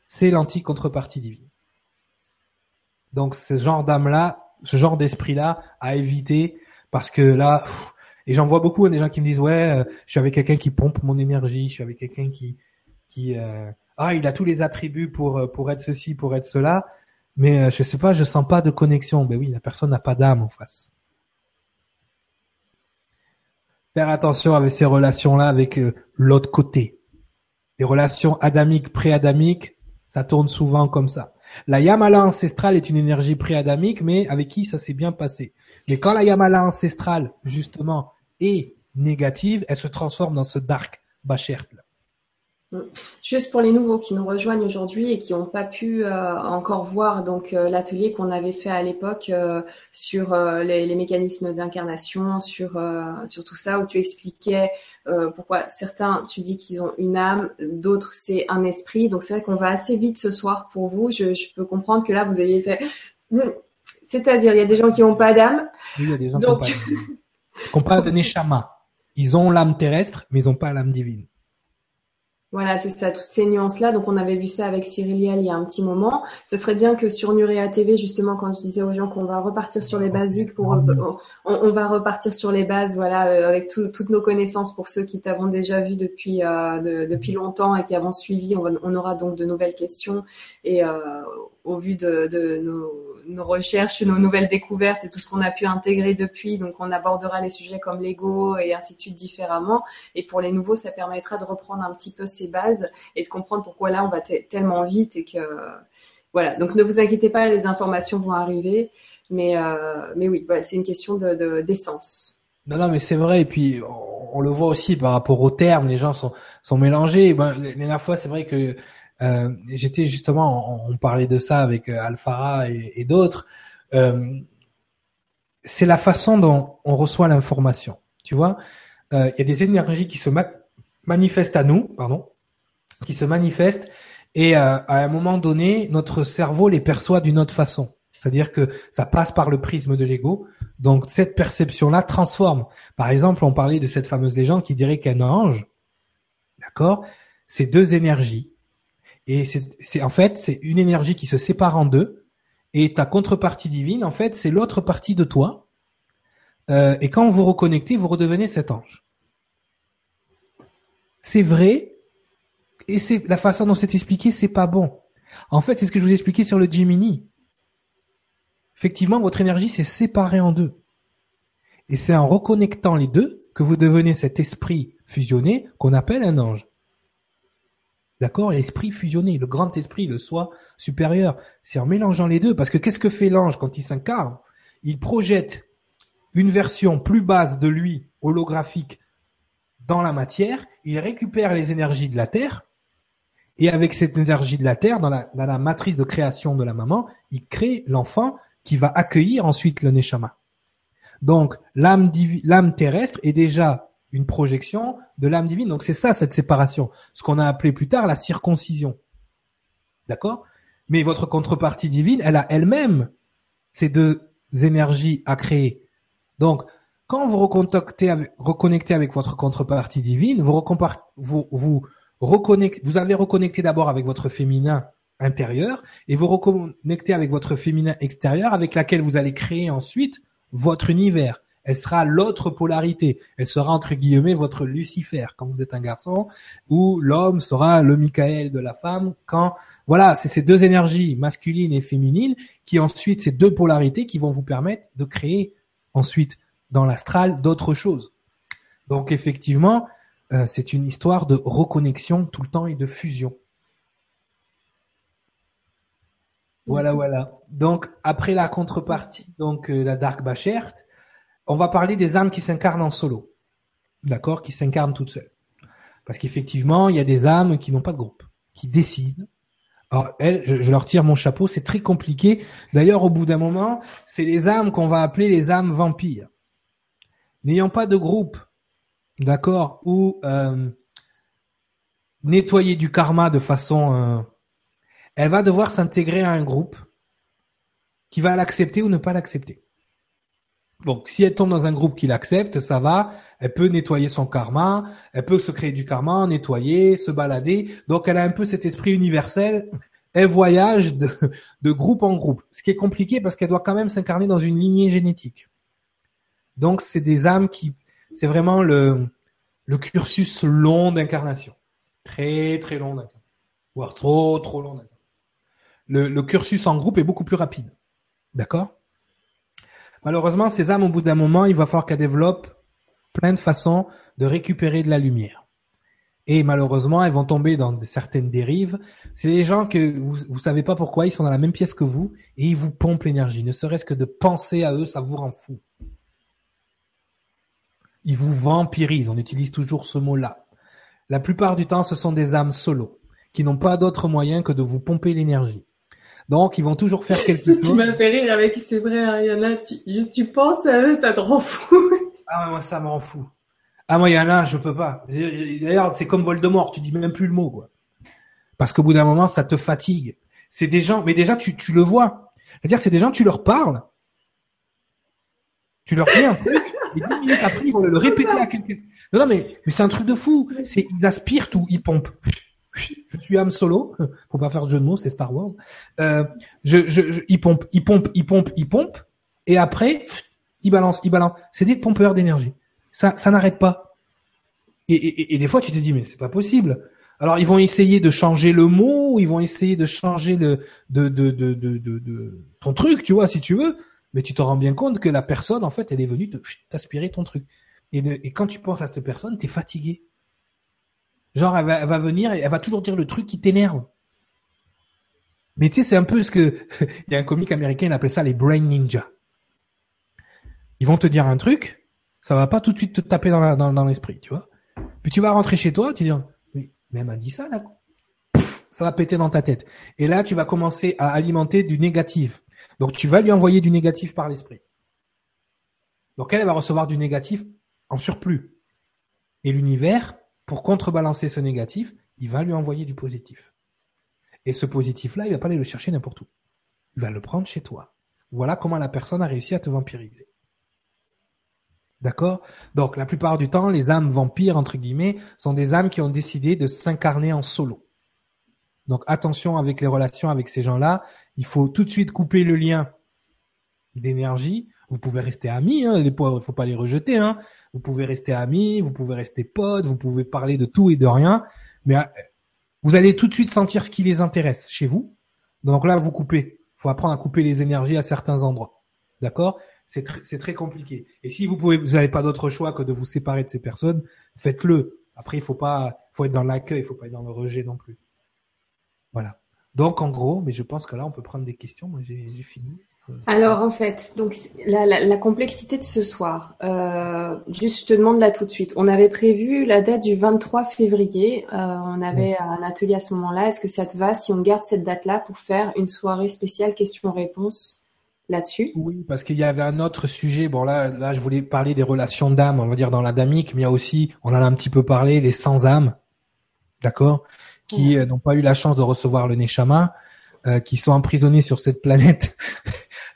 c'est l'anti-contrepartie divine. Donc, ce genre d'âme-là, ce genre d'esprit-là à éviter parce que là, pff, et j'en vois beaucoup, hein, des gens qui me disent, ouais, euh, je suis avec quelqu'un qui pompe mon énergie, je suis avec quelqu'un qui, qui, euh, ah, il a tous les attributs pour, pour être ceci, pour être cela. mais euh, je sais pas, je sens pas de connexion. Ben oui, la personne n'a pas d'âme en face. Faire attention avec ces relations-là, avec euh, l'autre côté. Les relations adamiques, pré-adamiques, ça tourne souvent comme ça. La Yamala ancestrale est une énergie pré-adamique, mais avec qui ça s'est bien passé. Mais quand la Yamala ancestrale, justement, est négative, elle se transforme dans ce dark bashert là. Juste pour les nouveaux qui nous rejoignent aujourd'hui et qui n'ont pas pu euh, encore voir donc euh, l'atelier qu'on avait fait à l'époque euh, sur euh, les, les mécanismes d'incarnation, sur euh, sur tout ça, où tu expliquais euh, pourquoi certains, tu dis qu'ils ont une âme, d'autres c'est un esprit. Donc c'est vrai qu'on va assez vite ce soir pour vous. Je, je peux comprendre que là vous ayez fait, c'est-à-dire il y a des gens qui n'ont pas d'âme. Oui, il y a des gens donc... qui n'ont pas d'âme. Qu'on parle de Neshama. Ils ont l'âme terrestre, mais ils n'ont pas l'âme divine. Voilà, c'est ça, toutes ces nuances-là. Donc, on avait vu ça avec Cyriliel il y a un petit moment. Ce serait bien que sur Nurea T V, justement, quand je disais aux gens qu'on va repartir sur les basiques, pour on, on va repartir sur les bases, voilà, avec tout, toutes nos connaissances pour ceux qui t'avons déjà vu depuis euh, de, depuis longtemps et qui avons suivi. On, va, on aura donc de nouvelles questions et euh, au vu de, de nos, nos recherches, nos nouvelles découvertes et tout ce qu'on a pu intégrer depuis. Donc, on abordera les sujets comme l'ego et ainsi de suite différemment. Et pour les nouveaux, ça permettra de reprendre un petit peu ces bases et de comprendre pourquoi là, on va t- tellement vite et que... Voilà. Donc, ne vous inquiétez pas, les informations vont arriver. Mais, euh, mais oui, voilà, c'est une question de, de, d'essence. Non, non, mais c'est vrai. Et puis, on, on le voit aussi par rapport aux termes. Les gens sont, sont mélangés. Ben, la dernière fois, c'est vrai que Euh, j'étais justement, on, on parlait de ça avec euh, Alphara et, et d'autres. Euh, c'est la façon dont on reçoit l'information. Tu vois, il euh, y a des énergies qui se ma- manifestent à nous, pardon, qui se manifestent, et euh, à un moment donné, notre cerveau les perçoit d'une autre façon. C'est-à-dire que ça passe par le prisme de l'ego. Donc cette perception-là transforme. Par exemple, on parlait de cette fameuse légende qui dirait qu'un ange, d'accord, c'est deux énergies. Et c'est, c'est, en fait, c'est une énergie qui se sépare en deux. Et ta contrepartie divine, en fait, c'est l'autre partie de toi. Euh, et quand vous reconnectez, vous redevenez cet ange. C'est vrai. Et c'est, la façon dont c'est expliqué, c'est pas bon. En fait, c'est ce que je vous expliquais sur le Gemini. Effectivement, votre énergie s'est séparée en deux. Et c'est en reconnectant les deux que vous devenez cet esprit fusionné qu'on appelle un ange. D'accord, l'esprit fusionné, le grand esprit, le soi supérieur. C'est en mélangeant les deux. Parce que qu'est-ce que fait l'ange quand il s'incarne? Il projette une version plus basse de lui, holographique, dans la matière. Il récupère les énergies de la Terre. Et avec cette énergie de la Terre, dans la, dans la matrice de création de la maman, il crée l'enfant qui va accueillir ensuite le Neshama. Donc, l'âme, divi- l'âme terrestre est déjà une projection de l'âme divine. Donc c'est ça, cette séparation, ce qu'on a appelé plus tard la circoncision. D'accord ? Mais votre contrepartie divine, elle a elle-même ces deux énergies à créer. Donc quand vous reconnectez avec, reconnectez avec votre contrepartie divine, vous, vous, vous, reconnectez, vous avez reconnecté d'abord avec votre féminin intérieur et vous reconnectez avec votre féminin extérieur, avec laquelle vous allez créer ensuite votre univers. Elle sera l'autre polarité. Elle sera, entre guillemets, votre Lucifer quand vous êtes un garçon, ou l'homme sera le Michael de la femme quand, voilà, c'est ces deux énergies masculine et féminine qui ensuite, ces deux polarités qui vont vous permettre de créer ensuite dans l'astral d'autres choses. Donc effectivement, euh, c'est une histoire de reconnexion tout le temps et de fusion. Voilà, voilà. Donc après la contrepartie, donc euh, la Dark Bashert, on va parler des âmes qui s'incarnent en solo, d'accord, qui s'incarnent toutes seules. Parce qu'effectivement, il y a des âmes qui n'ont pas de groupe, qui décident. Alors, elles, je, je leur tire mon chapeau, c'est très compliqué. D'ailleurs, au bout d'un moment, c'est les âmes qu'on va appeler les âmes vampires. N'ayant pas de groupe, d'accord, ou euh, nettoyer du karma de façon... Euh, elle va devoir s'intégrer à un groupe qui va l'accepter ou ne pas l'accepter. Donc, si elle tombe dans un groupe qui l'accepte, ça va, elle peut nettoyer son karma, elle peut se créer du karma, nettoyer, se balader. Donc, elle a un peu cet esprit universel, elle voyage de, de groupe en groupe. Ce qui est compliqué parce qu'elle doit quand même s'incarner dans une lignée génétique. Donc, c'est des âmes qui, c'est vraiment le, le cursus long d'incarnation. Très, très long d'incarnation. Voire trop, trop long d'incarnation. le, le cursus en groupe est beaucoup plus rapide. D'accord ? Malheureusement, ces âmes, au bout d'un moment, il va falloir qu'elles développent plein de façons de récupérer de la lumière. Et malheureusement, elles vont tomber dans certaines dérives. C'est les gens que vous vous savez pas pourquoi, ils sont dans la même pièce que vous et ils vous pompent l'énergie. Ne serait-ce que de penser à eux, ça vous rend fou. Ils vous vampirisent, on utilise toujours ce mot-là. La plupart du temps, ce sont des âmes solo qui n'ont pas d'autre moyen que de vous pomper l'énergie. Donc, ils vont toujours faire quelque chose. Tu m'as fait rire avec, c'est vrai, Ariana, tu, juste tu penses à eux, ça te rend fou. Ah, moi, ça me rend fou. Ah, moi, il y en a, je peux pas. D'ailleurs, c'est comme Voldemort, tu dis même plus le mot, quoi. Parce qu'au bout d'un moment, ça te fatigue. C'est des gens, mais déjà, tu, tu le vois. C'est-à-dire, c'est des gens, tu leur parles. Tu leur dis un truc, et dix minutes après, ils vont le répéter à quelqu'un. Non, non, mais, mais c'est un truc de fou. C'est, ils aspirent tout, ils pompent. Je suis âme solo, faut pas faire de jeu de mots, c'est Star Wars. Euh, je, je, je, il pompe, il pompe, il pompe, il pompe, et après, il balance, il balance. C'est des pompeurs d'énergie. Ça, ça n'arrête pas. Et, et, et des fois, tu te dis, mais c'est pas possible. Alors, ils vont essayer de changer le mot, ils vont essayer de changer le, de, de, de, de, de, de ton truc, tu vois, si tu veux. Mais tu te rends bien compte que la personne, en fait, elle est venue te, t'aspirer ton truc. Et, de, et quand tu penses à cette personne, t'es fatigué. Genre, elle va, elle va venir et elle va toujours dire le truc qui t'énerve. Mais tu sais, c'est un peu ce que... Il y a un comique américain, il appelle ça les brain ninjas. Ils vont te dire un truc, ça va pas tout de suite te taper dans, la, dans, dans l'esprit, tu vois. Puis tu vas rentrer chez toi, tu dis « Mais elle m'a dit ça, là !» Pouf, ça va péter dans ta tête. Et là, tu vas commencer à alimenter du négatif. Donc, tu vas lui envoyer du négatif par l'esprit. Donc, elle, elle va recevoir du négatif en surplus. Et l'univers... Pour contrebalancer ce négatif, il va lui envoyer du positif. Et ce positif-là, il va pas aller le chercher n'importe où. Il va le prendre chez toi. Voilà comment la personne a réussi à te vampiriser. D'accord ? Donc, la plupart du temps, les âmes vampires, entre guillemets, sont des âmes qui ont décidé de s'incarner en solo. Donc, attention avec les relations avec ces gens-là. Il faut tout de suite couper le lien d'énergie. Vous pouvez rester amis, hein, les pauvres, faut pas les rejeter, hein. Vous pouvez rester amis, vous pouvez rester potes, vous pouvez parler de tout et de rien, mais vous allez tout de suite sentir ce qui les intéresse chez vous. Donc là, vous coupez. Faut apprendre à couper les énergies à certains endroits. D'accord ? C'est tr- c'est très compliqué. Et si vous pouvez, vous n'avez pas d'autre choix que de vous séparer de ces personnes, faites-le. Après, il faut pas, faut être dans l'accueil, il faut pas être dans le rejet non plus. Voilà. Donc en gros, mais je pense que là, on peut prendre des questions. Moi, j'ai, j'ai fini. Alors en fait, donc la, la, la complexité de ce soir, euh, juste je te demande là tout de suite, on avait prévu la date du vingt-trois février, euh, on avait un atelier à ce moment-là, est-ce que ça te va si on garde cette date-là pour faire une soirée spéciale questions-réponses là-dessus ? Oui, parce qu'il y avait un autre sujet, bon là, là je voulais parler des relations d'âme, on va dire dans la damique, mais il y a aussi, on en a un petit peu parlé, les sans-âmes, d'accord, qui ouais. euh, n'ont pas eu la chance de recevoir le Neshama, euh, qui sont emprisonnés sur cette planète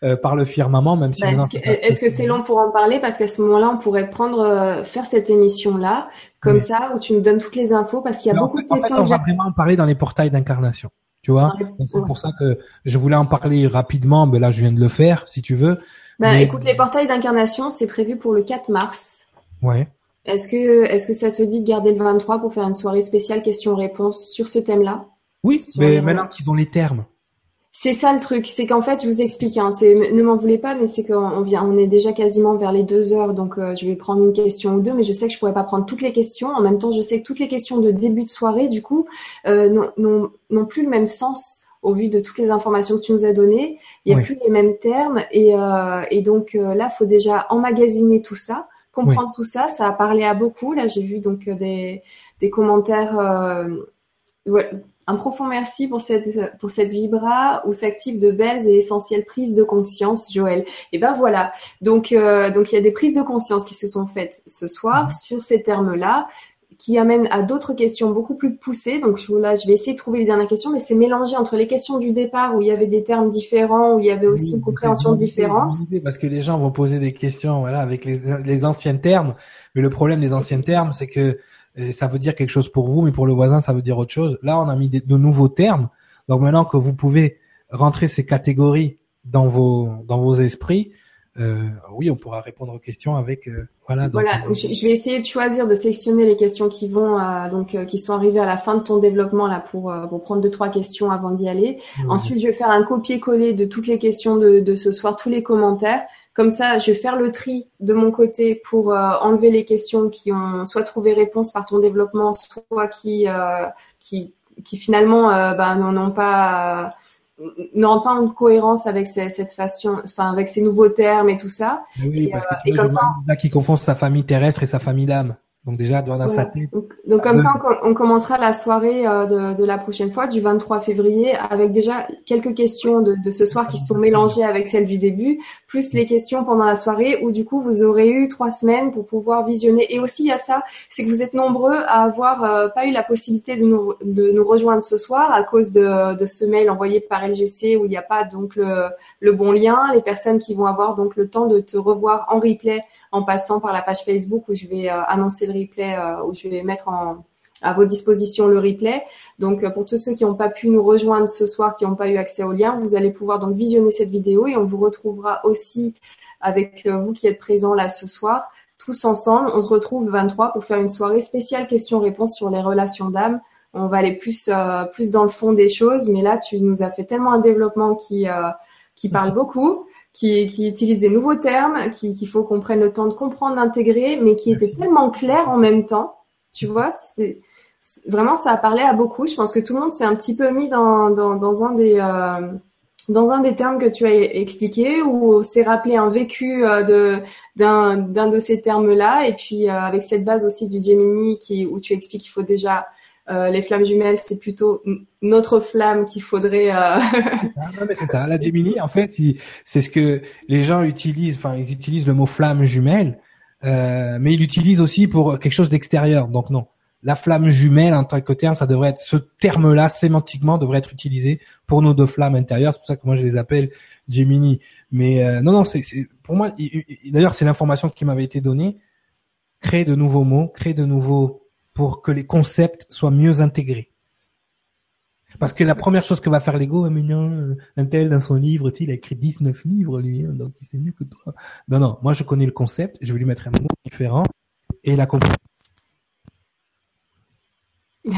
Euh, par le firmament, même si... Bah, non, est-ce que, est-ce que c'est long pour en parler ? Parce qu'à ce moment-là, on pourrait prendre euh, faire cette émission-là, comme oui. ça, où tu nous donnes toutes les infos, parce qu'il y a Mais beaucoup en fait, de questions... En fait, on déjà... va vraiment en parler dans les portails d'incarnation, tu vois ? Ah, donc, c'est ouais. pour ça que je voulais en parler rapidement, mais là, je viens de le faire, si tu veux. Bah, mais... Écoute, les portails d'incarnation, c'est prévu pour le quatre mars. Ouais. Est-ce que, est-ce que ça te dit de garder le vingt-trois pour faire une soirée spéciale questions-réponses sur ce thème-là ? Oui, sur mais les... maintenant qu'ils ont les termes. C'est ça le truc, c'est qu'en fait, je vous explique, hein, c'est, ne m'en voulez pas, mais c'est qu'on vient, on est déjà quasiment vers les deux heures, donc euh, je vais prendre une question ou deux, mais je sais que je pourrais pas prendre toutes les questions. En même temps, je sais que toutes les questions de début de soirée, du coup, euh, n'ont, n'ont, n'ont plus le même sens au vu de toutes les informations que tu nous as données. Il n'y a oui. plus les mêmes termes, et, euh, et donc euh, là, faut déjà emmagasiner tout ça, comprendre oui. tout ça. Ça a parlé à beaucoup. Là, j'ai vu donc des, des commentaires. Euh, ouais, un profond merci pour cette pour cette vibra où s'activent de belles et essentielles prises de conscience, Joël. Et ben voilà. Donc euh, donc il y a des prises de conscience qui se sont faites ce soir mmh. sur ces termes-là, qui amènent à d'autres questions beaucoup plus poussées. Donc je, là, je vais essayer de trouver les dernières questions, mais c'est mélangé entre les questions du départ où il y avait des termes différents, où il y avait aussi oui, une compréhension différente. Parce que les gens vont poser des questions, voilà, avec les les anciens termes. Mais le problème des anciens termes, c'est que et ça veut dire quelque chose pour vous, mais pour le voisin, ça veut dire autre chose. Là, on a mis des, de nouveaux termes. Donc maintenant que vous pouvez rentrer ces catégories dans vos dans vos esprits, euh, oui, on pourra répondre aux questions avec euh, voilà. Donc, voilà, on... je vais essayer de choisir, de sélectionner les questions qui vont euh, donc euh, qui sont arrivées à la fin de ton développement là pour euh, pour prendre deux trois questions avant d'y aller. Mmh. Ensuite, je vais faire un copier-coller de toutes les questions de, de ce soir, tous les commentaires. Comme ça, je vais faire le tri de mon côté pour euh, enlever les questions qui ont soit trouvé réponse par ton développement, soit qui euh, qui qui finalement euh, ben n'ont pas euh, ne rentre pas en cohérence avec ces, cette façon, enfin avec ces nouveaux termes et tout ça. Oui, et, parce que tu euh, vois, et comme ça, là, qui confond sa famille terrestre et sa famille d'âme. Donc déjà, dans ouais. sa tête. Donc, donc comme euh, ça, on, on commencera la soirée euh, de, de la prochaine fois, du vingt-trois février, avec déjà quelques questions de, de ce soir qui sont mélangées avec celles du début, plus les questions pendant la soirée, où du coup, vous aurez eu trois semaines pour pouvoir visionner. Et aussi, il y a ça, c'est que vous êtes nombreux à avoir euh, pas eu la possibilité de nous, de nous rejoindre ce soir à cause de, de ce mail envoyé par L G C où il n'y a pas donc le, le bon lien. Les personnes qui vont avoir donc le temps de te revoir en replay en passant par la page Facebook où je vais euh, annoncer le replay, euh, où je vais mettre en, à vos dispositions le replay. Donc, euh, pour tous ceux qui n'ont pas pu nous rejoindre ce soir, qui n'ont pas eu accès au lien, vous allez pouvoir donc visionner cette vidéo et on vous retrouvera aussi avec euh, vous qui êtes présents là ce soir. Tous ensemble, on se retrouve vingt-trois pour faire une soirée spéciale questions-réponses sur les relations d'âme. On va aller plus, euh, plus dans le fond des choses, mais là, tu nous as fait tellement un développement qui, euh, qui parle beaucoup. Qui, qui utilise des nouveaux termes, qui, qu'il faut qu'on prenne le temps de comprendre, d'intégrer, mais qui était tellement clair en même temps. Tu vois, c'est, c'est vraiment, ça a parlé à beaucoup. Je pense que tout le monde s'est un petit peu mis dans, dans, dans un des, euh, dans un des termes que tu as expliqué, ou s'est rappelé un vécu euh, de, d'un, d'un de ces termes-là. Et puis, euh, avec cette base aussi du Gemini qui, où tu expliques qu'il faut déjà Euh, les flammes jumelles, c'est plutôt notre flamme qu'il faudrait. Euh... non, mais c'est ça. La Gemini, en fait, il, c'est ce que les gens utilisent. Enfin, ils utilisent le mot flamme jumelle, euh, mais ils l'utilisent aussi pour quelque chose d'extérieur. Donc non, la flamme jumelle en tant que terme, ça devrait être ce terme-là sémantiquement devrait être utilisé pour nos deux flammes intérieures. C'est pour ça que moi je les appelle Gemini. Mais euh, non, non, c'est, c'est pour moi. Il, il, d'ailleurs, c'est l'information qui m'avait été donnée. Créer de nouveaux mots, créer de nouveaux pour que les concepts soient mieux intégrés. Parce que la première chose que va faire l'ego, mais non, un tel dans son livre, tu sais, il a écrit dix-neuf livres, lui, hein, donc il sait mieux que toi. Non, non, moi je connais le concept, je vais lui mettre un mot différent et la comprendre.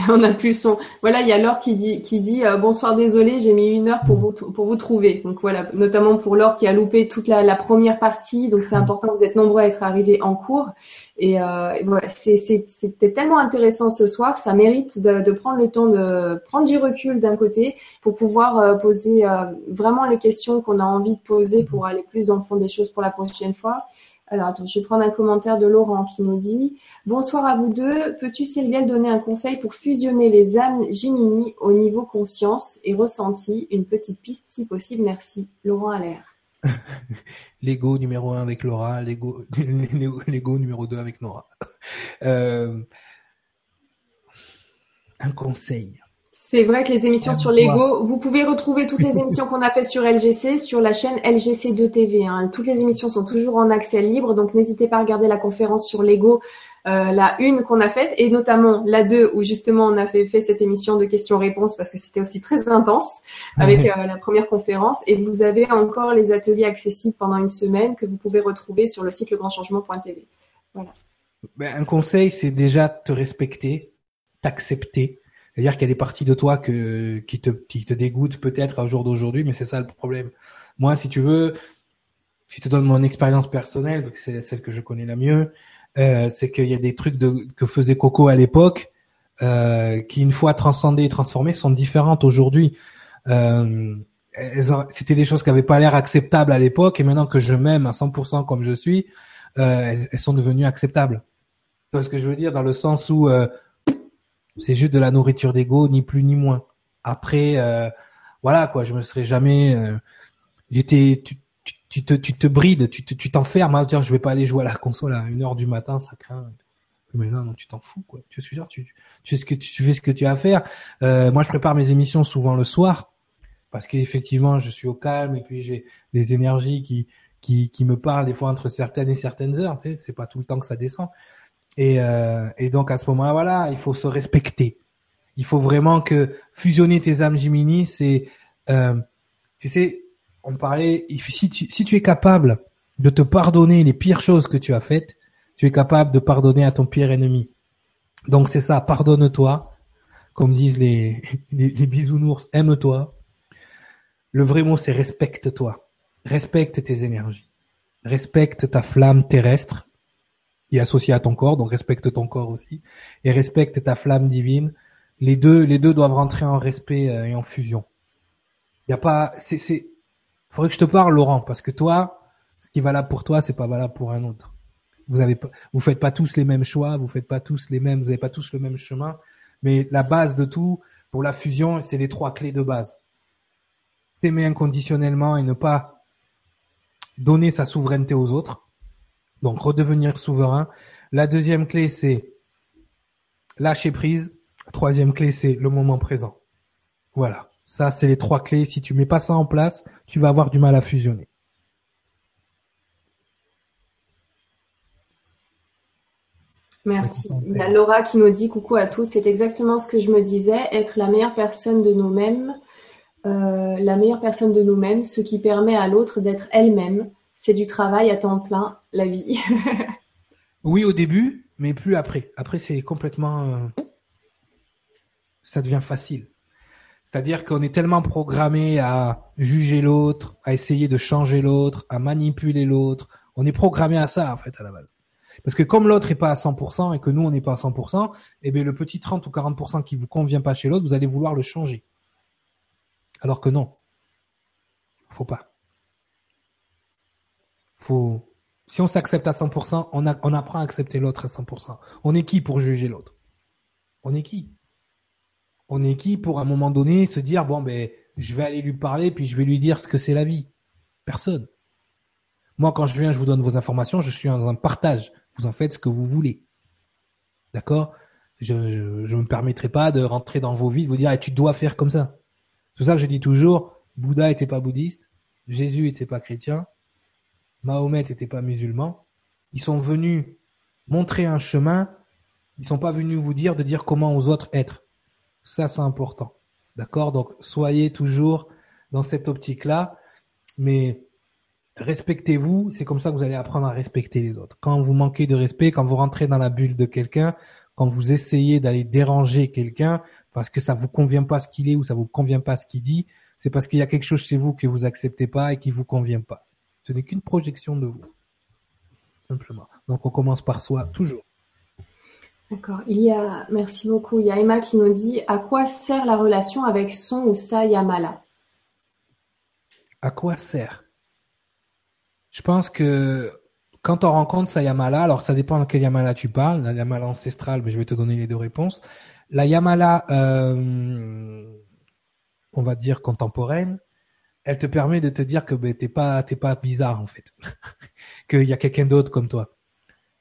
On n'a plus le son. Voilà, il y a Laure qui dit, qui dit euh, bonsoir, désolé, j'ai mis une heure pour vous, pour vous trouver. Donc voilà, notamment pour Laure qui a loupé toute la, la première partie. Donc c'est important, vous êtes nombreux à être arrivés en cours. Et euh, voilà, c'est, c'est, c'était tellement intéressant ce soir, ça mérite de, de prendre le temps de prendre du recul d'un côté pour pouvoir euh, poser euh, vraiment les questions qu'on a envie de poser pour aller plus dans le fond des choses pour la prochaine fois. Alors, attends, je vais prendre un commentaire de Laurent qui nous dit « Bonsoir à vous deux. Peux-tu, Cyriliel, donner un conseil pour fusionner les âmes Gemini au niveau conscience et ressenti? Une petite piste, si possible. Merci. Laurent Allaire. » L'ego numéro un avec Laura, l'ego, l'ego numéro deux avec Nora. Euh, un conseil. C'est vrai que les émissions sur l'ego, vous pouvez retrouver toutes les émissions qu'on a faites sur L G C, sur la chaîne L G C deux T V. Hein. Toutes les émissions sont toujours en accès libre, donc n'hésitez pas à regarder la conférence sur l'ego, euh, la une qu'on a faite, et notamment la deux, où justement on a fait, fait cette émission de questions-réponses, parce que c'était aussi très intense, avec euh, la première conférence. Et vous avez encore les ateliers accessibles pendant une semaine que vous pouvez retrouver sur le site le grand changement point t v. Voilà. Ben, un conseil, c'est déjà te respecter, t'accepter. C'est-à-dire qu'il y a des parties de toi que, qui te, qui te dégoûtent peut-être à jour d'aujourd'hui, mais c'est ça le problème. Moi, si tu veux, si je te donne mon expérience personnelle, parce que c'est celle que je connais la mieux, euh, c'est qu'il y a des trucs de, que faisait Coco à l'époque, euh, qui une fois transcendées et transformées sont différentes aujourd'hui. Euh, elles ont, c'était des choses qui n'avaient pas l'air acceptables à l'époque, et maintenant que je m'aime à cent pour cent comme je suis, euh, elles, elles sont devenues acceptables. Tu vois ce que je veux dire, dans le sens où, euh, c'est juste de la nourriture d'ego, ni plus ni moins. Après, euh, voilà quoi, je me serais jamais. Euh, j'étais, tu, tu, tu te, tu te brides, tu, tu, tu t'enfermes. Hein, tiens, je vais pas aller jouer à la console à une heure du matin, ça craint. Mais non, non, tu t'en fous quoi. Tu sais, tu, tu fais ce que tu, tu fais ce que tu as à faire. Euh, moi, je prépare mes émissions souvent le soir parce qu'effectivement, je suis au calme et puis j'ai les énergies qui, qui, qui me parlent des fois entre certaines et certaines heures. Tu sais, c'est pas tout le temps que ça descend. Et, euh, et donc à ce moment-là, voilà, il faut se respecter. Il faut vraiment que fusionner tes âmes Gemini, c'est, euh, tu sais, on parlait. Si tu, si tu es capable de te pardonner les pires choses que tu as faites, tu es capable de pardonner à ton pire ennemi. Donc c'est ça, pardonne-toi, comme disent les, les, les bisounours, aime-toi. Le vrai mot, c'est respecte-toi. Respecte tes énergies. Respecte ta flamme terrestre qui est associée à ton corps, donc respecte ton corps aussi, et respecte ta flamme divine. Les deux, les deux doivent rentrer en respect et en fusion. Il y a pas, c'est, c'est, faudrait que je te parle, Laurent, parce que toi, ce qui est valable pour toi, c'est pas valable pour un autre. Vous avez pas, vous faites pas tous les mêmes choix, vous faites pas tous les mêmes, vous avez pas tous le même chemin, mais la base de tout, pour la fusion, c'est les trois clés de base. S'aimer inconditionnellement et ne pas donner sa souveraineté aux autres. Donc, redevenir souverain. La deuxième clé, c'est lâcher prise. La troisième clé, c'est le moment présent. Voilà. Ça, c'est les trois clés. Si tu mets pas ça en place, tu vas avoir du mal à fusionner. Merci. Il y a Laura qui nous dit « Coucou à tous, c'est exactement ce que je me disais, être la meilleure personne de nous-mêmes, euh, la meilleure personne de nous-mêmes, ce qui permet à l'autre d'être elle-même. C'est du travail à temps plein, la vie. » Oui, au début, mais plus après. Après, c'est complètement… Euh, ça devient facile. C'est-à-dire qu'on est tellement programmé à juger l'autre, à essayer de changer l'autre, à manipuler l'autre. On est programmé à ça, en fait, à la base. Parce que comme l'autre est pas à cent pour cent et que nous on n'est pas à cent pour cent, eh bien le petit trente ou quarante pour cent qui vous convient pas chez l'autre, vous allez vouloir le changer. Alors que non. Faut pas. Faut si on s'accepte à cent pour cent, on, a... on apprend à accepter l'autre à cent pour cent. On est qui pour juger l'autre? On est qui? On est qui pour à un moment donné se dire bon ben je vais aller lui parler puis je vais lui dire ce que c'est la vie? Personne. Moi, quand je viens, je vous donne vos informations, je suis dans un partage. Vous en faites ce que vous voulez. D'accord? Je ne me permettrai pas de rentrer dans vos vies, de vous dire, eh, tu dois faire comme ça. C'est pour ça que je dis toujours, Bouddha n'était pas bouddhiste, Jésus n'était pas chrétien, Mahomet n'était pas musulman. Ils sont venus montrer un chemin, ils sont pas venus vous dire de dire comment aux autres être. Ça, c'est important. D'accord? Donc, soyez toujours dans cette optique-là, mais... respectez-vous, c'est comme ça que vous allez apprendre à respecter les autres. Quand vous manquez de respect, quand vous rentrez dans la bulle de quelqu'un, quand vous essayez d'aller déranger quelqu'un parce que ça vous convient pas ce qu'il est ou ça vous convient pas ce qu'il dit, c'est parce qu'il y a quelque chose chez vous que vous acceptez pas et qui vous convient pas. Ce n'est qu'une projection de vous. Simplement. Donc on commence par soi, toujours. D'accord. Il y a, merci beaucoup. Il y a Emma qui nous dit, à quoi sert la relation avec son ou sa Yamala? À quoi sert? Je pense que quand on rencontre sa Yamala, alors ça dépend de quelle Yamala tu parles, la Yamala ancestrale, mais je vais te donner les deux réponses. La Yamala, euh, on va dire contemporaine, elle te permet de te dire que ben, t'es pas, t'es pas bizarre en fait, qu'il y a quelqu'un d'autre comme toi,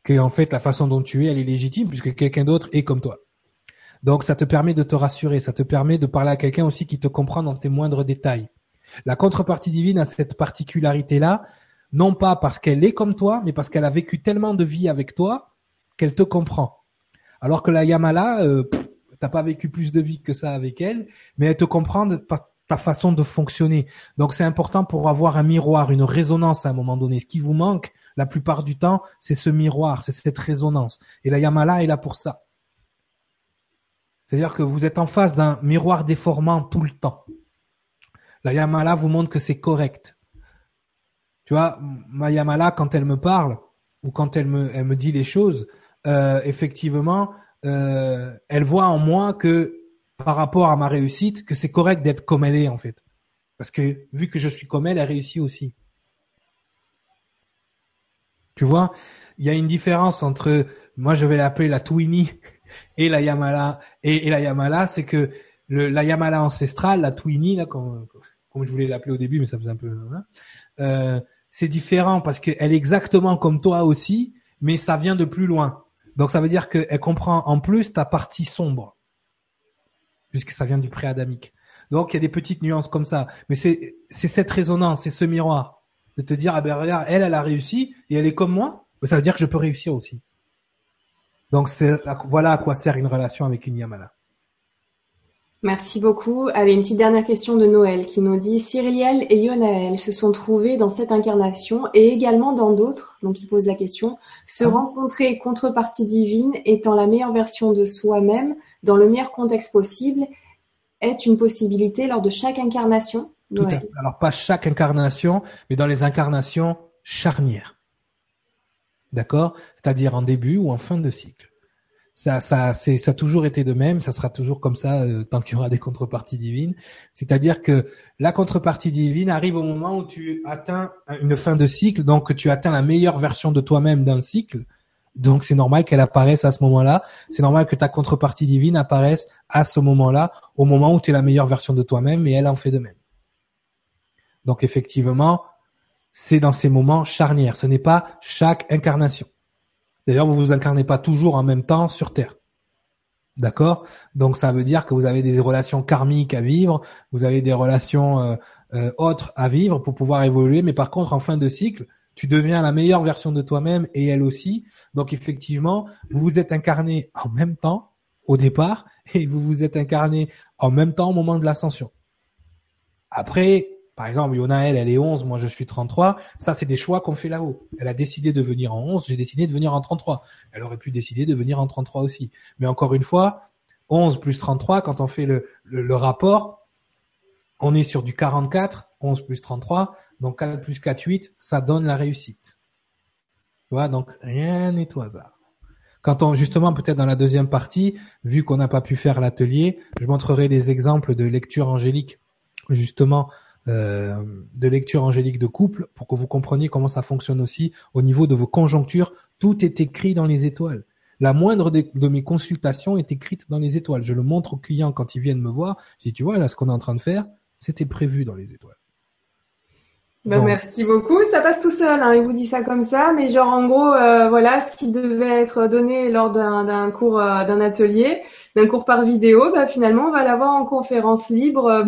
que en fait la façon dont tu es, elle est légitime puisque quelqu'un d'autre est comme toi. Donc ça te permet de te rassurer, ça te permet de parler à quelqu'un aussi qui te comprend dans tes moindres détails. La contrepartie divine a cette particularité là. Non pas parce qu'elle est comme toi, mais parce qu'elle a vécu tellement de vie avec toi qu'elle te comprend. Alors que la Yamala, euh, pff, t'as pas vécu plus de vie que ça avec elle, mais elle te comprend par ta façon de fonctionner. Donc c'est important pour avoir un miroir, une résonance à un moment donné. Ce qui vous manque, la plupart du temps, c'est ce miroir, c'est cette résonance. Et la Yamala est là pour ça. C'est-à-dire que vous êtes en face d'un miroir déformant tout le temps. La Yamala vous montre que c'est correct. Tu vois, ma Yamala, quand elle me parle ou quand elle me, elle me dit les choses, euh, effectivement, euh, elle voit en moi que par rapport à ma réussite, que c'est correct d'être comme elle est en fait. Parce que vu que je suis comme elle, elle réussit aussi. Tu vois, il y a une différence entre, moi je vais l'appeler la Twini et la Yamala. Et, et la Yamala, c'est que le, la Yamala ancestrale, la Twini, là, comme, comme je voulais l'appeler au début, mais ça faisait un peu... Hein, euh, c'est différent parce qu'elle est exactement comme toi aussi, mais ça vient de plus loin. Donc ça veut dire qu'elle comprend en plus ta partie sombre, puisque ça vient du pré-adamique. Donc il y a des petites nuances comme ça. Mais c'est c'est cette résonance, c'est ce miroir de te dire ah ben regarde, elle elle a réussi et elle est comme moi. Mais ça veut dire que je peux réussir aussi. Donc c'est voilà à quoi sert une relation avec une Yamala. Merci beaucoup. Allez, une petite dernière question de Noël qui nous dit « Cyriliel et Yona se sont trouvés dans cette incarnation et également dans d'autres, donc il pose la question, se rencontrer contrepartie divine étant la meilleure version de soi-même dans le meilleur contexte possible est une possibilité lors de chaque incarnation ?» Tout à fait. Alors, pas chaque incarnation, mais dans les incarnations charnières. D'accord ? C'est-à-dire en début ou en fin de cycle. Ça, ça, c'est, ça a toujours été de même, ça sera toujours comme ça euh, tant qu'il y aura des contreparties divines. C'est-à-dire que la contrepartie divine arrive au moment où tu atteins une fin de cycle, donc tu atteins la meilleure version de toi-même dans le cycle. Donc c'est normal qu'elle apparaisse à ce moment-là. C'est normal que ta contrepartie divine apparaisse à ce moment-là, au moment où tu es la meilleure version de toi-même, et elle en fait de même. Donc effectivement, c'est dans ces moments charnières. Ce n'est pas chaque incarnation. D'ailleurs, vous ne vous incarnez pas toujours en même temps sur Terre. D'accord ? Donc, ça veut dire que vous avez des relations karmiques à vivre, vous avez des relations euh, euh, autres à vivre pour pouvoir évoluer. Mais par contre, en fin de cycle, tu deviens la meilleure version de toi-même et elle aussi. Donc, effectivement, vous vous êtes incarné en même temps au départ et vous vous êtes incarné en même temps au moment de l'ascension. Après... Par exemple, Yona, elle, elle est onze, moi je suis trente-trois. Ça, c'est des choix qu'on fait là-haut. Elle a décidé de venir en onze, j'ai décidé de venir en trente-trois. Elle aurait pu décider de venir en trente-trois aussi. Mais encore une fois, onze plus trente-trois, quand on fait le, le, le rapport, on est sur du quarante-quatre, onze plus trente-trois, donc quatre plus quatre, huit, ça donne la réussite. Tu vois, donc rien n'est au hasard. Quand on, justement, peut-être dans la deuxième partie, vu qu'on n'a pas pu faire l'atelier, je montrerai des exemples de lecture angélique, justement, Euh, de lecture angélique de couple pour que vous compreniez comment ça fonctionne aussi au niveau de vos conjonctures. Tout est écrit dans les étoiles. La moindre de, de mes consultations est écrite dans les étoiles. Je le montre aux clients quand ils viennent me voir. Je dis, tu vois, là, ce qu'on est en train de faire, c'était prévu dans les étoiles. Ben, bon. Merci beaucoup. Ça passe tout seul, hein. Il vous dit ça comme ça, mais genre, en gros, euh, voilà, ce qui devait être donné lors d'un, d'un cours, euh, d'un atelier, d'un cours par vidéo, bah, finalement, on va l'avoir en conférence libre. Euh,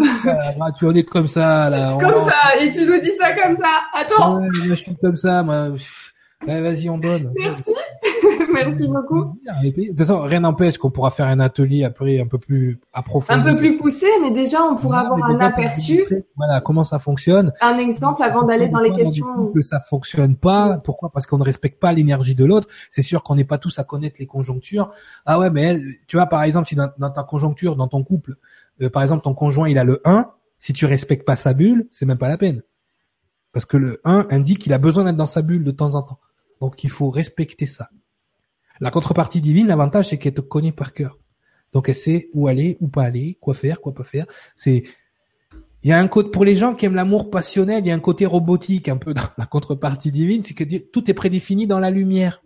bah, tu en es comme ça, là. Comme on... ça. Et tu nous dis ça comme ça. Attends. Ouais, je suis comme ça, moi. Ouais, vas-y, on donne. Merci. Merci beaucoup. De toute façon, rien n'empêche qu'on pourra faire un atelier après un peu plus approfondi. Un peu plus poussé, mais déjà, on pourra voilà, avoir un aperçu. Voilà, comment ça fonctionne. Un exemple avant d'aller dans les questions. Que ça fonctionne pas. Pourquoi ? Parce qu'on ne respecte pas l'énergie de l'autre. C'est sûr qu'on n'est pas tous à connaître les conjonctures. Ah ouais, mais elle, tu vois, par exemple, si dans, dans ta conjoncture, dans ton couple, euh, par exemple, ton conjoint, il a le un, si tu respectes pas sa bulle, c'est même pas la peine. Parce que le un indique qu'il a besoin d'être dans sa bulle de temps en temps. Donc, il faut respecter ça. La contrepartie divine, l'avantage, c'est qu'elle te connaît par cœur. Donc, elle sait où aller, où pas aller, quoi faire, quoi pas faire. C'est, il y a un côté, pour les gens qui aiment l'amour passionnel, il y a un côté robotique un peu dans la contrepartie divine, c'est que tout est prédéfini dans la lumière.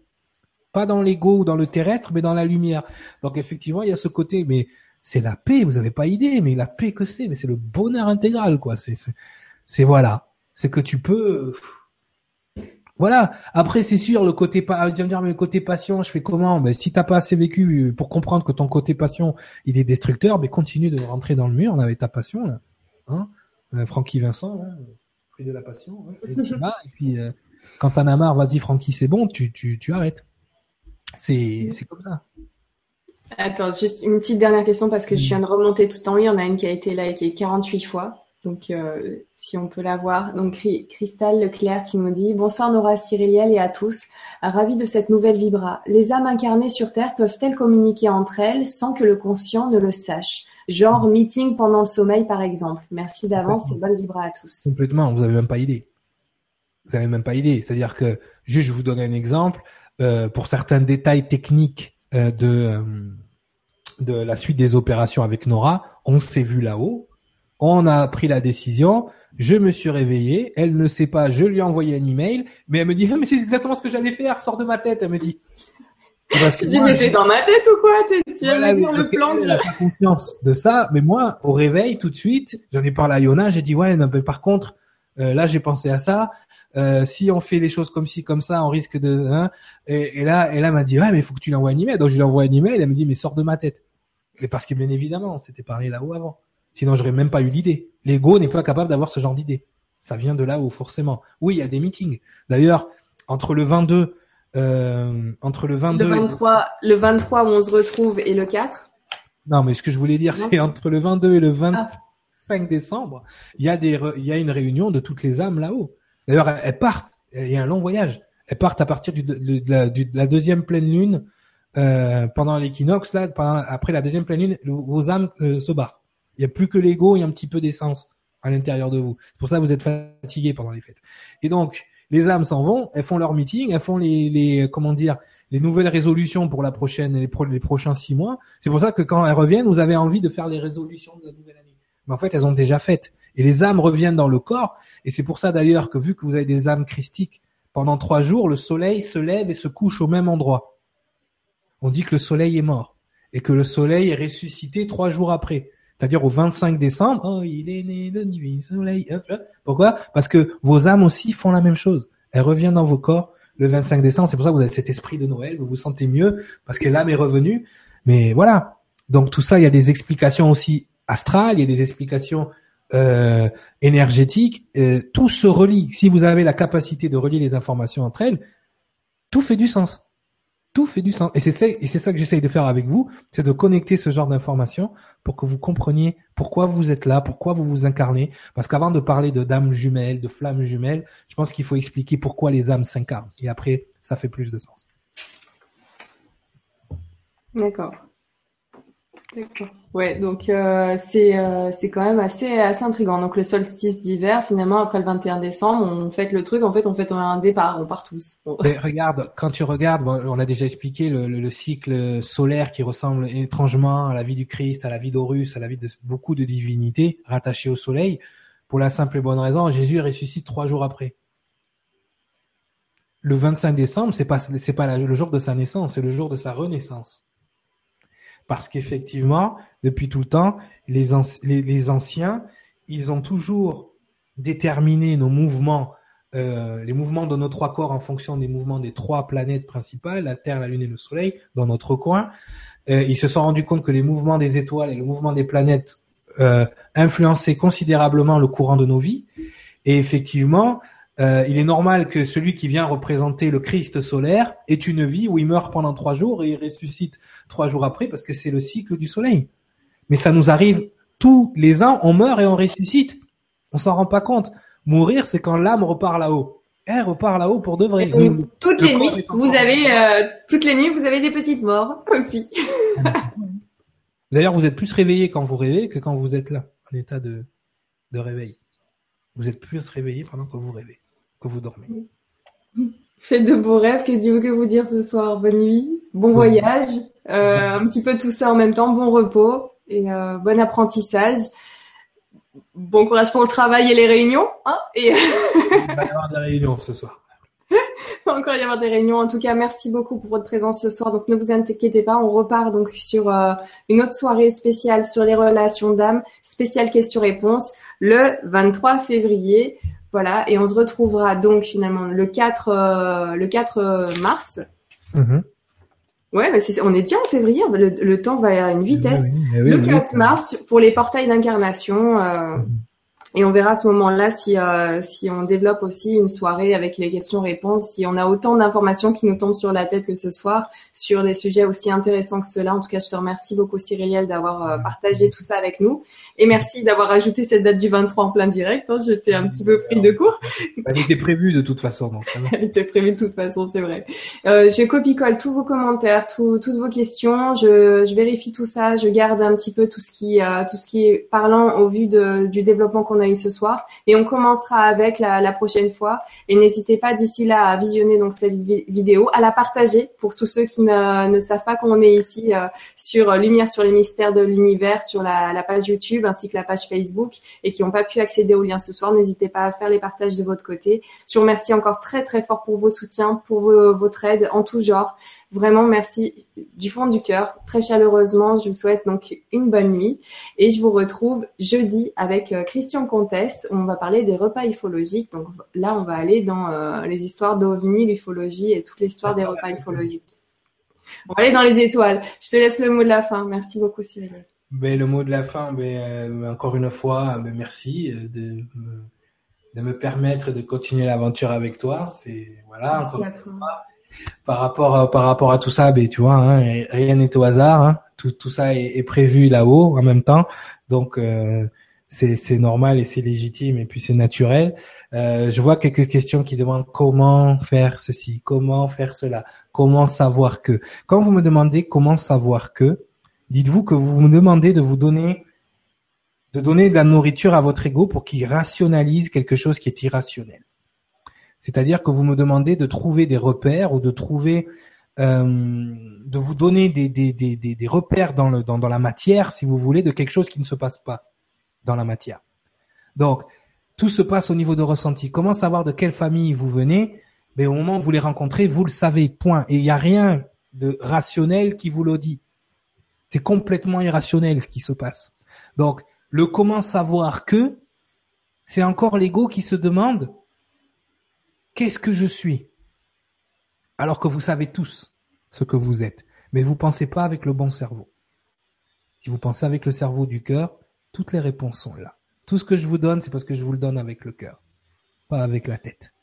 Pas dans l'ego ou dans le terrestre, mais dans la lumière. Donc, effectivement, il y a ce côté, mais c'est la paix, vous avez pas idée, mais la paix que c'est, mais c'est le bonheur intégral, quoi. C'est, c'est, c'est voilà. C'est que tu peux, voilà. Après, c'est sûr, le côté pas, tu vas me dire, mais le côté passion, je fais comment? Ben, si t'as pas assez vécu pour comprendre que ton côté passion, il est destructeur, ben, continue de rentrer dans le mur. On avait ta passion, là. Hein? Euh, Francky Vincent, hein, fruit de la passion, hein, et tu vas, et puis, euh, quand t'en as marre, vas-y, Francky, c'est bon, tu, tu, tu arrêtes. C'est, c'est comme ça. Attends, juste une petite dernière question parce que je viens de remonter tout en haut. Il y en a une qui a été likée quarante-huit fois. Donc, euh, si on peut la voir. Donc, Christelle Leclerc qui nous dit « Bonsoir Nora, Cyriliel et à tous. Ravi de cette nouvelle vibra. Les âmes incarnées sur Terre peuvent-elles communiquer entre elles sans que le conscient ne le sache ? Genre meeting pendant le sommeil, par exemple. Merci d'avance et bonne vibra à tous. » Complètement, vous n'avez même pas idée. Vous n'avez même pas idée. C'est-à-dire que, juste, je vous donne un exemple. Euh, pour certains détails techniques euh, de, euh, de la suite des opérations avec Nora, on s'est vu là-haut. On a pris la décision, je me suis réveillé, elle ne sait pas, je lui ai envoyé un email, mais elle me dit, mais c'est exactement ce que j'allais faire, sors de ma tête, elle me dit. Parce que je dis, moi, mais t'es je... dans ma tête ou quoi? T'es... Tu voilà, viens me dire le plan de... Elle n'a pas confiance de ça, mais moi, au réveil, tout de suite, j'en ai parlé à Yona, j'ai dit, ouais, non, mais par contre, euh, là, j'ai pensé à ça, euh, si on fait les choses comme ci, comme ça, on risque de, hein, et, et là, et là, elle m'a dit, ouais, mais il faut que tu l'envoies un email, donc je lui envoie un email, elle me dit, mais sors de ma tête. Mais parce que, bien évidemment, on s'était parlé là-haut avant. Sinon, j'aurais même pas eu l'idée. L'ego n'est pas capable d'avoir ce genre d'idée. Ça vient de là-haut, forcément. Oui, il y a des meetings. D'ailleurs, entre le vingt-deux, euh, entre le vingt-deux, le vingt-trois, et... le vingt-trois où on se retrouve et le quatre. Non, mais ce que je voulais dire, c'est entre le vingt-deux et le vingt-cinq ah. décembre, il y a des, il y a une réunion de toutes les âmes là-haut. D'ailleurs, elles partent. Il y a un long voyage. Elles partent à partir du, de, de, la, du, de la deuxième pleine lune euh, pendant l'équinoxe. Là, pendant, après la deuxième pleine lune, le, vos âmes euh, se barrent. Il n'y a plus que l'ego et un petit peu d'essence à l'intérieur de vous. C'est pour ça que vous êtes fatigué pendant les fêtes. Et donc, les âmes s'en vont. Elles font leur meeting. Elles font les, les comment dire, les nouvelles résolutions pour la prochaine, les, pro, les prochains six mois. C'est pour ça que quand elles reviennent, vous avez envie de faire les résolutions de la nouvelle année. Mais en fait, elles ont déjà faites. Et les âmes reviennent dans le corps. Et c'est pour ça d'ailleurs que vu que vous avez des âmes christiques, pendant trois jours, le soleil se lève et se couche au même endroit. On dit que le soleil est mort et que le soleil est ressuscité trois jours après. C'est-à-dire au vingt-cinq décembre, oh, il est né de nuit, soleil. Pourquoi? Parce que vos âmes aussi font la même chose. Elles reviennent dans vos corps le vingt-cinq décembre. C'est pour ça que vous avez cet esprit de Noël, vous vous sentez mieux parce que l'âme est revenue. Mais voilà. Donc tout ça, il y a des explications aussi astrales, il y a des explications Euh, énergétique, euh, tout se relie. Si vous avez la capacité de relier les informations entre elles, tout fait du sens. Tout fait du sens. Et c'est ça, et c'est ça que j'essaye de faire avec vous, c'est de connecter ce genre d'informations pour que vous compreniez pourquoi vous êtes là, pourquoi vous vous incarnez. Parce qu'avant de parler de d'âmes jumelles, de flammes jumelles, je pense qu'il faut expliquer pourquoi les âmes s'incarnent. Et après, ça fait plus de sens. D'accord. D'accord. Ouais, donc euh, c'est euh, c'est quand même assez assez intriguant. Donc le solstice d'hiver, finalement, après le vingt et un décembre, on fête le truc. En fait, on fête un départ, on part tous. On... Mais regarde, quand tu regardes, bon, on a déjà expliqué le, le, le cycle solaire qui ressemble étrangement à la vie du Christ, à la vie d'Horus, à la vie de beaucoup de divinités rattachées au soleil, pour la simple et bonne raison, Jésus ressuscite trois jours après. Le vingt-cinq décembre, c'est pas c'est pas la, le jour de sa naissance, c'est le jour de sa renaissance. Parce qu'effectivement, depuis tout le temps, les, anci- les, les anciens, ils ont toujours déterminé nos mouvements, euh, les mouvements de nos trois corps en fonction des mouvements des trois planètes principales, la Terre, la Lune et le Soleil, dans notre coin. Euh, ils se sont rendus compte que les mouvements des étoiles et le mouvement des planètes euh, influençaient considérablement le courant de nos vies. Et effectivement, euh, il est normal que celui qui vient représenter le Christ solaire ait une vie où il meurt pendant trois jours et il ressuscite trois jours après parce que c'est le cycle du soleil. Mais ça nous arrive tous les ans, on meurt et on ressuscite. On s'en rend pas compte. Mourir, c'est quand l'âme repart là-haut. Elle repart là-haut pour de vrai. Donc, toutes, les nuits, vous avez, euh, toutes les nuits, vous avez des petites morts aussi. D'ailleurs, vous êtes plus réveillé quand vous rêvez que quand vous êtes là, en état de, de réveil. Vous êtes plus réveillé pendant que vous rêvez. Que vous dormez. Faites de beaux rêves, que Dieu veut que vous dire ce soir. Bonne nuit, bon voyage, euh, un petit peu tout ça en même temps, bon repos et euh, bon apprentissage. Bon courage pour le travail et les réunions. Hein et... Il va y avoir des réunions ce soir. Encore y avoir des réunions. En tout cas, merci beaucoup pour votre présence ce soir. Donc, ne vous inquiétez pas, on repart donc sur euh, une autre soirée spéciale sur les relations d'âme, spéciale question-réponse, le vingt-trois février. Voilà, et on se retrouvera donc finalement le quatre, euh, le quatre mars. Mmh. Ouais, mais c'est, on est déjà en février, le, le temps va à une vitesse. Oui, oui, oui, le quatre oui, mars pour les portails d'incarnation. Euh, mmh. Et on verra à ce moment-là si, euh, si on développe aussi une soirée avec les questions-réponses, si on a autant d'informations qui nous tombent sur la tête que ce soir, sur des sujets aussi intéressants que cela. En tout cas, je te remercie beaucoup, Cyriliel, d'avoir euh, partagé tout ça avec nous. Et merci d'avoir ajouté cette date du vingt-trois en plein direct. Hein. J'étais un petit peu pris de court. Elle était prévue de toute façon. Donc, Elle était prévue de toute façon, c'est vrai. Euh, je copie-colle tous vos commentaires, tout, toutes vos questions. Je, je vérifie tout ça. Je garde un petit peu tout ce qui, euh, tout ce qui est parlant au vu de, du développement qu'on a eu ce soir et on commencera avec la, la prochaine fois et n'hésitez pas d'ici là à visionner donc cette vidéo, à la partager pour tous ceux qui ne, ne savent pas qu'on est ici euh, sur Lumière sur les mystères de l'univers, sur la, la page YouTube ainsi que la page Facebook et qui n'ont pas pu accéder au lien ce soir, n'hésitez pas à faire les partages de votre côté. Je vous remercie encore très très fort pour vos soutiens, pour vos, votre aide en tout genre, vraiment merci du fond du cœur, très chaleureusement. Je vous souhaite donc une bonne nuit et je vous retrouve jeudi avec Christian Comtesse. On va parler des repas ufologiques, donc là on va aller dans euh, les histoires d'OVNI, l'ufologie et toute l'histoire des repas ufologiques. On va aller dans les étoiles. Je te laisse le mot de la fin, merci beaucoup Cyril. Mais le mot de la fin, mais, euh, encore une fois mais merci de, de me permettre de continuer l'aventure avec toi. C'est, voilà, merci encore à toi. Par rapport, à, par rapport à tout ça, ben, tu vois, hein, rien n'est au hasard. Hein. tout, tout ça est, est prévu là-haut en même temps. Donc, euh, c'est, c'est normal et c'est légitime et puis c'est naturel. Euh, je vois quelques questions qui demandent comment faire ceci, comment faire cela, comment savoir que. Quand vous me demandez comment savoir que, dites-vous que vous me demandez de vous donner, de donner de la nourriture à votre ego pour qu'il rationalise quelque chose qui est irrationnel. C'est-à-dire que vous me demandez de trouver des repères ou de trouver, euh, de vous donner des, des, des, des, des repères dans le, dans, dans la matière, si vous voulez, de quelque chose qui ne se passe pas dans la matière. Donc, tout se passe au niveau de ressenti. Comment savoir de quelle famille vous venez? Ben, au moment où vous les rencontrez, vous le savez, point. Et il n'y a rien de rationnel qui vous le dit. C'est complètement irrationnel ce qui se passe. Donc, le comment savoir que, c'est encore l'ego qui se demande qu'est-ce que je suis? Alors que vous savez tous ce que vous êtes. Mais vous pensez pas avec le bon cerveau. Si vous pensez avec le cerveau du cœur, toutes les réponses sont là. Tout ce que je vous donne, c'est parce que je vous le donne avec le cœur, pas avec la tête.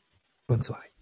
Bonne soirée.